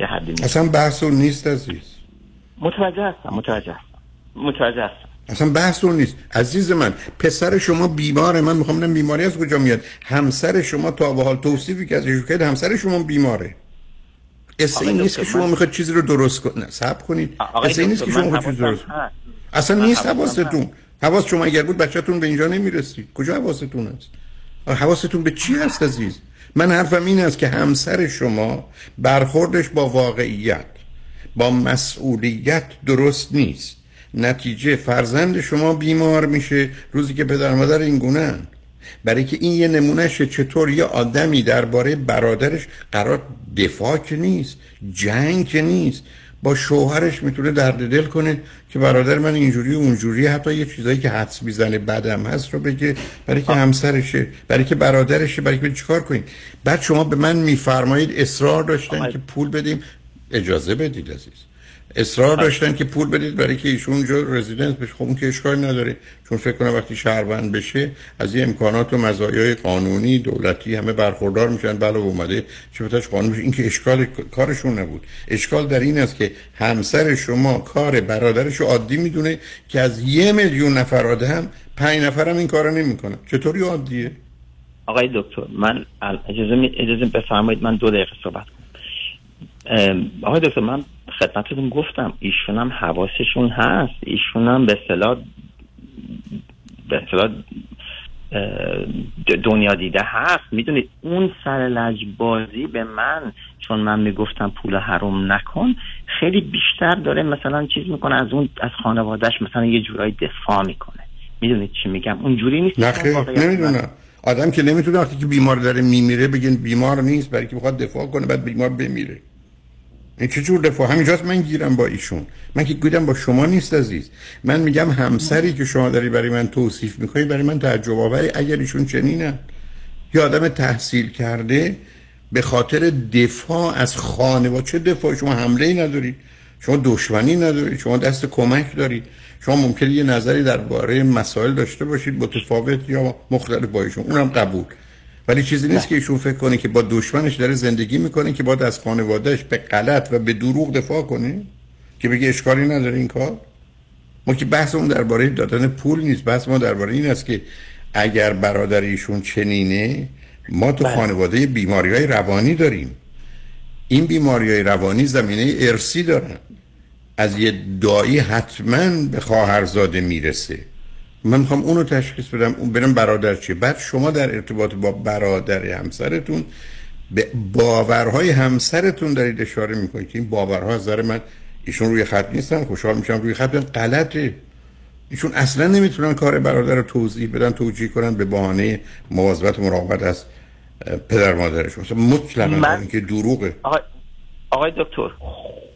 یه حدی نیست. اصلا بحث اون نیست عزیز. متوجه هستم متوجه هستم متوجه هستم اصلا بحث اون نیست عزیز من. پسر شما بیماره، من میخوام ببینم بیماری از کجا میاد. همسر شما تا به حال توصیفی که ازش کرد همسر شما بیماره، اصلا این نیست که شما میخواد چیزی رو درست کنید. صبر کنید، اصلا این نیست که شما میخواد چیزی درست کنید، اصلا نیست. حواستون حواس شما اگر بود بچه‌تون به اینجا نمیرسید. کجا حواستون هست؟ حواستون به چی هست عزیز من؟ حرفم این است که همسر شما برخوردش با واقعیت، با مسئولیت درست نیست. نتیجه فرزند شما بیمار میشه روزی که پدر مادر این گونه، برای که این یه نمونهشه چطور یه آدمی درباره برادرش قرار دفاع که نیست، جنگ که نیست، با شوهرش میتونه درد دل کنه که برادر من اینجوری اونجوری، حتی یه چیزایی که حدس میزنه بعدم هست رو بگه، برای که همسرشه، برای که برادرشه، برای که چیکار کنین. بعد شما به من میفرمایید اصرار داشتن آمد. که پول بدیم. اجازه بدید عزیز، اصرار داشتن که پول بدید برای که ایشون جو رزیدنس بشه. خب اون که اشکالی نداره، چون فکر کنم وقتی شهروند بشه از این امکانات و مزایای قانونی دولتی همه برخوردار میشن. بله اومده چه بتاش قانون بشه، این که اشکال کارشون نبود. اشکال در این است که همسر شما کار برادرشو عادی میدونه که از یه میلیون نفر آدم پنج نفرم این کارو نمیکنه. چطوری عادیه آقای دکتر؟ من اجازه می اجازه بفرمایید من دو دقیقه صحبت کنم. آقای دکتر من خدمتتون گفتم ایشون هم حواسشون هست، ایشون هم به اصطلاح به اصطلاح دنیا دیده هست. میدونید اون سر لجبازی به من، چون من میگفتم پول حرام نکن، خیلی بیشتر داره مثلا چیز میکنه از اون از خانوادهش مثلا یه جورایی دفاع میکنه. میدونید چی میگم؟ اونجوری نیست. نخیر نمیدونم، آدم که نمیتونه وقتی که بیمار داره میمیره بگن بیمار نیست برای که بخواد دفاع کنه بعد بیمار بمیره. این چه جور دفاع؟ همینجاست من گیرم با ایشون. من که گیرم با شما نیست عزیز من. میگم همسری که شما داری برای من توصیف میکنی برای من تعجب آوره. اگر ایشون چنینه، یه آدم تحصیل کرده، به خاطر دفاع از خانواده. چه دفاع؟ شما حمله‌ای ندارید، شما دشمنی ندارید، شما دست کمک دارید، شما ممکنه یه نظری درباره مسائل داشته باشید متفاوت یا مختلف با ایشون، اونم قبول. ولی چیزی نیست که ایشون فکر کنه که با دشمنش داره زندگی میکنه که باید از خانوادهش به غلط و به دروغ دفاع کنه که بگه اشکالی نداره این کار. ما که بحثمون درباره دادن پول نیست، بحث ما درباره این است که اگر برادر ایشون چنینه، ما تو خانواده بیماری‌های روانی داریم. این بیماری‌های روانی زمینه ارثی دارن، از یه دایی حتما به خواهرزاده میرسه. من میخوام اونو تشخیص بدم، اون برم برادر چیه. بعد شما در ارتباط با برادر همسرتون به باورهای همسرتون دارید اشاره میکنید که این باورها از نظر من، ایشون روی خط نیستن، خوشحال میشم روی خط نیستن، غلطه. ایشون اصلا نمیتونن کار برادر رو توضیح بدن، توجیه کنن به بهانه مواظبت و مراقبت از پدر مادرشون. مثلا مطلقاً اینکه دروغه. آقای, آقای دکتر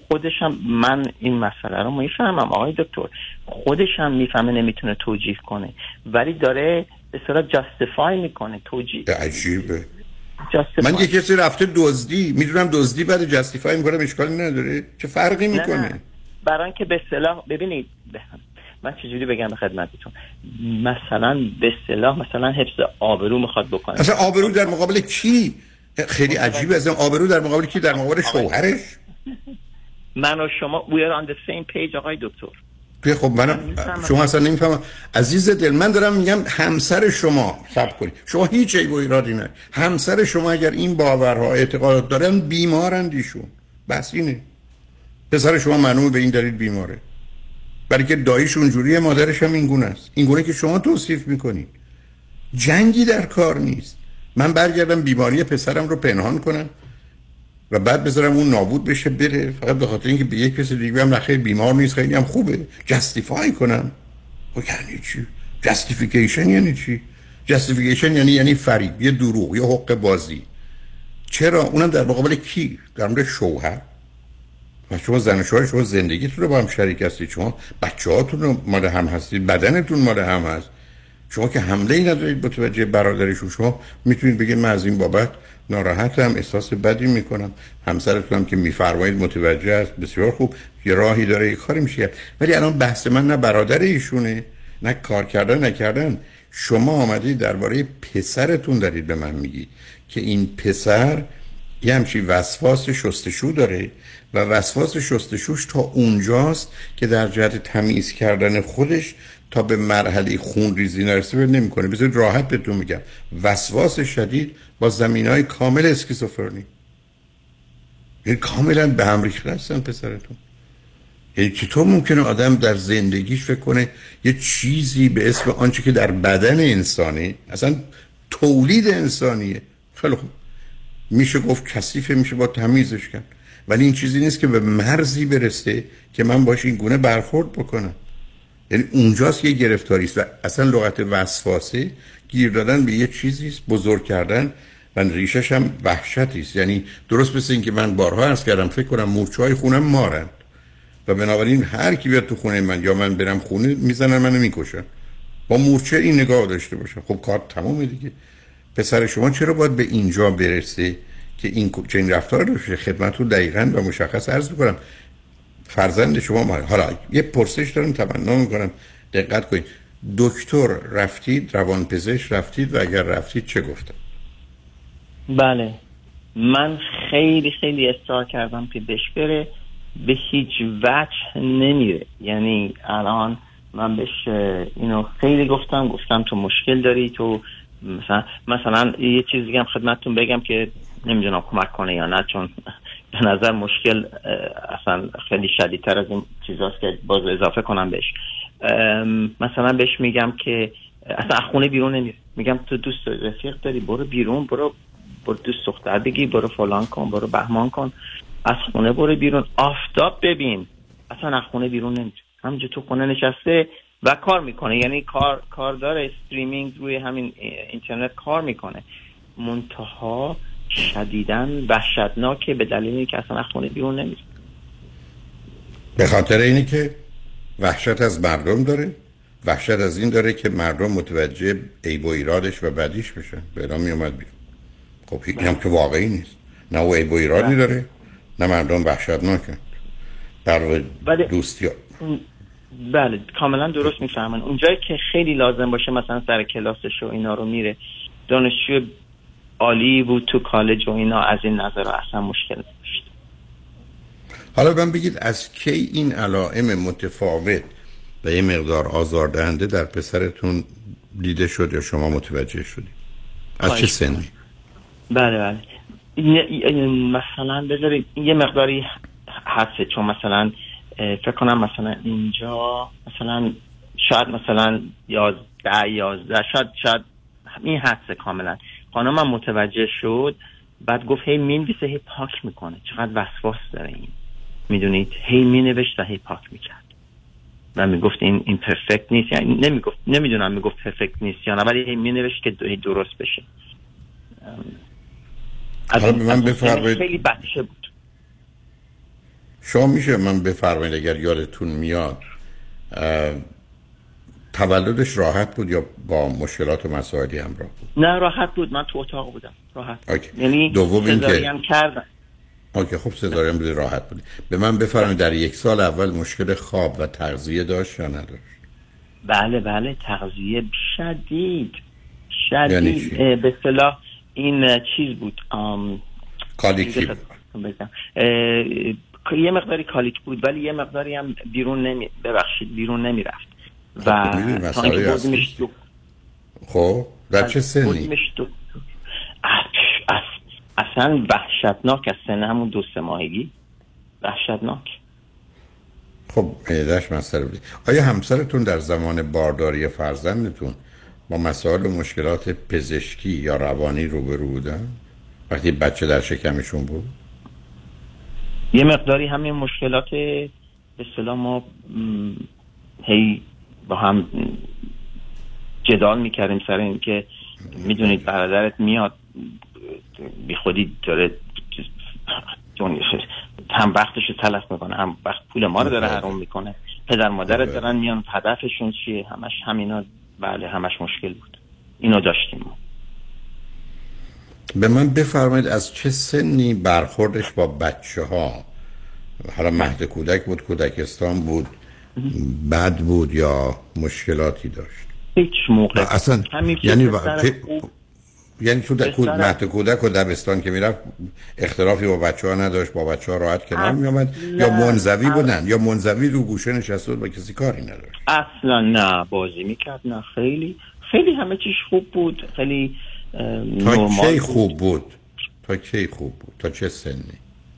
خودشم، من این مسئله رو میفهمم آقای دکتر، خودشم میفهمه نمیتونه توجیه کنه، ولی داره به صورت جاستیفای میکنه. توجیه عجیبه. جاستیفای. من یه کسی رفته دزدی، میدونم دزدی، بعد جاستیفای میکنم، اشکالی نداره، چه فرقی میکنه؟ برای اینکه به اصطلاح ببینید بهم. من چجوری بگم به خدمتتون؟ مثلا به اصطلاح مثلا حفظ آبرو میخواد بکنه. مثلا آبرو در مقابل کی؟ خیلی عجیبه. از آبرو در مقابل کی؟ در مقابل شوهرش. من و شما we are on the same page آقای دکتر. توی خب منم شما اصلا نمیفهمم عزیز دل، من دارم میگم همسر شما، صبر کنید، شما هیچ عیب و ایرادی نداره، همسر شما اگر این باورها اعتقادات دارن بیمارن دیشون، بس اینه. پسر شما معلومه به این دلیل بیماره، برای که داییش اونجوریه، مادرش هم اینگونه است، اینگونه که شما توصیف میکنید. جنگی در کار نیست. من برگردم بیماری پسرم رو پنهان کنم و بعد بذارم اون نابود بشه بره، فقط به خاطر اینکه به یک کسی دیگه هم نخیر بیمار نیست، خیلی هم خوبه، جاستیفای کنم. خب یعنی چی؟ جاستیفیکیشن یعنی چی؟ جاستیفیکیشن یعنی یعنی فریب، یه دروغ، یه حق بازی. چرا؟ اونم در مقابل کی؟ در مورد شوهر. و شما زن و شوهر شما زندگیتون رو با هم شریک هستید، شما بچه‌هاتون رو مال هم هستید، بدنتون مال هم هست. شما که حمله ای ندارید به توجه برادریشون، شما میتونید بگید من از این بابت ناراحتم، احساس بدی میکنم، همسرتونم که میفرمایید متوجه است، بسیار خوب، یه راهی داره، یه کاری میشه. ولی الان بحث من نه برادر ایشونه، نه کار کردن نکردن. شما آمدید درباره پسرتون دارید به من میگید که این پسر یه همچین وسواس شستشو داره و وسواس شستشوش تا اونجاست که در جهت تمیز کردن خودش تا به مرحله خون ریزی نرسه بر نمیکنه. بذارید راحت بهتون میگم، وسواس شدید با زمینهای کامل اسکیزوفرنی، یعنی کاملا به هم ریخته هستن پسرتون. یعنی چطور ممکنه آدم در زندگیش فکر کنه یه چیزی به اسم آنچه که در بدن انسانی اصلا تولید انسانیه، خیلی خوب میشه گفت کثیفه، میشه با تمیزش کرد، ولی این چیزی نیست که به مرزی برسه که من باش این گونه برخورد بکنم. یعنی اونجاست که گرفتاری است و اصلا لغت وسواسه گیر دادن به یه چیزی است، بزرگ کردن و ریشش هم وحشتی است. یعنی درست مثل این که من بارها عرض کردم، فکر کنم مورچه‌های خونم مارند و بنابراین هر کی بیاد تو خونه من یا من برم خونه میزنن منو میکشن، با مورچه این نگاه داشته باشم. خب کار تمومه دیگه. پسر شما چرا باید به اینجا برسه که این چنین رفتار رو بشه؟ خدمتتون دقیقاً و مشخص عرض می‌کنم فرزند شما ماره. حالا یه پرسش دارم، تمنا میکنم دقت کنید. دکتر رفتید، روانپزشک رفتید و اگر رفتید چه گفتن؟ بله، من خیلی خیلی اصرار کردم که بهش بره، به هیچ وجه نمیره. یعنی الان من بهش اینو خیلی گفتم، گفتم تو مشکل داری، تو مثلا مثلا یه چیزی هم خدمتتون بگم که نمیدونم کمک کنه یا نه، چون به نظر مشکل اصلا خیلی شدیدتر از این چیزاست که باز اضافه کنم بهش. مثلا بهش میگم که اصلا خونه بیرون نمیره، میگم تو دوست رفیق داری، برو بیرون، برو برو دوست دختر بگی، برو فلان کن، برو بهمان کن، از خونه برو بیرون، آفتاب ببین. اصلا خونه بیرون نمیره، همینجور تو خونه نشسته و کار میکنه. یعنی کار کار داره، استریمینگ روی همین اینترنت کار میکنه، منتها شدیداً وحشتناکه به دلیل اینکه اصلا خونه بیرون نمیره. به خاطر اینه که وحشت از مردم داره، وحشت از این داره که مردم متوجه عیب و ایرادش و بدیش بشن، به نام میومد بیرون. خب این هم که واقعی نیست، نه او عیب و ایرادی داره نه مردم وحشتناکن در دوستی ها. بله کاملا درست میفهمن. اونجایی که خیلی لازم باشه مثلا سر کلاسش و اینا رو میره، دانشجو عالی بود تو کالج و اینا، از این نظر اصلا مشکل نداشت. حالا من بگید از کی این علائم متفاوت و یه مقدار آزاردهنده در پسرتون دیده شد یا شما متوجه شدید؟ از چه سنی؟ بله بله مثلا بذارید یه مقداری حدسه، چون مثلا فکر کنم مثلا اینجا مثلا شاید مثلا یازده یازده شاید شاید این حدسه کاملا. خانمم متوجه شد، بعد گفت هی مینویسه هی پاک میکنه، چقدر وسواس داره این، میدونید، هی مینوشت و هی پاک میکرد و میگفت این این پرفکت نیست، یعنی نمیگفت، نمیدونم میگفت پرفکت نیست یا نه، ولی هی مینوشت که درست بشه. از این من بفرمایید خیلی بچه بود. شما میشه من بفرمایید اگر یادتون میاد تولدش راحت بود یا با مشکلات و مسائلی همراه بود؟ نه راحت بود، من تو اتاق بودم، راحت. okay. یعنی سزارین که... کردم. آکی خب سزارین بود، راحت بود. به من بفرمایید در یک سال اول مشکل خواب و تغذیه داشت یا نداشت؟ بله بله تغذیه شدید شدید، یعنی به اصطلاح این چیز بود، آم... کالیکی بود، یه مقداری کالیک بود ولی یه مقداری هم بیرون نمی ببخشید بیرون نمی رفت و تا اینکه بردیمش دو... خب در چه سنی؟ دو... اص... اصلا وحشتناک، از سن همون دو سه ماهگی وحشتناک. خب معدهش مسئله بود. آیا همسرتون در زمان بارداری فرزندتون با مسائل و مشکلات پزشکی یا روانی روبرو بودن وقتی بچه در شکمشون بود؟ یه مقداری همین مشکلات به اصطلاح ما هی با هم جدال میکردیم سر این که میدونید برادرت میاد بی خودی داره هم وقتشو تلف میکنه، هم وقت پول ما رو داره حرام میکنه، پدر مادرت دارن میان هدفشون چیه، همش همینا. بله همش مشکل بود، اینو داشتیم ما. به من بفرمایید از چه سنی برخوردش با بچه ها، حالا مهد کودک بود، کودکستان بود، بد بود یا مشکلاتی داشت؟ هیچ موقع اصلا یعنی با... او... یعنی تو دکود مهد کودک و دبستان که میرفت اختلافی با بچه ها نداشت، با بچه ها راحت کنار میامد یا منزوی بودن یا منزوی رو گوشه نشسته بود با کسی کاری نداشت؟ اصلا نه، بازی میکرد، نه خیلی خیلی همه چیش خوب بود، خیلی تا چه خوب بود؟ تا چه خوب بود؟ تا چه سنی؟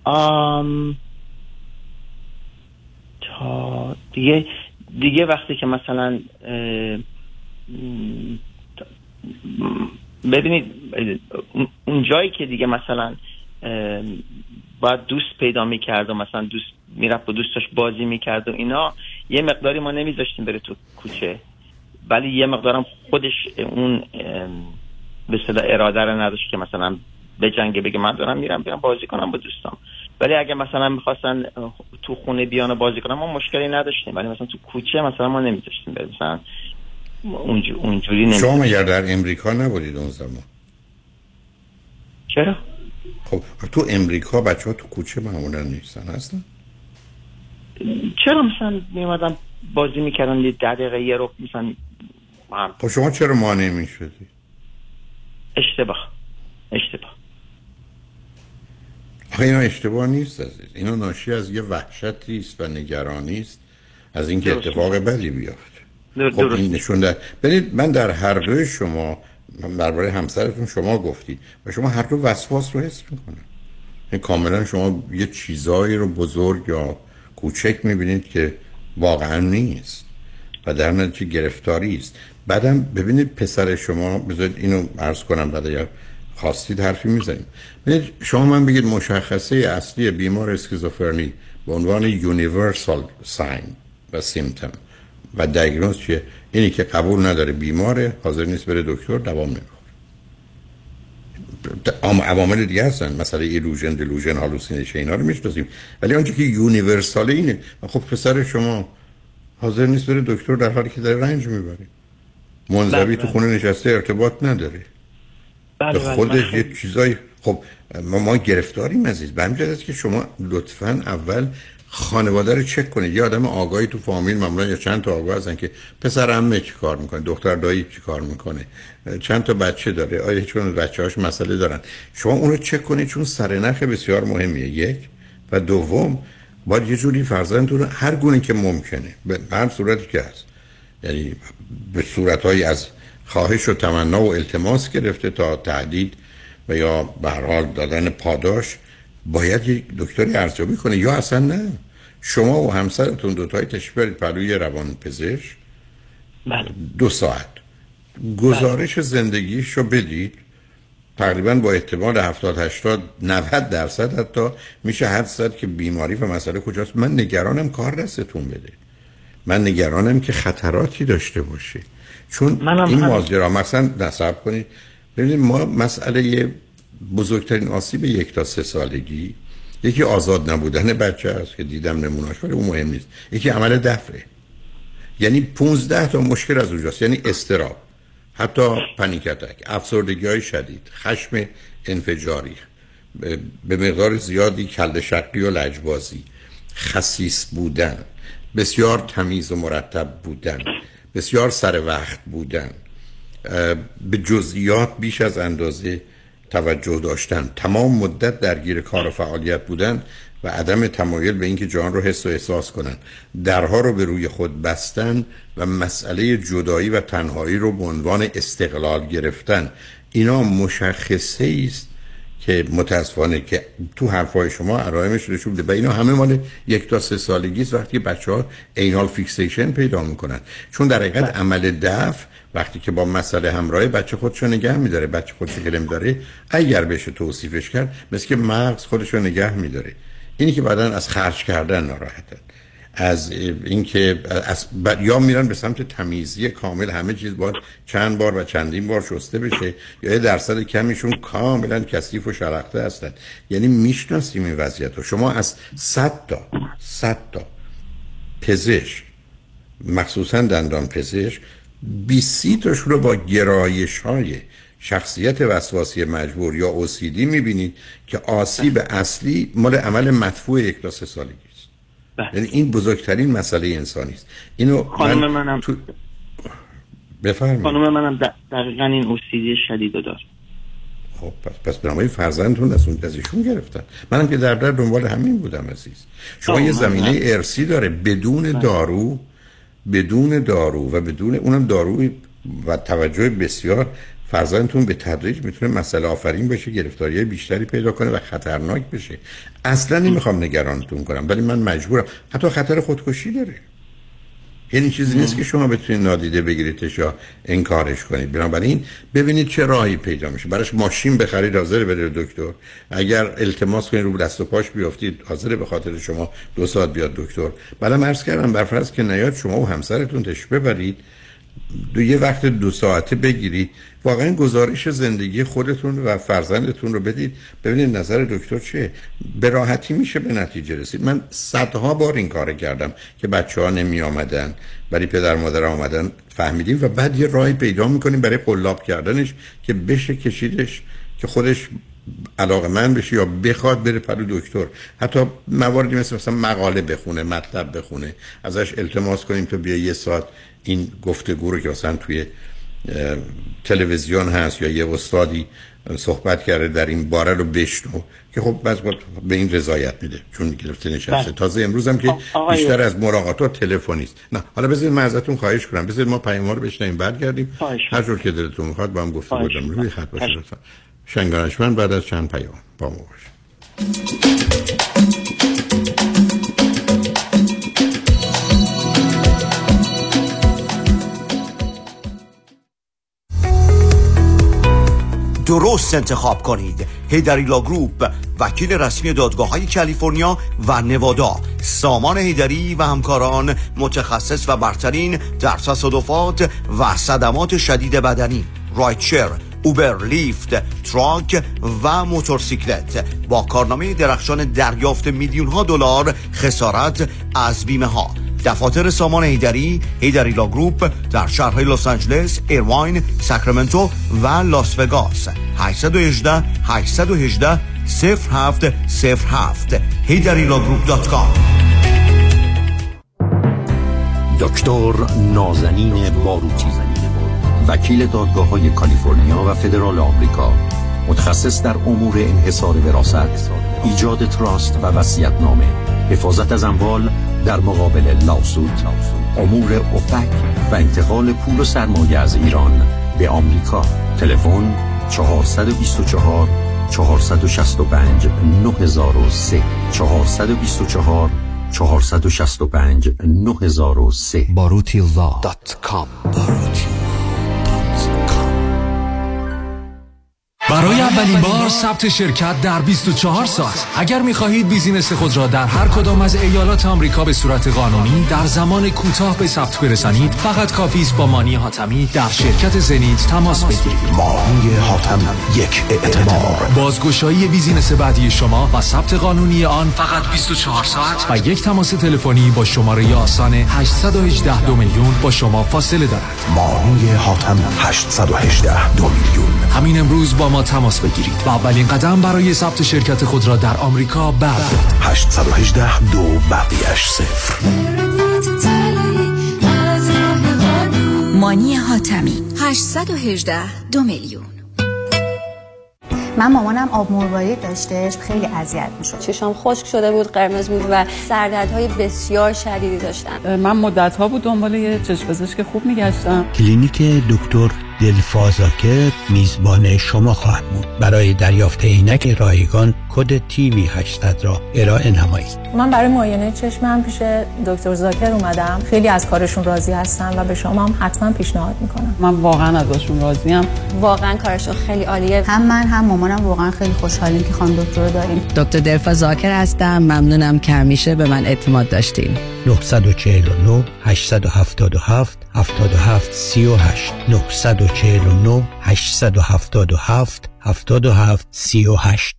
آم... تا دیگه دیگه وقتی که مثلا اه... ببینید اون جایی که دیگه مثلا اه... باید دوست پیدا میکرد و مثلا دوست میرفت با دوستاش بازی میکرد و اینا، یه مقداری ما نمیذاشتیم بره تو کوچه، ولی یه مقدارم خودش اون اه... به صدا اراده رو نداشت که مثلا به جنگه بگه من دارم میرم بیرم بازی کنم با دوستام. ولی اگه مثلا میخواستن تو خونه بیان و بازی کنم ما مشکلی نداشتیم، ولی مثلا تو کوچه مثلا ما نمیذاشتیم مثلا اونج... اونجوری نمیذاشتیم. شما مگر در امریکا نبودید اون زمان؟ چرا؟ خب تو امریکا بچه ها تو کوچه معمولا نیستن اصلا؟ چرا مثلا میمدن بازی میکردن یه ده دقیقه یه رو مثلا هم... خب شما چرا مانع میشدی؟ اشتباه اشتباه آخه اینا اشتباه نیست عزیز، اینا ناشی از یه وحشتی است و نگرانی است از اینکه اتفاق بدی بیافت. خب این نشونده. ببینید من در هر دوی شما درباره همسرتون شما گفتید و شما هر دو وسواس رو حس میکنید، این کاملا شما یه چیزایی رو بزرگ یا کوچک میبینید که واقعا نیست و در نتیجه گرفتاری است. بعدم ببینید پسر شما، بذارید اینو عرض کنم بعد اگر خواستید حرفی میزنیم. ببینید شما من بگید مشخصه اصلی بیمار اسکیزوفرنی به عنوان یونیورسال ساین و سیمتم و دیاگنوز چیه؟ اینی که قبول نداره بیماره، حاضر نیست بره دکتر، دوام نمیخوره. عوامل دیگه هستن، مثلا ایلوژن، دلوژن، هالوسینیشن، اینا رو میشناسیم، ولی اونچه که یونیورسال اینه. خب پسر شما حاضر نیست بره دکتر در حالی که داره رنج میبره، منزوی تو خونه نشسته، ارتباط نداره، به خودش یه چیزای. خب ما, ما گرفتاریم عزیز. به همین جهت است که شما لطفاً اول خانواده رو چک کنید. یه آدم آگاهی تو فامیل معمولا یا چند تا آگاه هستن که پسر عمه چی کار میکنه، دختر دایی چی کار میکنه، چند تا بچه داره، آیا هیچکدوم بچه‌هاش مسئله دارن. شما اون رو چک کنید چون سرنخ بسیار مهمیه. یک و دوم باید یه جوری فرزندتون رو هر گونه که ممکنه به هر صورتی که هست، یعنی به صورت‌هایی از خواهش و تمنا و التماس گرفته تا تهدید و یا به هر حال دادن پاداش، باید یک دکتری ارزیابی کنه. یا اصلا نه، شما و همسرتون دوتایی تشریف برید پلوی روانپزشک دو ساعت گزارش زندگیشو بدید. تقریبا با احتمال هفتاد هشتاد نود درصد حتی میشه حد زد که بیماری و مسئله کجاست. من نگرانم کار دستتون بده، من نگرانم که خطراتی داشته باشه، چون این ماجرا مثلا نصب کنید. ببینید ما مسئله بزرگترین آسیب یک تا سه سالگی، یکی آزاد نبودن بچه است که دیدم نمونه‌اش، ولی اون مهم نیست، یکی عمل دفعه، یعنی پونزده تا مشکل از اونجاست، یعنی اضطراب، حتی پنیک اتک، افسردگی‌های شدید، خشم انفجاری، به مقدار زیادی کله شقی و لجبازی، خسیس بودن، بسیار تمیز و مرتب بودن، بسیار سر وقت بودن، به جزئیات بیش از اندازه توجه داشتن، تمام مدت درگیر کار و فعالیت بودن و عدم تمایل به اینکه جان رو حس و احساس کنن، درها رو به روی خود بستن و مسئله جدایی و تنهایی رو به عنوان استقلال گرفتن، اینا مشخصه است که متاسفانه که تو حرفای شما علائمش نشون میده. اینا همه مال یک تا سه سالگی است وقتی بچه‌ها اینال فیکسیشن پیدا میکنن، چون در حقیقت عمل دفع وقتی که با مسئله همراهه بچه خودشو نگه میداره، بچه خودش علم داره، اگر بشه توصیفش کرد مثل که مغز خودشو نگه میداره. اینی که بعدن از خرج کردن ناراحتن، از اینکه از ب... یا میرن به سمت تمیزی کامل، همه چیز باید چند بار و چندین بار شسته بشه، یا یه درصد کمیشون کاملا کثیف و شلخته هستن. یعنی میشناسیم این وضعیت رو. شما از صد تا صد تا پزشک، مخصوصا دندان پزشک، بیست تاشون رو با گرایش های شخصیت وسواسی مجبور یا او سی دی میبینید که آسیب اصلی مال عمل مدفوع یک تا سه سالگی است. یعنی این بزرگترین مسئله انسانی است. اینو خانم من منم تو... بفرمایید. خانم منم دقیقاً این او سی دی شدید داره. خب پس پس برنامه فرزندتون از اون از ایشون گرفتن. منم که در در دنبال همین بودم عزیز. شما یه زمینه ارثی داره، بدون دارو بدون دارو و بدون اونم داروی و توجه بسیار فرزندتون به تدریج میتونه مسئله آفرین بشه، گرفتاری‌های بیشتری پیدا کنه و خطرناک بشه. اصلا نمیخوام نگرانتون کنم ولی من مجبورم، حتی خطر خودکشی داره. یعنی چیزی نیست که شما بتونید نادیده بگیریدش یا انکارش کنید. بنابراین ببینید چه راهی پیدا میشه. براش ماشین بخرید حاضر بره دکتر، اگر التماس کنید رو دست و پاش بیافتید حاضر به خاطر شما دو ساعت بیاد دکتر. بعدم عرض کردم برفرض که نیاد، شما و همسرتون تش ببرید دو یه وقت دو ساعته بگیرید، واقعا گزارش زندگی خودتون و فرزندتون رو بدید، ببینید نظر دکتر چیه. به راحتی میشه به نتیجه رسید. من صدها بار این کار کردم که بچه‌ها نمی آمدن ولی پدر مادر آمدن، فهمیدیم و بعد یه راهی پیدا میکنیم برای قلاب کردنش که بشه کشیدش که خودش علاقمند بشه یا بخواد بره پلو دکتر. حتی مواردی مثل مثلا مقاله بخونه، مطلب بخونه، ازش التماس کنیم تو بیا یه ساعت این گفتگو رو که مثلا توی تلویزیون هست یا یه استادی صحبت کرده در این باره رو بشنو، که خب بعض وقت به این رضایت میده چون گرفته نشسته. تازه امروز هم که بیشتر از مراقبات تلفنی است. نه حالا بذارید من ازتون خواهش کنم بذارید ما پیام رو بشنویم برگردیم، هر جور که دلتون میخواد با هم گفتگو کنیم. روی خط باشید لطفا. شنگانشمن بعد از چند پیام با ما باشید. درست انتخاب کنید. هیدری لا گروپ، وکیل رسمی دادگاه‌های کالیفرنیا و نوادا. سامان هیدری و همکاران، متخصص و برترین در تصادفات و صدمات شدید بدنی، رایتشر، اوبر، لیفت، تراک و موتورسیکلت، با کارنامه درخشان دریافت میلیون‌ها دلار خسارت از بیمه‌ها. دفاتر سامان هیدری، هیدری لا گروپ در شهرهای لس آنجلس، ایرواین، ساکرامنتو و لاس وگاس. هشت یک هشت، هشت یک هشت، صفر هفت صفر هفت هیدری لا گروپ دات کام. دکتر نازنین باروتی، وکیل دادگاه‌های کالیفرنیا و فدرال آمریکا، متخصص در امور انحصار وراثت، ایجاد تراست و وصیت‌نامه، حفاظت از اموال در مقابل لاسود، امور اوپک و انتقال پول و سرمایه از ایران به آمریکا. تلفن چهار دو چهار، چهار شش پنج، نه صفر صفر سه چهار دو چهار، چهار شش پنج، نه صفر صفر سه باروتیلا دات کام. برای اولین بار ثبت شرکت در بیست و چهار ساعت. اگر می‌خواهید بیزینس خود را در هر کدام از ایالات آمریکا به صورت قانونی در زمان کوتاه به ثبت برسانید، فقط کافی است با مانی حاتمی در شرکت زنیت تماس بگیرید. مانی حاتمی، یک اعتبار. بازگشایی بیزینس بعدی شما و ثبت قانونی آن فقط بیست و چهار ساعت و یک تماس تلفنی با شماره آسان هشت یک هشت دو میلیون با شما فاصله دارد. مانی حاتمی، هشت یک هشت دو میلیون. همین امروز با ما تماس بگیرید و اولین قدم برای ثبت شرکت خود را در آمریکا بردارید. هشت یک هشت دو بقیه‌اش صفر. مانی حاتمی، هشت یک هشت دو میلیون. من مامانم آب مروارید داشتش، خیلی اذیت میشد، چشام خشک شده بود، قرمز بود و سردردهای بسیار شدیدی داشتم. من مدت ها بود دنبال یه چشم پزشک خوب میگشتم. کلینیک دکتر دلفا زاکر میزبان شما خواهد بود. برای دریافت عینک رایگان کد تی وی هشتصد را ارائه نمایید. من برای معاینه چشمم پیش دکتر زاکر اومدم. خیلی از کارشون راضی هستم و به شما هم حتما پیشنهاد میکنم. من واقعا ازشون راضیم. واقعا کارشون خیلی عالیه. هم من هم مامانم واقعا خیلی خوشحالیم که خانم دکتر رو داریم. دکتر دلفا زاکر هستم. ممنونم که همیشه به من اعتماد داشتین. نه چهار نه هشت هفت هفت هفت هفت هفت سه هشت نه چهار نه هشت هفت هفت هفت هفت سه هشت.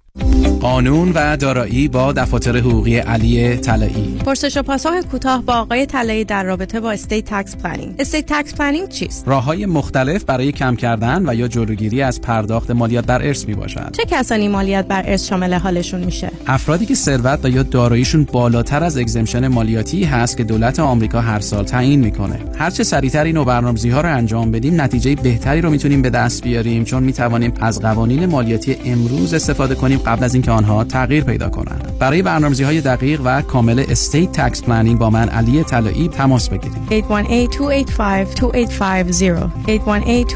قانون و دارایی با دفاتر حقوقی علی طلایی. پرسش و پاسخ کوتاه با آقای طلایی در رابطه با استیت تکس پلنینگ. استیت تکس پلنینگ چیست؟ راه‌های مختلف برای کم کردن و یا جلوگیری از پرداخت مالیات بر ارث میباشد. چه کسانی مالیات بر ارث شامل حالشون میشه؟ افرادی که ثروت و یا داراییشون بالاتر از اگزمشن مالیاتی هست که دولت آمریکا هر سال تعیین میکنه. هر چه سریعتر اینو برنامه‌ریزی‌ها رو انجام بدیم، نتیجه بهتری رو میتونیم به دست بیاریم، چون میتونیم از قوانین مالیاتی امروز استفاده کنیم قبل از اینکه آنها تغییر پیدا کنند. برای برنامه‌ریزی‌های دقیق و کامل استیت تکس پلنینگ با من علی طلایی تماس بگیرید. هشت یک هشت دو هشت پنج دو هشت پنج صفر هشت یک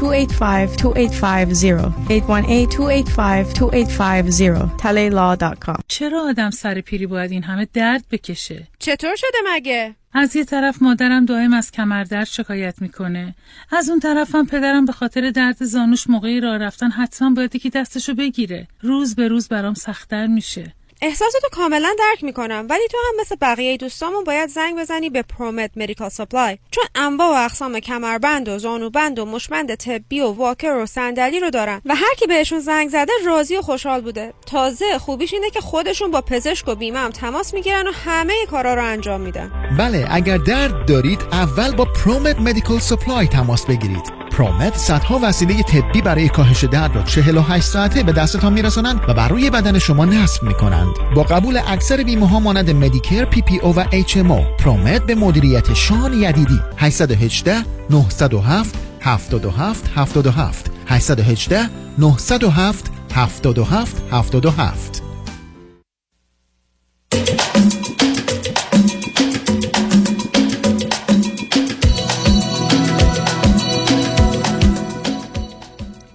هشت دو هشت پنج دو هشت پنج صفر هشت یک هشت دو هشت پنج دو هشت پنج صفر talay law dot com. چرا آدم سرپیری باید این همه درد بکشه؟ چطور شده مگه؟ از یه طرف مادرم دائم از کمر درد شکایت میکنه، از اون طرفم پدرم به خاطر درد زانوش موقعی راه رفتن حتما باید یکی دستشو بگیره. روز به روز برام سخت‌تر میشه. احساساتو کاملا درک میکنم، ولی تو هم مثل بقیه دوستامون باید زنگ بزنی به پرومت مدیکال سپلای، چون انواع و اقسام کمربند و زانوبند و مشبند طبی و واکر و صندلی رو دارن و هر کی بهشون زنگ زده راضی و خوشحال بوده. تازه خوبیش اینه که خودشون با پزشک و بیمه هم تماس میگیرن و همه کارا رو انجام میدن. بله، اگر درد دارید اول با پرومت مدیکال سپلای تماس بگیرید. پرومت صدها وسیله طبی برای کاهش درد را چهل و هشت ساعته به دستتان میرسانند و بر روی بدن شما نصب میکنند. با قبول اکثر بیمه ها مانند مدیکر، پی پی او و اچ ام او. پرومت به مدیریت شان یدیدی. هشت یک هشت نه صفر هفت هفت دو هفت هفت دو هفت هشت یک هشت نه صفر هفت هفت دو هفت هفت دو هفت.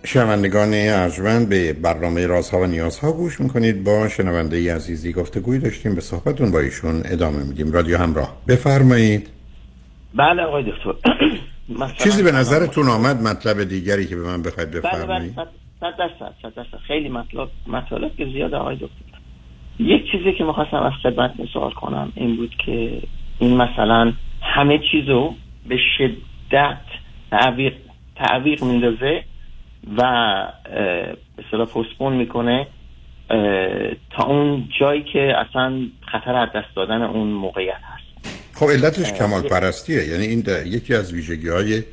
شنوندگان ارجمند، به برنامه رازها و نیازها گوش میکنید. با شنونده عزیزی گفتگوی داشتیم، به صحبتون با ایشون ادامه میدیم. رادیو همراه، بفرمایید. بله آقای دکتر، چیزی به نظرتون آمد مطلب دیگری که به من بخواید بفرمایید؟ بله بله صد درصد. خیلی مطلب مطالب که زیاد آقای دکتر. یک چیزی که میخواستم از خدمتتون سوال کنم این بود که این مثلا همه چیزو به شدت تعویق تعویق میندازه و به اصطلاح پستپون میکنه تا اون جایی که اصلا خطر از دست دادن اون موقعیت هست. خب علتش کمال پرستیه، یعنی این یکی از ویژگی های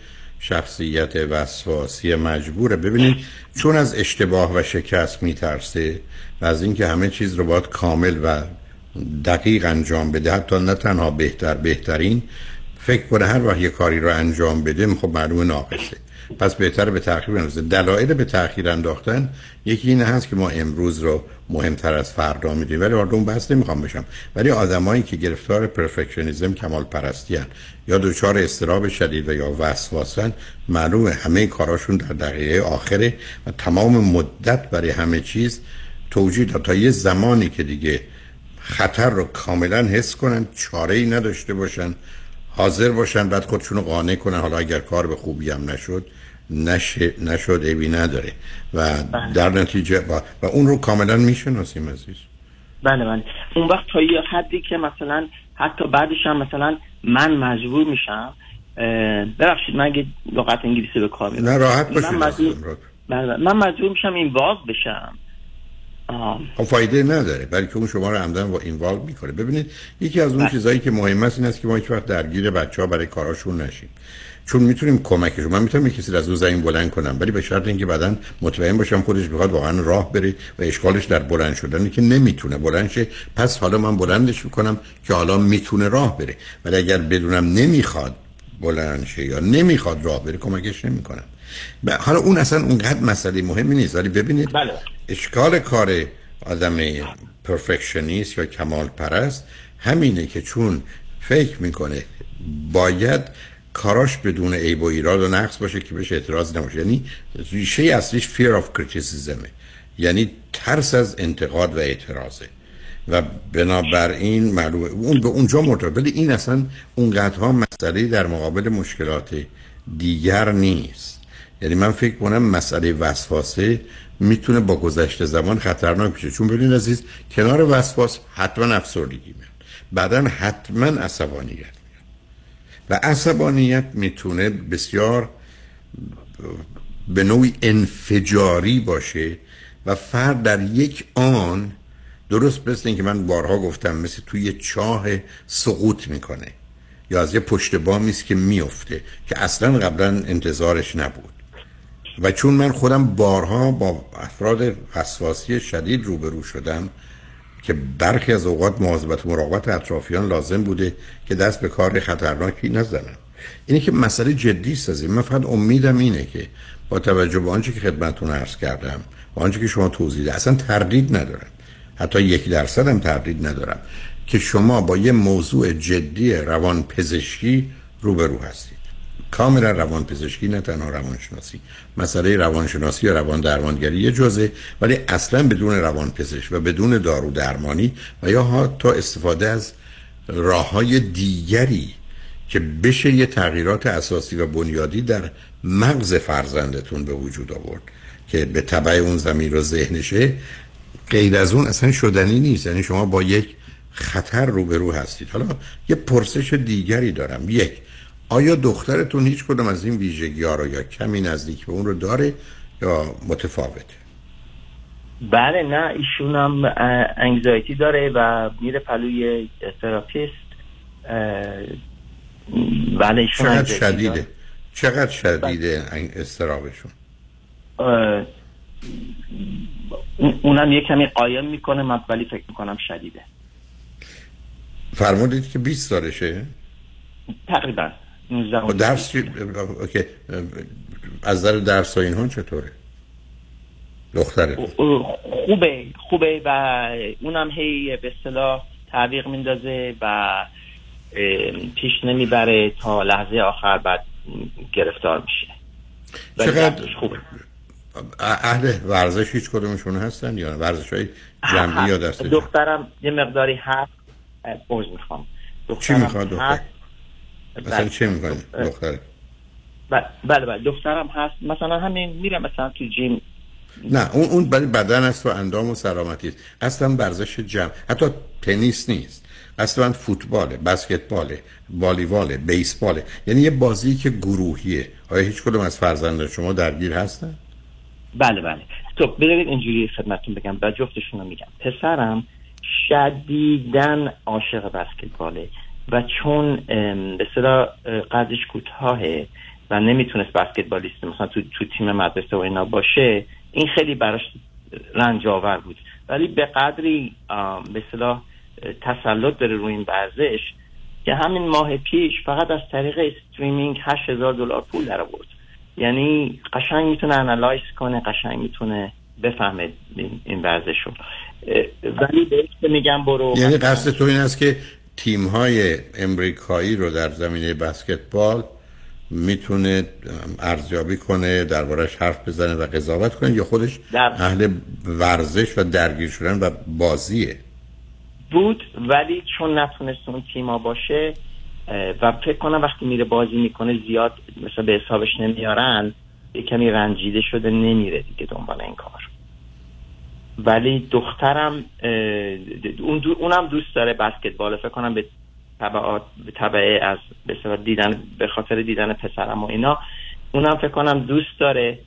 شخصیت وسواسی مجبوره. ببینید، چون از اشتباه و شکست میترسه و از اینکه همه چیز رو باید کامل و دقیق انجام بده، حتی نه تنها بهتر بهترین فکر کنه هر وقت یه کاری رو انجام بده، خب معلومه ناقصه، پس بهتر به تأخیر اندازه. دلایل به تأخیر انداختن یکی این هست که ما امروز رو مهمتر از فردا میدیم. ولی وارد اون بحث نمیخوام بشم، ولی آدمایی که گرفتار پرفکشنیسم، کمال پرستی ان، یا دچار اضطراب شدید و یا وسواسن، معلومه همه کاراشون در دقیقه آخره و تمام مدت برای همه چیز توجیه تا یه زمانی که دیگه خطر رو کاملا حس کنن، چاره‌ای نداشته باشن، حاضر باشن بعد خودشونو قانع کنن. حالا اگر کار به خوبی هم نشد نشه نشد ایبی نداره و در نتیجه با و اون رو کاملا میشناسیم عزیز. بله بله، اون وقت تا یه حدی که مثلا حتی بعدش هم مثلا من مجبور میشم، ببخشید من اگه لغت انگلیسی به کار میبرم، نه راحت باشید، من مجبور, بله من مجبور میشم اینوالو بشم. خب فایده نداره، بلکه اون شما رو عمدن و اینوالو میکنه. ببینید، یکی از اون چیزایی که مهم است این است که ما هیچ وقت درگیر بچه‌ها برای کاراشون نشیم، چون میتونیم کمکشون. من میتونم یک کسی از اون زمین بلند کنم، ولی به شرط اینکه بعداً مطمئن باشم خودش بخواد واقعا راه بره و اشکالش در بلند شدنه که نمیتونه بلند شه. پس حالا من بلندش میکنم که حالا میتونه راه بره، ولی اگر بدونم نمیخواد بلند شه یا نمیخواد راه بره کمکش نمیکنن. حالا اون اصلا اونقدر مسئله مهمی نیست، ولی ببینید بله. اشکال کار آدم پرفکشنیست یا کمال پرست همینه که چون فکر میکنه باید کاراش بدون عیب و ایراد و نقص باشه که بهش اعتراض نباشه، یعنی ریشه اصلیش fear of criticism، یعنی ترس از انتقاد و اعتراضه و بنابراین معلومه اون به اونجا مرتبط. ولی این اصلا اونقدرها مسئله در مقابل مشکلات دیگر نیست. یعنی من فکر کنم مسئله وسواسه میتونه با گذشت زمان خطرناک بشه، چون ببین عزیز کنار وسواس حتما افسردگی میاد، بعدن حتما عصبانیت میاد و عصبانیت میتونه بسیار به نوعی انفجاری باشه و فرد در یک آن درست مثل این که من بارها گفتم مثل توی چاه سقوط میکنه یا از یه پشت بامی است که میفته که اصلا قبلا انتظارش نبود. و چون من خودم بارها با افراد حساسی شدید روبرو شدم که برخی از اوقات مواظبت و مراقبت اطرافیان لازم بوده که دست به کار خطرناکی نزنن، اینه که مسئله جدی است. من فقط امیدم اینه که با توجه به آنچه که خدمتتون عرض کردم و آنچه که شما توضیح دادید، اصلا تردید ندارم، حتی یک درصد هم تردید ندارم که شما با یه موضوع جدی روانپزشکی روبرو هستید، کاملا روانپزشکی، نه تنها روانشناسی. مسئله روانشناسی یا روان درمانگری یه جزه، ولی اصلا بدون روانپزشک و بدون دارو درمانی و یا حتی استفاده از راه‌های دیگری که بشه یه تغییرات اساسی و بنیادی در مغز فرزندتون به وجود آورد که به تبع اون ضمیر و ذهنشه، غیر از اون اصلا شدنی نیست. یعنی شما با یک خطر روبرو هستید. حالا یه پرسش دیگری دارم. یک، آیا دخترتون هیچ کدوم از این ویژگی‌ها رو یا کمی نزدیک به اون رو داره یا متفاوته؟ بله، نه ایشون هم انگزایتی داره و میره پلوی تراپیست. بله ایشون چقدر شدیده داره. چقدر شدیده استرابشون؟ اه... اونم یه کمی قایم میکنه، من ولی فکر میکنم شدیده. فرمودید که بیست سالشه؟ تقریبا نوزده. درس چی؟ اوکی. از نظر درس و اینها چطوره؟ دختره خوبه، خوبه و اونم هی به اصطلاح تعویق میندازه و پیش نمیبره تا لحظه آخر، بعد گرفتار میشه. چقدر خوبه؟ اهل ورزش هیچ کدومشون هستن یا ورزش‌های جمعی یا دسته؟ دخترم یه مقداری هست. بوز میخوام. چی میخواد دختر؟ مثلا چی میکنه دختر؟ بله بله بله دخترم هست، مثلا همین میره مثلا تو جیم. نه اون اون برای بدن است و اندام و سلامتی است، اصلا ورزش جمع، حتی تنیس نیست، اصلا فوتباله، بسکتباله، والیباله، بیسباله، یعنی یه بازی که گروهیه. آیا هیچ کدوم از فرزندان شما درگیر هستن؟ بله بله تو ببینید اینجوری خدمتتون بگم و جفتشون رو میگم. پسرم شدیداً عاشق بسکتباله و چون به اصطلاح قدش کوتاهه و نمیتونست بسکتبالیست مثلا تو تو تیم مدرسه و اینا باشه، این خیلی براش رنج آور بود، ولی به قدری به اصطلاح تسلط داره روی این ورزش که همین ماه پیش فقط از طریق استریمینگ هشت هزار دلار پول در آورد. یعنی قشنگ میتونه انالایز کنه، قشنگ میتونه بفهمه این ورزش رو. ولی بهش میگم برو. یعنی قصد تو این است که تیم‌های امریکایی رو در زمینه بسکتبال میتونه ارزیابی کنه، دربارش حرف بزنه و قضاوت کنه، یا خودش اهل ورزش و درگیر شدن و بازیه بود، ولی چون نتونست اون تیم‌ها باشه و فکر کنم وقتی میره بازی میکنه زیاد مثلا به حسابش نمیارن، یکمی رنجیده شده، نمیره دیگه دنبال این کار. ولی دخترم اون دو اونم دوست داره بسکتبال، فکر کنم به تبعات به تبعه از به سبب دیدن به خاطر دیدن پسرم و اینا اونم فکر کنم دوست داره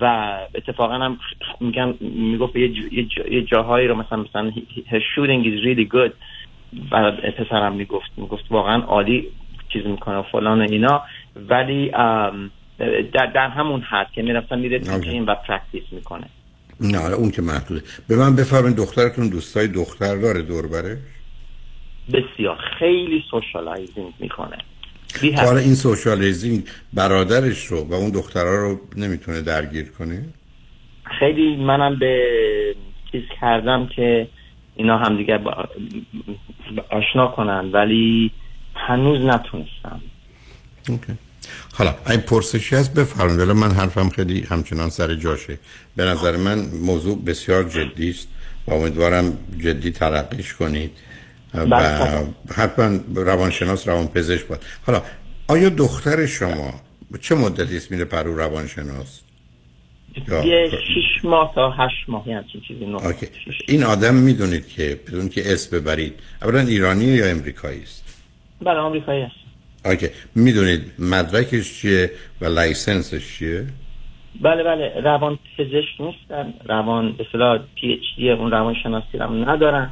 و اتفاقا هم میگم میگفت یه یه جاهایی رو مثلا مثلا her shooting is really good و پسرم میگفت میگفت واقعا عالی چیز میکنه فلان و اینا، ولی در, در همون حد که میرفتن میره جیم و پرکتیس میکنه. نه اون که محدوده. به من بفرمایید دخترتون دوستای دختر داره دور برش؟ بسیار، خیلی سوشالایزینگ میکنه. حالا این سوشالایزینگ برادرش رو و اون دخترها رو نمیتونه درگیر کنه؟ خیلی منم به چیز کردم که اینا همدیگه با... آشنا کنن، ولی هنوز نتونستم. اوکی. حالا این پرسشی هست بفرمایید، ولی من حرفم خیلی همچنان سر جاشه. به نظر من موضوع بسیار جدی است و امیدوارم جدی تلقیش کنید و حتما روانشناس روانپزشک بود. حالا آیا دختر شما چه مدتی است میره پرو روانشناس؟ یه شش ماه تا هشت ماه همچین چیزی. این آدم میدونید که بدون که اسم ببرید اولا ایرانیه یا امریکایی است؟ بله امریکایی است. اوکی، میدونید مدرکش چیه و لایسنسش چیه؟ بله بله روان پزشک نیستن، روان به اصطلاح پی اچ دی اون روانشناسی هم ندارن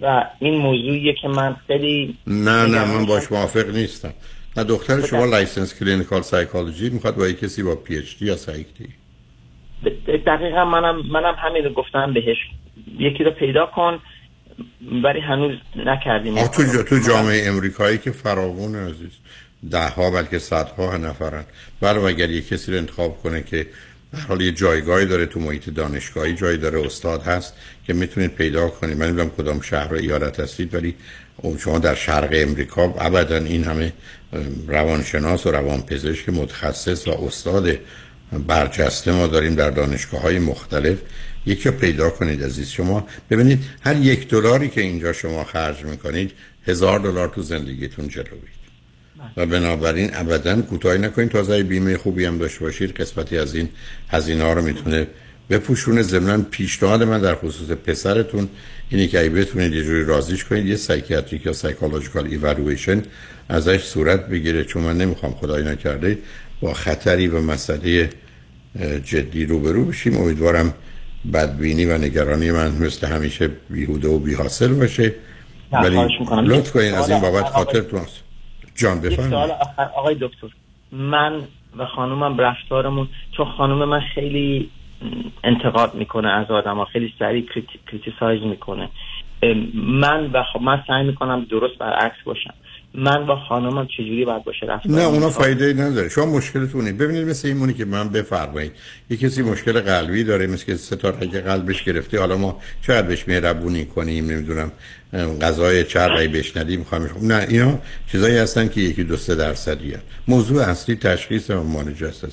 و این موضوعیه که من خیلی نه نه من باش موافق نیستم. نه دختر شما لایسنس کلینیکال سایکولوژی میخواد با کسی با پی اچ دی یا سایکتی؟ دقیقا منم منم همین رو گفتم بهش، یکی رو پیدا کن، ولی هنوز نکردیم. تو جا تو جامعه امریکایی که فراوان عزیز ده ها بلکه صدها نفرن، برای اگر یک کسی رو انتخاب کنه که در حال یه جایگاهی داره تو محیط دانشگاهی، جایی داره، استاد هست که میتونید پیدا کنید. من نمیدونم کدام شهر و ایالت هستید، ولی شما در شرق امریکا ابدا این همه روانشناس و روانپزشک متخصص و استاد برجسته ما داریم در دانشگاه‌های مختلف. یکی رو پیدا کنید عزیز. شما ببینید هر یک دلاری که اینجا شما خرج میکنید هزار دلار تو زندگیتون جلوید و بنابراین ابدا کوتاهی نکنید. تازه بیمه خوبی هم داشته باشید قسمتی از این هزینه‌ها رو میتونه بپوشونه. ضمن پیشنهاد من در خصوص پسرتون اینه که اگه بتونید یه جوری راضیش کنید یه سایکیاتریک یا سایکولوژیکال ایوالویشن ازش صورت بگیره، چون من نمیخوام خدای نکرده با خطری و مسئله جدی روبرو بشیم. امیدوارم بدبینی و نگرانی من مثل همیشه بیهوده و بی‌حاصل باشه. ولی لطف کنین از این بابت خاطرتون هست. جان بفرمایید. سوال آخر آقای دکتر، من و خانومم رفتارمون، چون خانوم من خیلی انتقاد میکنه از آدم‌ها، خیلی سریع کریتیسایز میکنه، من و خ... من سعی میکنم درست برعکس باشم. من با خانمم چجوری باید باشه رفتار؟ نه اونا فایده ای نداره. شما مشکلتونه. ببینید مثل اینمونی که من بفرمایید یک کسی مشکل قلبی داره، مثل که سه تا رگ قلبش گرفته، حالا ما چقدر بهش مهربونی کنیم، نمیدونم غذای چربی بهش ندیم، میخوام نه اینا چیزایی هستن که یکی دو سه درصدیه. موضوع اصلی تشخیص و معالجه است.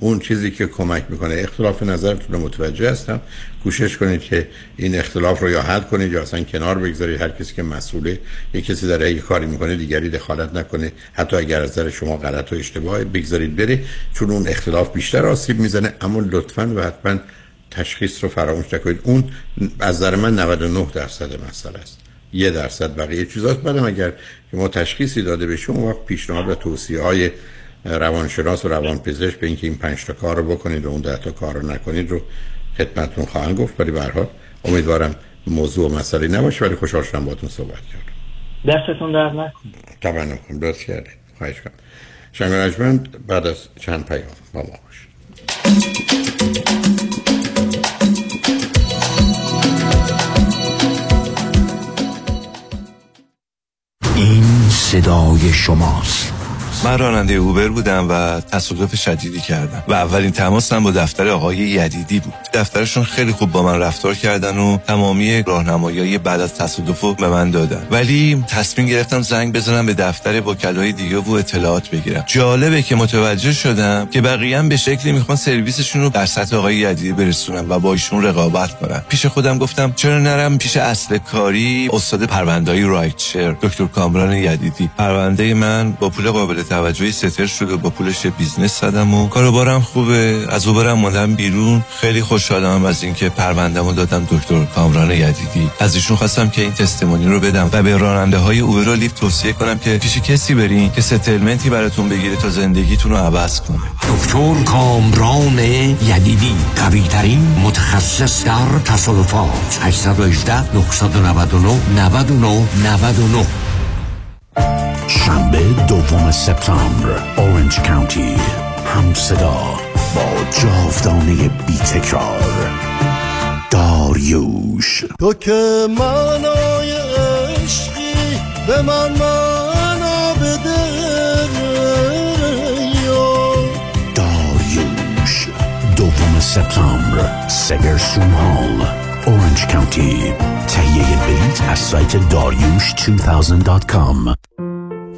اون چیزی که کمک میکنه. اختلاف نظرتون رو متوجه هستم. کوشش کنید که این اختلاف رو یا حل کنید یا اصلا کنار بگذارید. هر کسی که مسئوله، یک کسی داره یک کاری میکنه دیگری دخالت نکنه، حتی اگر از نظر شما غلط و اشتباهه بگذارید بره، چون اون اختلاف بیشتر آسیب میزنه. اما لطفاً و حتما تشخیص رو فراموش نکنید. اون از نظر من نود و نه درصد مسئله است، یک درصد بقیه چیزاست. بعدم اگر که ما تشخیصی داده بشه اون وقت پیشنهاد و توصیه‌های روانشناس و روانپزشک به اینکه این پنج تا کار رو بکنید و اون ده تا کار رو نکنید رو خدمتتون خواهم گفت. ولی به هر حال امیدوارم موضوع مسئله نباشه، ولی خوشحال شدم باهاتون صحبت کردم. دستتون درد نکنه. طبعا نکنم. درست کردید. خواهش کنم. شنوندگان بعد از چند پیام با ما باشید. این صدای شماست. من راننده اوبر بودم و تصادف شدیدی کردم و اولین تماسم با دفتر آقای یدیدی بود. دفترشون خیلی خوب با من رفتار کردن و تمامی راهنمایی‌های بعد از تصادف رو به من دادن، ولی تصمیم گرفتم زنگ بزنم به دفتر وکلای دیگه و اطلاعات بگیرم. جالبه که متوجه شدم که بقیه هم به شکلی میخوان سرویسشون رو در سطح آقای یدیدی برسونن و با ایشون رقابت کنن. پیش خودم گفتم چرا نرم پیش اصل کاری استاد پرونده‌ای رایتشر دکتر کامران یدیدی. پرونده من با پول قابل توجهی ستر شده، با پولش بیزنس زدم و کاروبارم خوبه. از اوبرم اومدم بیرون. خیلی خوشحالم از اینکه پرونده‌مو دادم دکتر کامران یدیدی. از ایشون خواستم که این تستمونی رو بدم و به راننده‌های اوبر و لیفت توصیه کنم که پیش کسی برین که ستلمنتی براتون بگیره تا زندگیتون رو عوض کنه. دکتر کامران یدیدی، قوی‌ترین متخصص در تصادفات. هشت یک هشت، نه نه نه، نه نه نه نه. شنبه دوم سپتامبر اورنج کانتی همصدا با جاودانه بی تکرار داریوش. تو که منای عشقی به من مانا بده، سپتامبر، سگرسون هال، اورنج کانتی. تهیه بلیط از سایت داریوش دو هزار دات کام.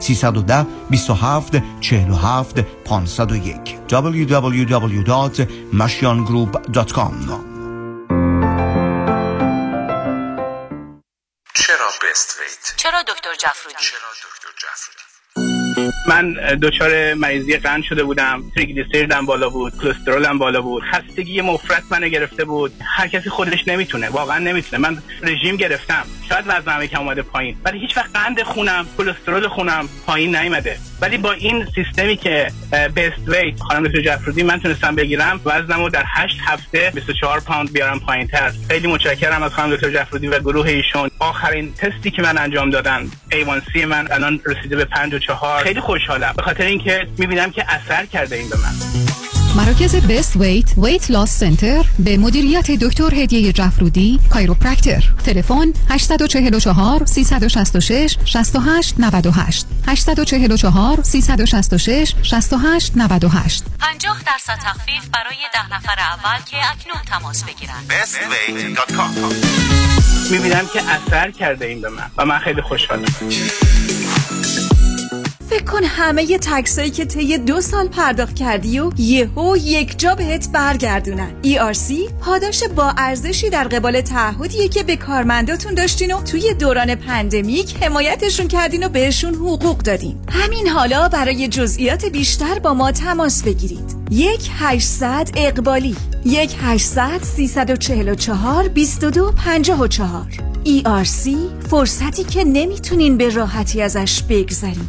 سه یک صفر، دو هفت، چهار هفت، پانصد و یک دابلیو دابلیو دابلیو دات مشیان گروپ دات کام. چرا بست وید؟ چرا دکتر جعفرودی؟ چرا دکتر جعفرودی؟ من دچار مریضی قند شده بودم، تریگلیسیریدم بالا بود، کلسترولم بالا بود، خستگی مفرط منو گرفته بود. هر کسی خودش نمیتونه، واقعا نمیتونه. من رژیم گرفتم، شاید وزنم یکم اومده پایین، ولی هیچ وقت قند خونم، کلسترول خونم پایین نیومده. ولی با این سیستمی که بیست ویت خانم دکتر جعفرودی من تونستم بگیرم، وزنمو در هشت هفته بیست و چهار پوند بیارم پایین‌تر. خیلی متشکرم از خانم دکتر جعفرودی و گروه ایشون. آخرین تستی که من انجام دادن، ای وان سی من الان رسیده به پنج و چهار. خیلی خوشحالم به خاطر اینکه میبینم که اثر کرده این به من. مراکز بست ویت ویت لاس سنتر به مدیریت دکتر هدیه جعفرودی کایروپرکتر. تلفن هشت چهار چهار، سه شش شش، شش هشت نه هشت هشت چهار چهار، سه شش شش، شش هشت نه هشت. پنجاه درصد تخفیف برای ده نفر اول که اکنون تماس بگیرن. بست ویت دات کام. میبینم که اثر کرده این به من و من خیلی خوشحالم. فکر کن همه یه تکسایی که طی دو سال پرداخت کردی و یهو یک جا بهت برگردونن. ای آر سی پاداش با ارزشی در قبال تعهدیه که به کارمنداتون داشتین و توی دوران پندمیک حمایتشون کردین و بهشون حقوق دادین. همین حالا برای جزئیات بیشتر با ما تماس بگیرید. یک هشتصد اقبالی، یک هشتصد، سه چهار چهار، دو دو پنج چهار. ای آر سی، فرصتی که نمیتونین به راحتی ازش بگذرین.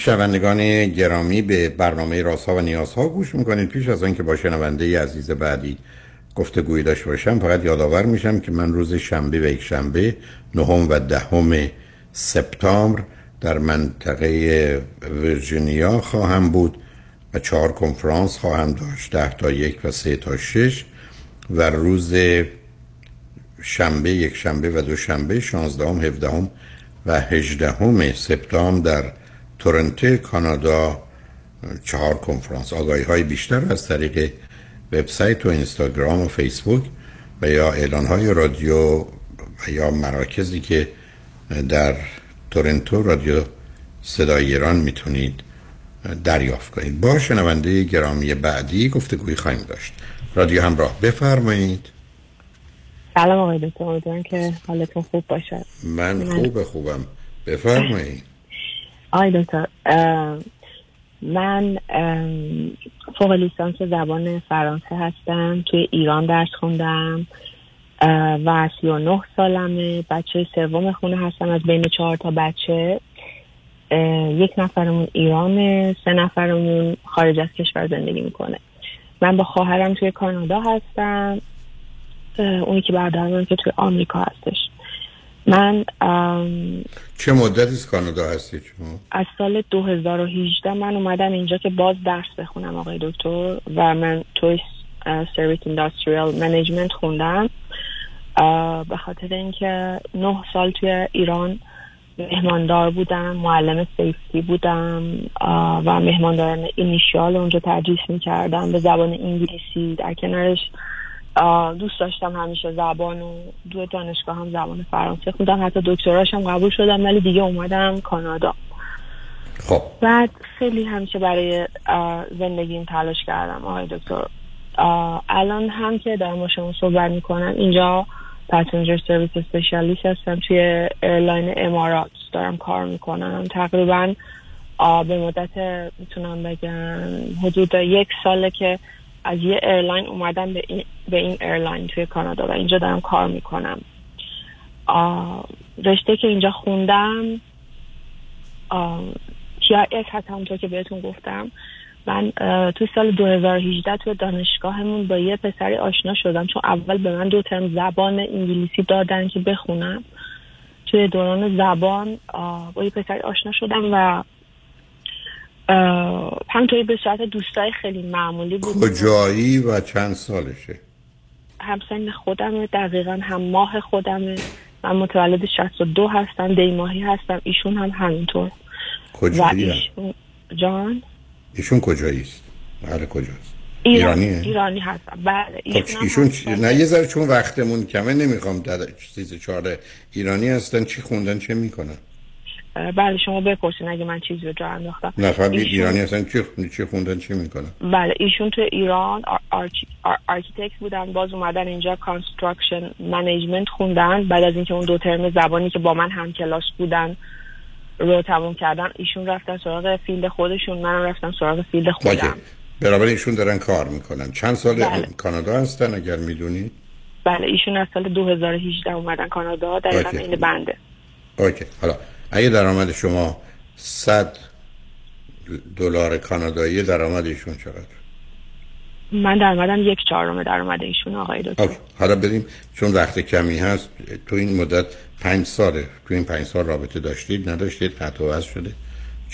شنوندگان گرامی، به برنامه رازها و نیازها گوش میکنید. پیش از آنکه با شنونده عزیز بعدی گفتگویی داشته باشم، فقط یادآور میشم که من روز شنبه و یک شنبه نهم و دهم سپتامبر در منطقه ویرجینیا خواهم بود و چهار کنفرانس خواهم داشت، ده تا یک و سه تا شش، و روز شنبه، یک شنبه و دو شنبه، شانزدهم، هفدهم و هجدهم سپتامبر در تورنتو کانادا چهار کنفرانس. آگاهی های بیشتر از طریق وبسایت و اینستاگرام و فیسبوک و یا اعلان های رادیو و یا مراکزی که در تورنتو رادیو صدای ایران میتونید دریافت کنید. با شنونده گرامی بعدی گفتگوی خواهیم داشت. رادیو همراه، بفرمایید. سلام آقای دکتر، امیدوارم که حالتون خوب باشه. من خوب خوبم، بفرمایید. آی دکتر، من فوق لیسانس زبان فرانسه هستم، توی ایران درس خوندم و سی و نه سالمه، بچه سوم خونه هستم از بین چهار تا بچه. یک نفرمون ایرانه، سه نفرمون خارج از کشور زندگی میکنه. من با خواهرم توی کانادا هستم، اونی که برادرم که توی آمریکا هستش. من چه مدتی از کانادا هستی شما؟ از سال دو هزار و هجده من اومدم اینجا که باز درس بخونم آقای دکتر، و من توی سرویس انداستریال منیجمنت خوندم. به خاطر اینکه نه سال توی ایران مهماندار بودم، معلم سیفتی بودم و مهمانداران اینیشیال اونجا تدریس میکردم به زبان انگلیسی. در کنارش دوست داشتم همیشه زبان و دو دانشگاه هم زبان فرانسه خوندم، حتی دکتراشم قبول شدم ولی دیگه اومدم کانادا. خب بعد خیلی همیشه برای زندگیم تلاش کردم آقای دکتر. الان هم که دارم با شما صحبت میکنم اینجا پسنجر سرویس اسپشیالیست هستم، توی ایرلاین امارات دارم کار میکنم. تقریبا به مدت میتونم بگم حدود یک ساله که از یه ایرلاین اومدم به این, به این ایرلاین توی کانادا و اینجا دارم کار میکنم. رشته که اینجا خوندم تی آی اس هست، همونطور که بهتون گفتم من تو سال دو هزار و هجده تو دانشگاهمون با یه پسری آشنا شدم، چون اول به من دو ترم زبان انگلیسی دادن که بخونم. توی دوران زبان با یه پسری آشنا شدم و همونطوری به صورت دوستای خیلی معمولی بود. کجایی و چند سالشه؟ همسن خودمه، دقیقا هم ماه خودمه. من متولد شصت و دو هستم، دیماهی هستم، ایشون هم همینطور. کجایی هم؟ جان؟ ایشون کجاییست؟ اهل کجاست؟ ایران. ایرانیه؟ ایرانی هستم. بله. ایشون چ... نه یه ذره چون وقتمون کمه نمیخوام در چیز چاره. ایرانی هستن، چی خوندن، چه میکنن؟ بله شما بپرسین اگه من چیزی رو جا انداختم. نه فقط ایشون... ایرانی هستن، چی چی خوندن، چی میکنن؟ بله ایشون تو ایران آرکیتکت بودن، باز اومدن اینجا کانستراکشن منیجمنت خوندن. بعد از اینکه اون دو ترم زبانی که با من هم کلاس بودن رو تموم کردم، ایشون رفتن سراغ فیلد خودشون، منم رفتم سراغ فیلد خودم. برابر ایشون دارن کار میکنن. چند سال بله. کانادا هستن اگر میدونی؟ بله ایشون از سال دو هزار و هجده اومدن کانادا، دقیقاً این بنده. اوکی. حالا اگه درآمد شما صد دلار کانادایی، درآمد ایشون چقدر؟ من درآمدم یک چهارم درآمد ایشون آقای دکتر. حالا بریم چون وقت کمی هست. تو این مدت پنج ساله، تو این پنج سال رابطه داشتید نداشتید؟ قطع و وصل شده؟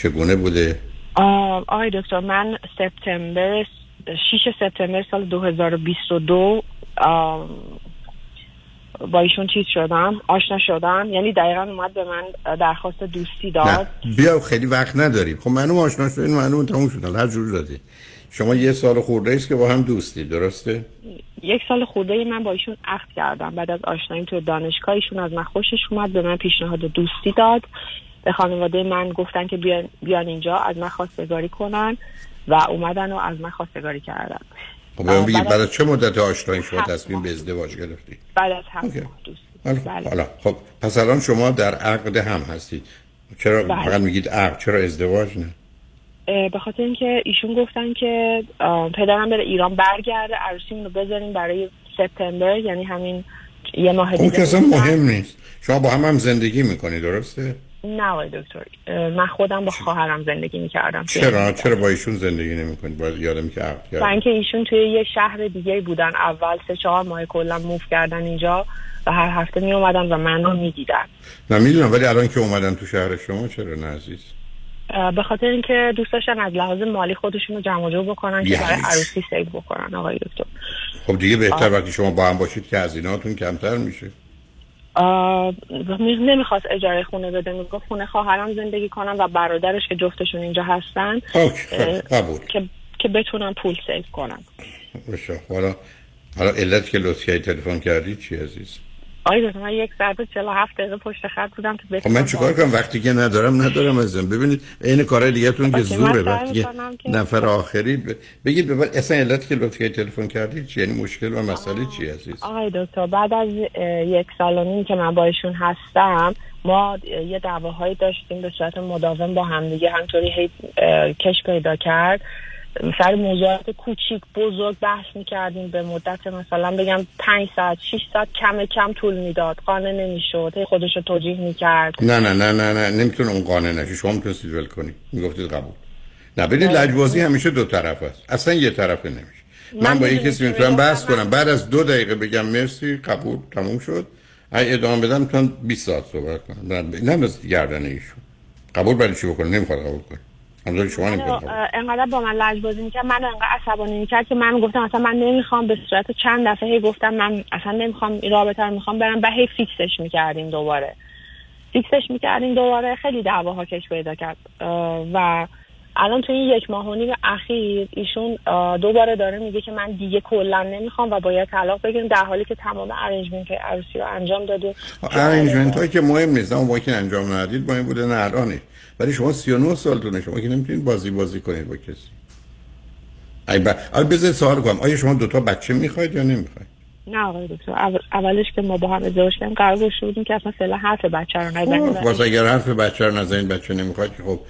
چگونه بوده؟ آقای دکتر من سپتامبر ششم سپتامبر سال دو هزار و بیست و دو با ایشون چیز شدم، آشنا شدم. یعنی دقیقاً اومد به من درخواست دوستی داد. بیا خیلی وقت نداریم. خب معلوم آشنا شدن، معلوم تموم شد. هر جور شده. شما یه سال خورده ایست که با هم دوستی، درسته؟ یک سال خورده ای من با ایشون عقد کردم. بعد از آشناییم تو دانشگاه ایشون از من خوشش اومد، به من پیشنهاد دوستی داد. به خانواده من گفتن که بیان, بیان اینجا از من خواستگاری کنن و اومدن و از من خواستگاری کردن. خب بگم بگید بعد از چه مدت آشنایی شما تصمیم به ازدواج گرفتید؟ بعد از هم اوکی. دوستی بله. حالا خب پس الان شما در عقد هم هستید. چرا فقط میگید عقد، چرا ازدواج نه؟ به خاطر اینکه ایشون گفتن که پدرم بره ایران برگرده، عروسیمون رو بذاریم برای سپتامبر، یعنی همین یه ماه دیگه. اون کسا مهم نیست. شما با هم هم زندگی میکنی درسته؟ نه آقای دکتر، من خودم با خواهرم زندگی میکردم. چرا چرا با ایشون زندگی نمیکنی؟ باید یادم که عقد کردم. چون که ایشون توی یه شهر دیگه بودن، اول سه چهار ماه کلا موو کردن اینجا و هر هفته می اومدن و منو میدیدن. من میدونم ولی الان که اومدن تو شهر شما چرا نه عزیز؟ به خاطر اینکه دوست داشتن از لحاظ مالی خودشونو جمع جور بکنن که برای عروسی سیو بکنن آقای دکتر. خب دیگه بهتر وقتی شما با هم باشید که هزینه‌هاتون کمتر میشه. نمیخواست اجاره خونه بده، میگفت خونه خواهرم زندگی کنم و برادرش که جفتشون اینجا هستن که که بتونن پول سیو کنن. باشه حالا حالا علت که لطفی تلفن کردی چی عزیز؟ آی دکتر من یک ساعت و چهل و هفت دقیقه پشت خط بودم که ببینم من چیکار کنم. وقتی که ندارم ندارم ازم. ببینید عین کارهای دیگه‌تون که زوره، وقتی نفر آخری ب... بگید ببین اصلا علت که لطفی تلفن کردید چی، یعنی مشکل و مسئله چی عزیز؟ آی دکتر بعد از یک سال و نیم که من با ایشون هستم ما یه دعواهایی داشتیم به صورت مداوم با هم دیگه، همطوری هی کش پیدا کرد. سر موضوعات کوچیک بزرگ بحث می‌کردیم به مدت مثلا بگم پنج ساعت شش ساعت کم کم طول میداد، قانع نمی‌شد، خودش رو توجیه می‌کرد. نه نه نه نه نه نمیتونه اون قانع نشه، شما میتونید ول کنید، میگفتید قبول. نه ببین لجبازی همیشه دو طرف است، اصلا یه طرفه نمیشه. من, من با یه کسی میتونم بحث کنم، بعد از دو دقیقه بگم مرسی قبول تموم شد، اگه ادامه بدم میتونم بیست ساعت صحبت کنم. نه بس گردن ایشون قبول برای چی بکنه، نمیخواد قبول کنه. اون شما انقدر با من لجبازی میکرد، من انقدر عصبانی میکرد که من گفتم اصلا من نمیخوام. به صورت چند دفعه هی گفتم من اصلا نمیخوام این رابطه رو میخوام برم و هی فیکسش میکردیم دوباره. فیکسش میکردیم دوباره خیلی دعواها کش پیدا کرد و الان توی این یک ماه و نیم اخیر ایشون دوباره داره میگه که من دیگه کلا نمیخوام و باید طلاق بگیرم، در حالی که تمام ارنجمنت عروسی رو انجام داده. ارنجمنت هایی که مهم نیست، اون وقتی انجام ندید مهم بوده نه الانه. ولی شما سی و نه سالتونه، شما که نمیتونید بازی بازی کنید با کسی. ایبا البته سوال کنم، آیا شما دوتا بچه میخواید یا نمیخواید؟ نه آقای دکتر، اولش که ما با هم ازدواج کردیم قرار گذاشتیم که اصلا فعلا حرف بچه رو نزنیم. خب واسه اگر حرف بچه رو نزنید، بچه نمیخواد که خب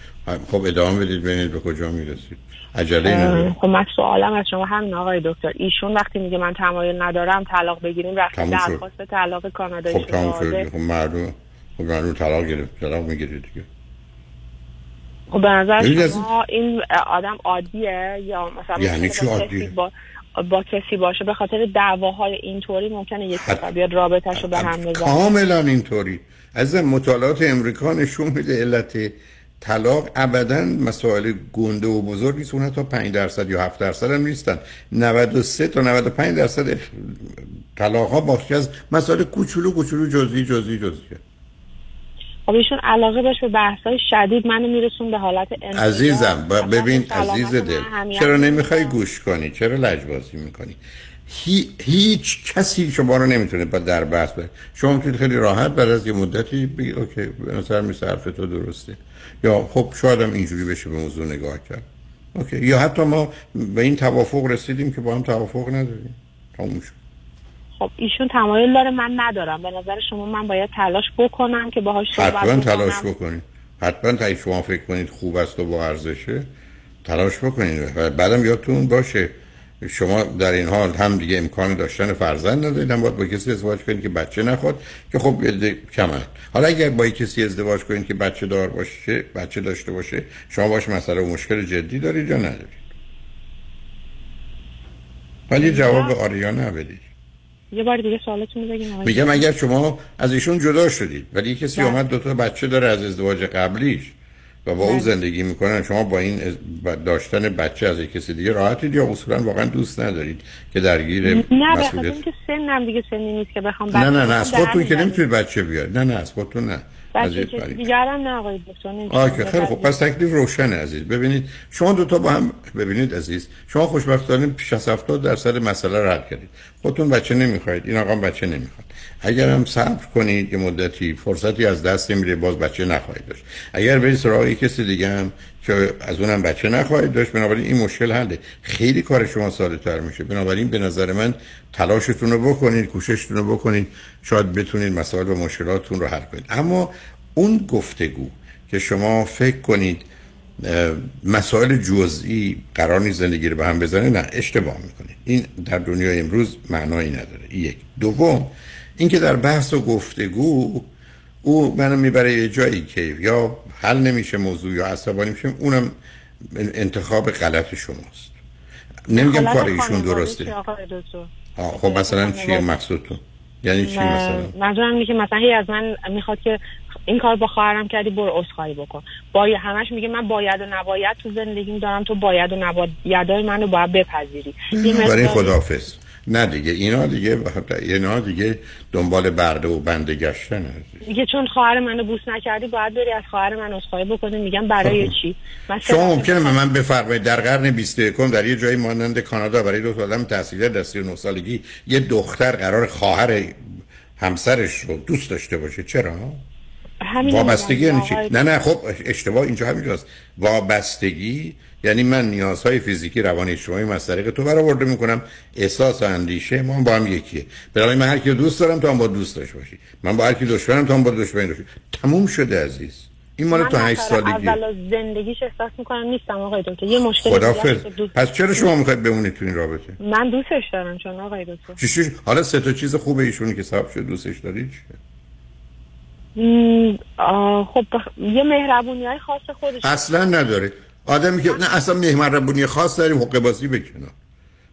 خب ادامه بدید ببینید به کجا میرسید. عجله نداره. خب من سوالم از شما همین آقای دکتر، ایشون وقتی میگه من تمایل ندارم طلاق بگیریم، رفت درخواست طلاق کانادایی شده. خب تمام شد. خب معلومه. خب معلومه طلاق گرفت. طلاق میگیرید دیگه. خب به نظر شما این آدم عادیه یا مثلا یعنی چی عادیه؟ با کسی باشه به خاطر دعواهای اینطوری ممکنه یک نفر بیاد رابطه‌شو به هم بزنه. کاملا اینطوری. از مطالعات امریکا نشون میده علت طلاق ابداً مسائل گنده و بزرگ نیست، اون حتی پنج درصد یا هفت درصد هم نیستن. نود و سه تا نود و پنج درصد طلاق ها بخشی از مسائل کوچولو کوچولو جزئی جزئی جزئیه. خب ایشون علاقه داشت به بحث‌های شدید منو میرسون به حالت انفجار. عزیزم ببین عزیز دل، چرا نمیخوای گوش کنی؟ چرا لجبازی میکنی؟ هی... هیچ کسی شما رو نمیتونه با در بحث بره. شما میتونید خیلی راحت بعد از یه مدتی بگی اوکی به نظر میاد حرف تو درسته، یا خب شاید هم اینجوری بشه به موضوع نگاه کرد، اوکی، یا حتی ما به این توافق رسیدیم که با هم توافق نداریم، تموم شد. خب ایشون تمایل داره من ندارم، به نظر شما من باید تلاش بکنم که باهاش صحبت کنم؟ حتما تلاش بکنید، حتما تا شما فکر کنید خوب است و با ارزشه تلاش بکنید. بعدم یادتون باشه شما در این حال هم دیگه امکان داشتن فرزند ندارید، هم باید با کسی ازدواج کنید که بچه نخواد، که خب کمه. حالا اگر با کسی ازدواج کنید که بچه دار باشه، بچه داشته باشه، شما باش مسئله و مشکل جدی دارید یا ندارید؟ ولی جواب آره یا نه بدید. یه بار دیگه سوالتون رو بگین. میگم اگر شما از ایشون جدا شدید ولی کسی ده. اومد دو تا بچه داره از ازدواج قبلیش و با ده. او زندگی میکنن، شما با این داشتن بچه از کسی دیگه راحتید یا اصولا واقعا دوست ندارید که درگیر مسئولیت؟ نه بخاطر اینکه سنم دیگه سنی نیست که بخوام بچه. نه نه نه خودتون که نمیتونید بچه بیارید. نه نه خودتون نه. عزیز دیگرم نه آقای دکتر نمیشه. خیلی خب پس تکلیف روشنه عزیز. ببینید شما دو تا با هم ببینید عزیز، شما خوشبختانه پیش از هفتاد درصد مسئله رو حل کردید. خودتون بچه نمیخواید، این آقا بچه نمیخواد. اگر هم صبر کنید یه مدتی فرصتی از دست نمیره، باز بچه نخواهید داشت. اگر برید سراغ کسی دیگه هم که از اونم بچه نخواهید داشت، بنابراین این مشکل حله. خیلی کار شما ساده‌تر میشه. بنابراین به نظر من تلاشتون رو بکنید، کوششتون رو بکنید، شاید بتونید مسائل و مشکلاتتون رو حل کنید. اما اون گفتگو که شما فکر کنید مسائل جزئی قرار نیست زندگی رو به هم بزنه، نه، اشتباه میکنید. این در دنیای امروز معنایی نداره. یک. دوم اینکه در بحث و گفتگو او منو میبره یه جایی که یا حل نمیشه موضوع یا عصبانی میشم، اونم انتخاب غلط شماست. نمیگم کار ایشون درسته. خب مثلا چیه مقصودتون؟ یعنی چی مثلا؟ منظورم اینه که مثلا هی از من میخواد که این کار با خواهرم کردی برو عذرخواهی بکن. با همش میگه من باید و نباید تو زندگیم دارم، تو باید و نبایدای منو باید بپذیری. برای خداحافظ. نه دیگه اینا دیگه اینا دیگه دنبال برده و بنده گشتن هست دیگه. چون خواهر منو بوس نکردی باید بری از خواهر من عذرخواهی بکنی. میگم برای خب. چی؟ شما ممکنه به من بفرمایید در قرن بیست و یکم در یه جایی مانند کانادا برای دو تا آدم تحصیلگر در سی و نه سالگی یه دختر قرار خواهر همسرش رو دوست داشته باشه؟ چرا؟ وابستگی یعنی چی؟ نه نه خب اشتباه اینجا همینجاست. وابستگی یعنی من نیازهای فیزیکی، روانی، اجتماعی از طریق تو برآورده میکنم، احساس و اندیشه ما با هم یکیه، برای من هر کی دوست دارم تو هم با دوست داشته باشی، من با هر کی دشمنم تو هم با دشمنی داشته باشی. تموم شده عزیز. این مال تو هشت سالگی اول زندگیش احساس میکنم نیستم آقای دکتر. یه مشکل خدافظ. پس چرا شما میخواید بمونید تو این رابطه؟ من دوستش دارم چون آقای دکتر چی چی حالا سه تا چیز خوبه ایشون که صاحب شد دوستش دارید. خب یه مهربونیای خاص خودش اصلا نداره. آدمی که نه اصلا مهربونی خاص داریم حقه بازی بکنه.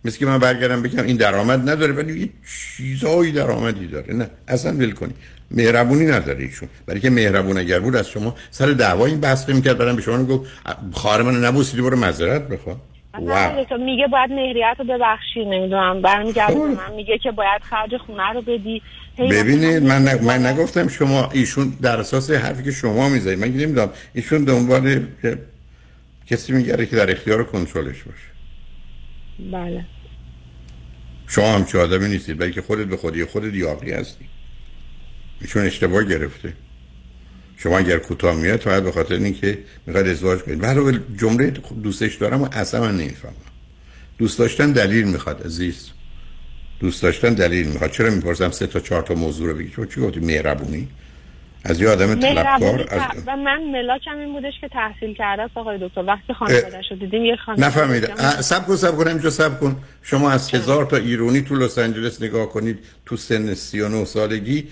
مثل که من برگردم بگم این درآمد نداره ولی یه چیزایی درآمدی داره. نه اصلا ول کنی. مهربونی نداره ایشون. برای که مهربون اگر بود از شما سر دعوای این بحث نمی‌کرد، برام به شما میگفت خواهر منو نبوسیدی برو معذرت بخواه. واو. میگه باید مهریه رو ببخشی، نمیدونم برمیگرده من میگه که باید خرج خونه رو بدی. ببینید من ن... من نگفتم شما، ایشون در اساس حرفی که شما میزنید من نمیدونم ایشون دنبال کسی میگره که در اختیار کنترلش باشه. بله شما هم چه آدمی نیستید، بلکه خودت به خودی خودت یاقی هستی. ایشون اشتباه گرفته. شما اگر کوتاه میاد فقط به خاطر اینکه میخواد ازدواج کنید. علاوه جمله دوستش دارم و اصلا من نمیفهمم. دوست داشتن دلیل میخواد عزیز. دوست داشتن دلیل میخواد. چرا میپرسم سه تا چهار تا موضوع رو بگی؟ چون چی گفتی؟ مهربونی از یه آدم طلبکار از و من ملاکم این بودش که تحصیل کرده است آقای دکتر. وقتی خانواده‌شو دیدیم یه خانواده نفهمیدم. صبر کن صبر کن اینجا صبر کن. شما از هزار تا ایرانی تو لس آنجلس نگاه کنید تو سن سی و نه سالگی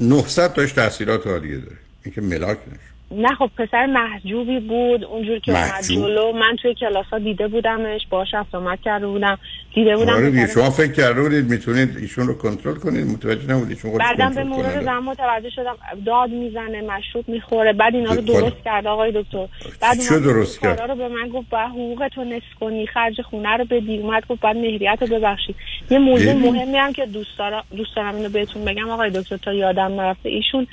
نهصد تاش تحصیلات عالیه داره. این که ملاک نشد. نه خب پسر محجوبی بود اونجور که اومد جلو. من توی کلاس‌ها دیده بودمش، باهاش افتامت کرده بودم، دیده بودم که شما فکر کرده بودید میتونید ایشون رو کنترل کنید، متوجه نبودید چون خودش بعداً به مرور زمان متوجه شدم داد میزنه، مشروب میخوره. بعد اینا رو درست خود... کرد آقای دکتر. بعد چه درست کرد؟ کارا رو به من گفت باید حقوقتو نصف کنی، خرج خونه رو بدی. اومد گفت باید مهریه‌تو ببخشید. یه موضوع مهمی هم که دوست دارم دوست دارم اینو بهتون بگم آقای دکتر تا یادم نرفته، ایشون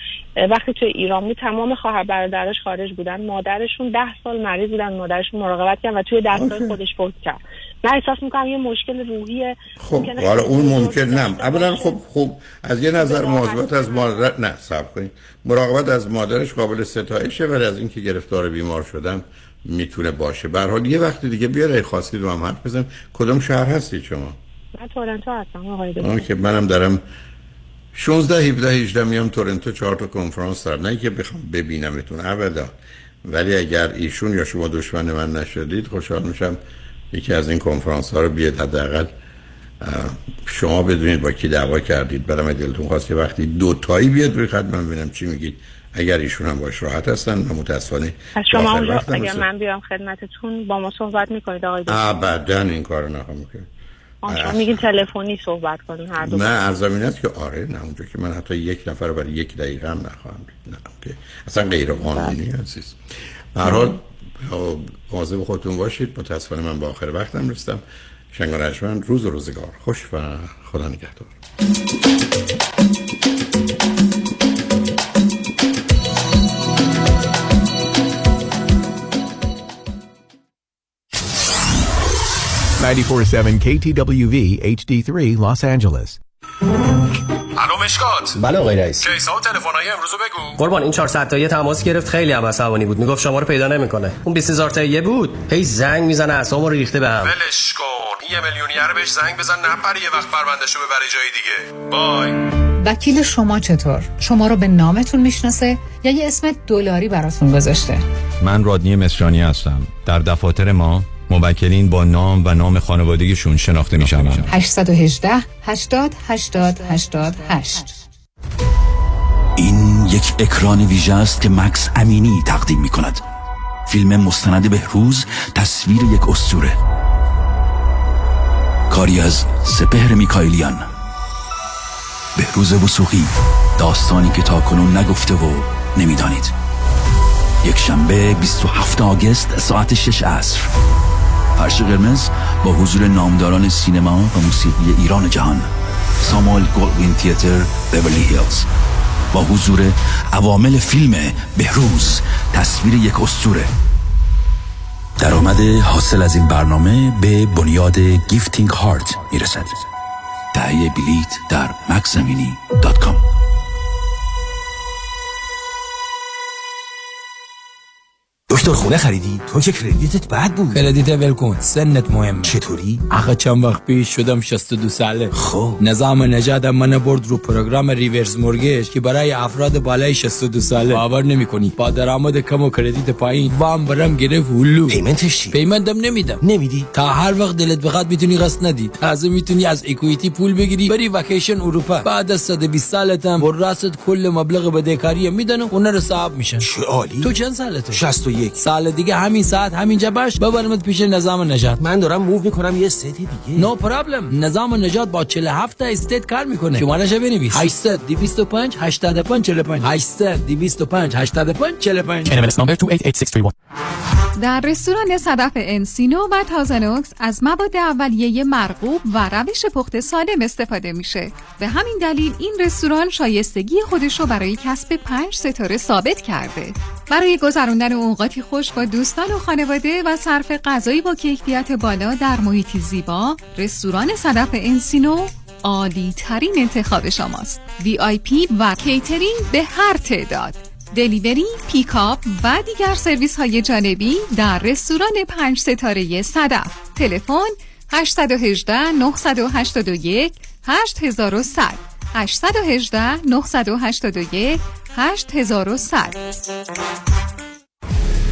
وقتی تو ایران می تمام خواهر برادرش خارج بودن، مادرشون ده سال مریض بودن، مادرشون مراقبت کرد و توی دستای خودش فوت کرد. من احساس میکنم یه مشکل روحیه. خب حالا اون ممکن نم اولا خب خب از یه نظر مواظبت از مادر نه صبر کنید، مراقبت از مادرش قابل ستایشه ولی از اینکه گرفتار بیمار شدن میتونه باشه. به هر حال یه وقتی دیگه بیاره خواستید رو هم حرف بزنیم. کدوم شهر هستید شما؟ من تورنتو هستم آقای دکتر. اوکی منم دارم شانزده هفده هجده میام تورنتو چهار تا کنفرانس دارم. نه که بخوام ببینمتون ابدا، ولی اگر ایشون یا شما دشمن من نشدید خوشحال میشم یکی از این کنفرانس ها رو بیاد. حداقل شما بدونید با کی دعوا کردید. برام دلتون خواست که وقتی دو تایی بیاد روی خط من ببینم چی میگید. اگر ایشون هم باش راحت هستن من متاسفانه شما اگر رسن. من بیام خدمتتون با ما صحبت میکنید آقای دکتر؟ ابداً این کارو نخواهم کرد. شما میگید تلفنی صحبت کنین هر دو؟ نه از زمینت که آره، نه اونجا که من حتی یک نفر برای یک دقیقه هم نخواهم دید. نه اوکی اصلا غیر قانونی عزیز. به هر حال مواظب خودتون باشید. متاسفانه من با آخر وقتم رسیدم. شنگار اشمن روز و روزگار خوش و خدا نگهدار. نه چهار هفت کی تی دبلیو وی اچ دی سه Los Angeles. الو مشکات. بله آقای رئیس. کیس‌ها و تلفن‌های امروز بگو. قربان این چهارصد تایی تماس گرفت، خیلی هم عصبانی بود، میگفت شما رو پیدا نمی‌کنه. اون بیست هزار تایی بود، هی زنگ میزنه اعصابمو ریخته بهم. ولش کن. یه میلیونیر بهش زنگ بزن نپره یه وقت پروندهشو ببر جای دیگه. بای. وکیل شما چطور؟ شما رو به نامتون میشناسه یا یه اسم دلاری براتون گذاشته؟ من رادنی مصریانی هستم. در دفاتر ما موکلین با نام و نام خانوادگیشون شناخته میشن. هشت یک هشت هشتاد هشتاد هشتاد هشت. این یک اکران ویژه است که مکس امینی تقدیم میکند. فیلم مستند بهروز، تصویر یک اسطوره، کاری از سپهر میکائیلیان. بهروز وثوقی، داستانی که تاکنون نگفته و نمیدانید. یک شنبه بیست و هفتم آگوست ساعت شش عصر. پرش قرمز با حضور نامداران سینما و موسیقی ایران جهان. ساموئل گلدوین تئاتر بیورلی هیلز با حضور عوامل فیلم بهروز، تصویر یک اسطوره. درآمد حاصل از این برنامه به بنیاد گیفتینگ هارت میرسد. تهیه بلیت در مکس امینی دات کام. دکتر خونه خریدی؟ تو که کردیتت بد بود. کردیت ول کن، سنت مهم. چطوری؟ آقا چند وقت پیش شدم شصت و دو ساله. خب نظام نجات من برد رو پروگرام ریورس مورگیج که برای افراد بالای شصت و دو ساله. باور نمی‌کنی با درآمد کم و کردیت پایین وام برام گرفت. هلو پیمنتش چی؟ پیمندم نمیدم. نمیدی؟ تا هر وقت دلت بخواد میتونی قسط ندی. تازه میتونی از اکوئیتی پول بگیری بری وکیشن اروپا. بعد از صد و بیست سالتم وراثت کل مبلغ بدهکاری میدن و اونها رو صاحب میشن. چه عالی. تو چند سالته؟ شصت و یک. سال دیگه همین ساعت همینجا باش، ببرمت پیش نظام نجات. من دارم موو میکنم یه استیت دیگه. نو no پرابلم. نظام نجات با چهل و هفت تا استیت کار میکنه. شما نشه بنویس. هشتصد و بیست و پنج هشتاد و پنج چهل و پنج هشتصد و بیست و پنج هشتاد و پنج چهل و پنج. کلمنس نمبر دو هشت هشت شش سه یک. در رستوران صدف انسینو و تازنوکس از مواد اولیه مرغوب و روش پخت سالم استفاده میشه. به همین دلیل این رستوران شایستگی خودش رو برای کسب پنج ستاره ثابت کرده. برای گذراندن اوقاتی خوش با دوستان و خانواده و صرف غذایی با کیفیت بالا در محیطی زیبا، رستوران صدف انسینو عالی ترین انتخاب شماست. وی آی پی و کیترینگ به هر تعداد، دلیوری، پیکاپ و دیگر سرویس‌های جانبی در رستوران پنج ستاره صدف. تلفن هشت یک هشت نه هشت یک هشت هزار و صد هشت یک هشت نه هشت یک هشت هزار و صد.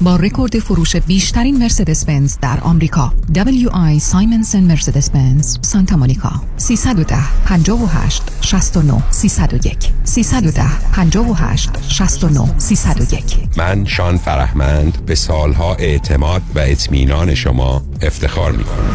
با رکورد فروش بیشترین مرسدس بنز در آمریکا. دبلیو آی سایمنسن مرسدس بنز سانتا مونیکا. سه یک صفر پنج هشت شش نه سه صفر یک سه یک صفر پنج هشت شش نه سه صفر یک. من شان فرهمند به سالها اعتماد و اطمینان شما افتخار می‌کنم.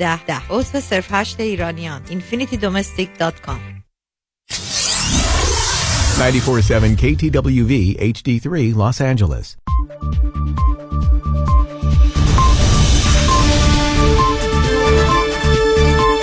ده ده. عضو صرف هشت ایرانیان. اینفینیتی دومستیک دات کام. نود و چهار ممیز هفت کی تی دبلیو وی اچ دی تری Los Angeles.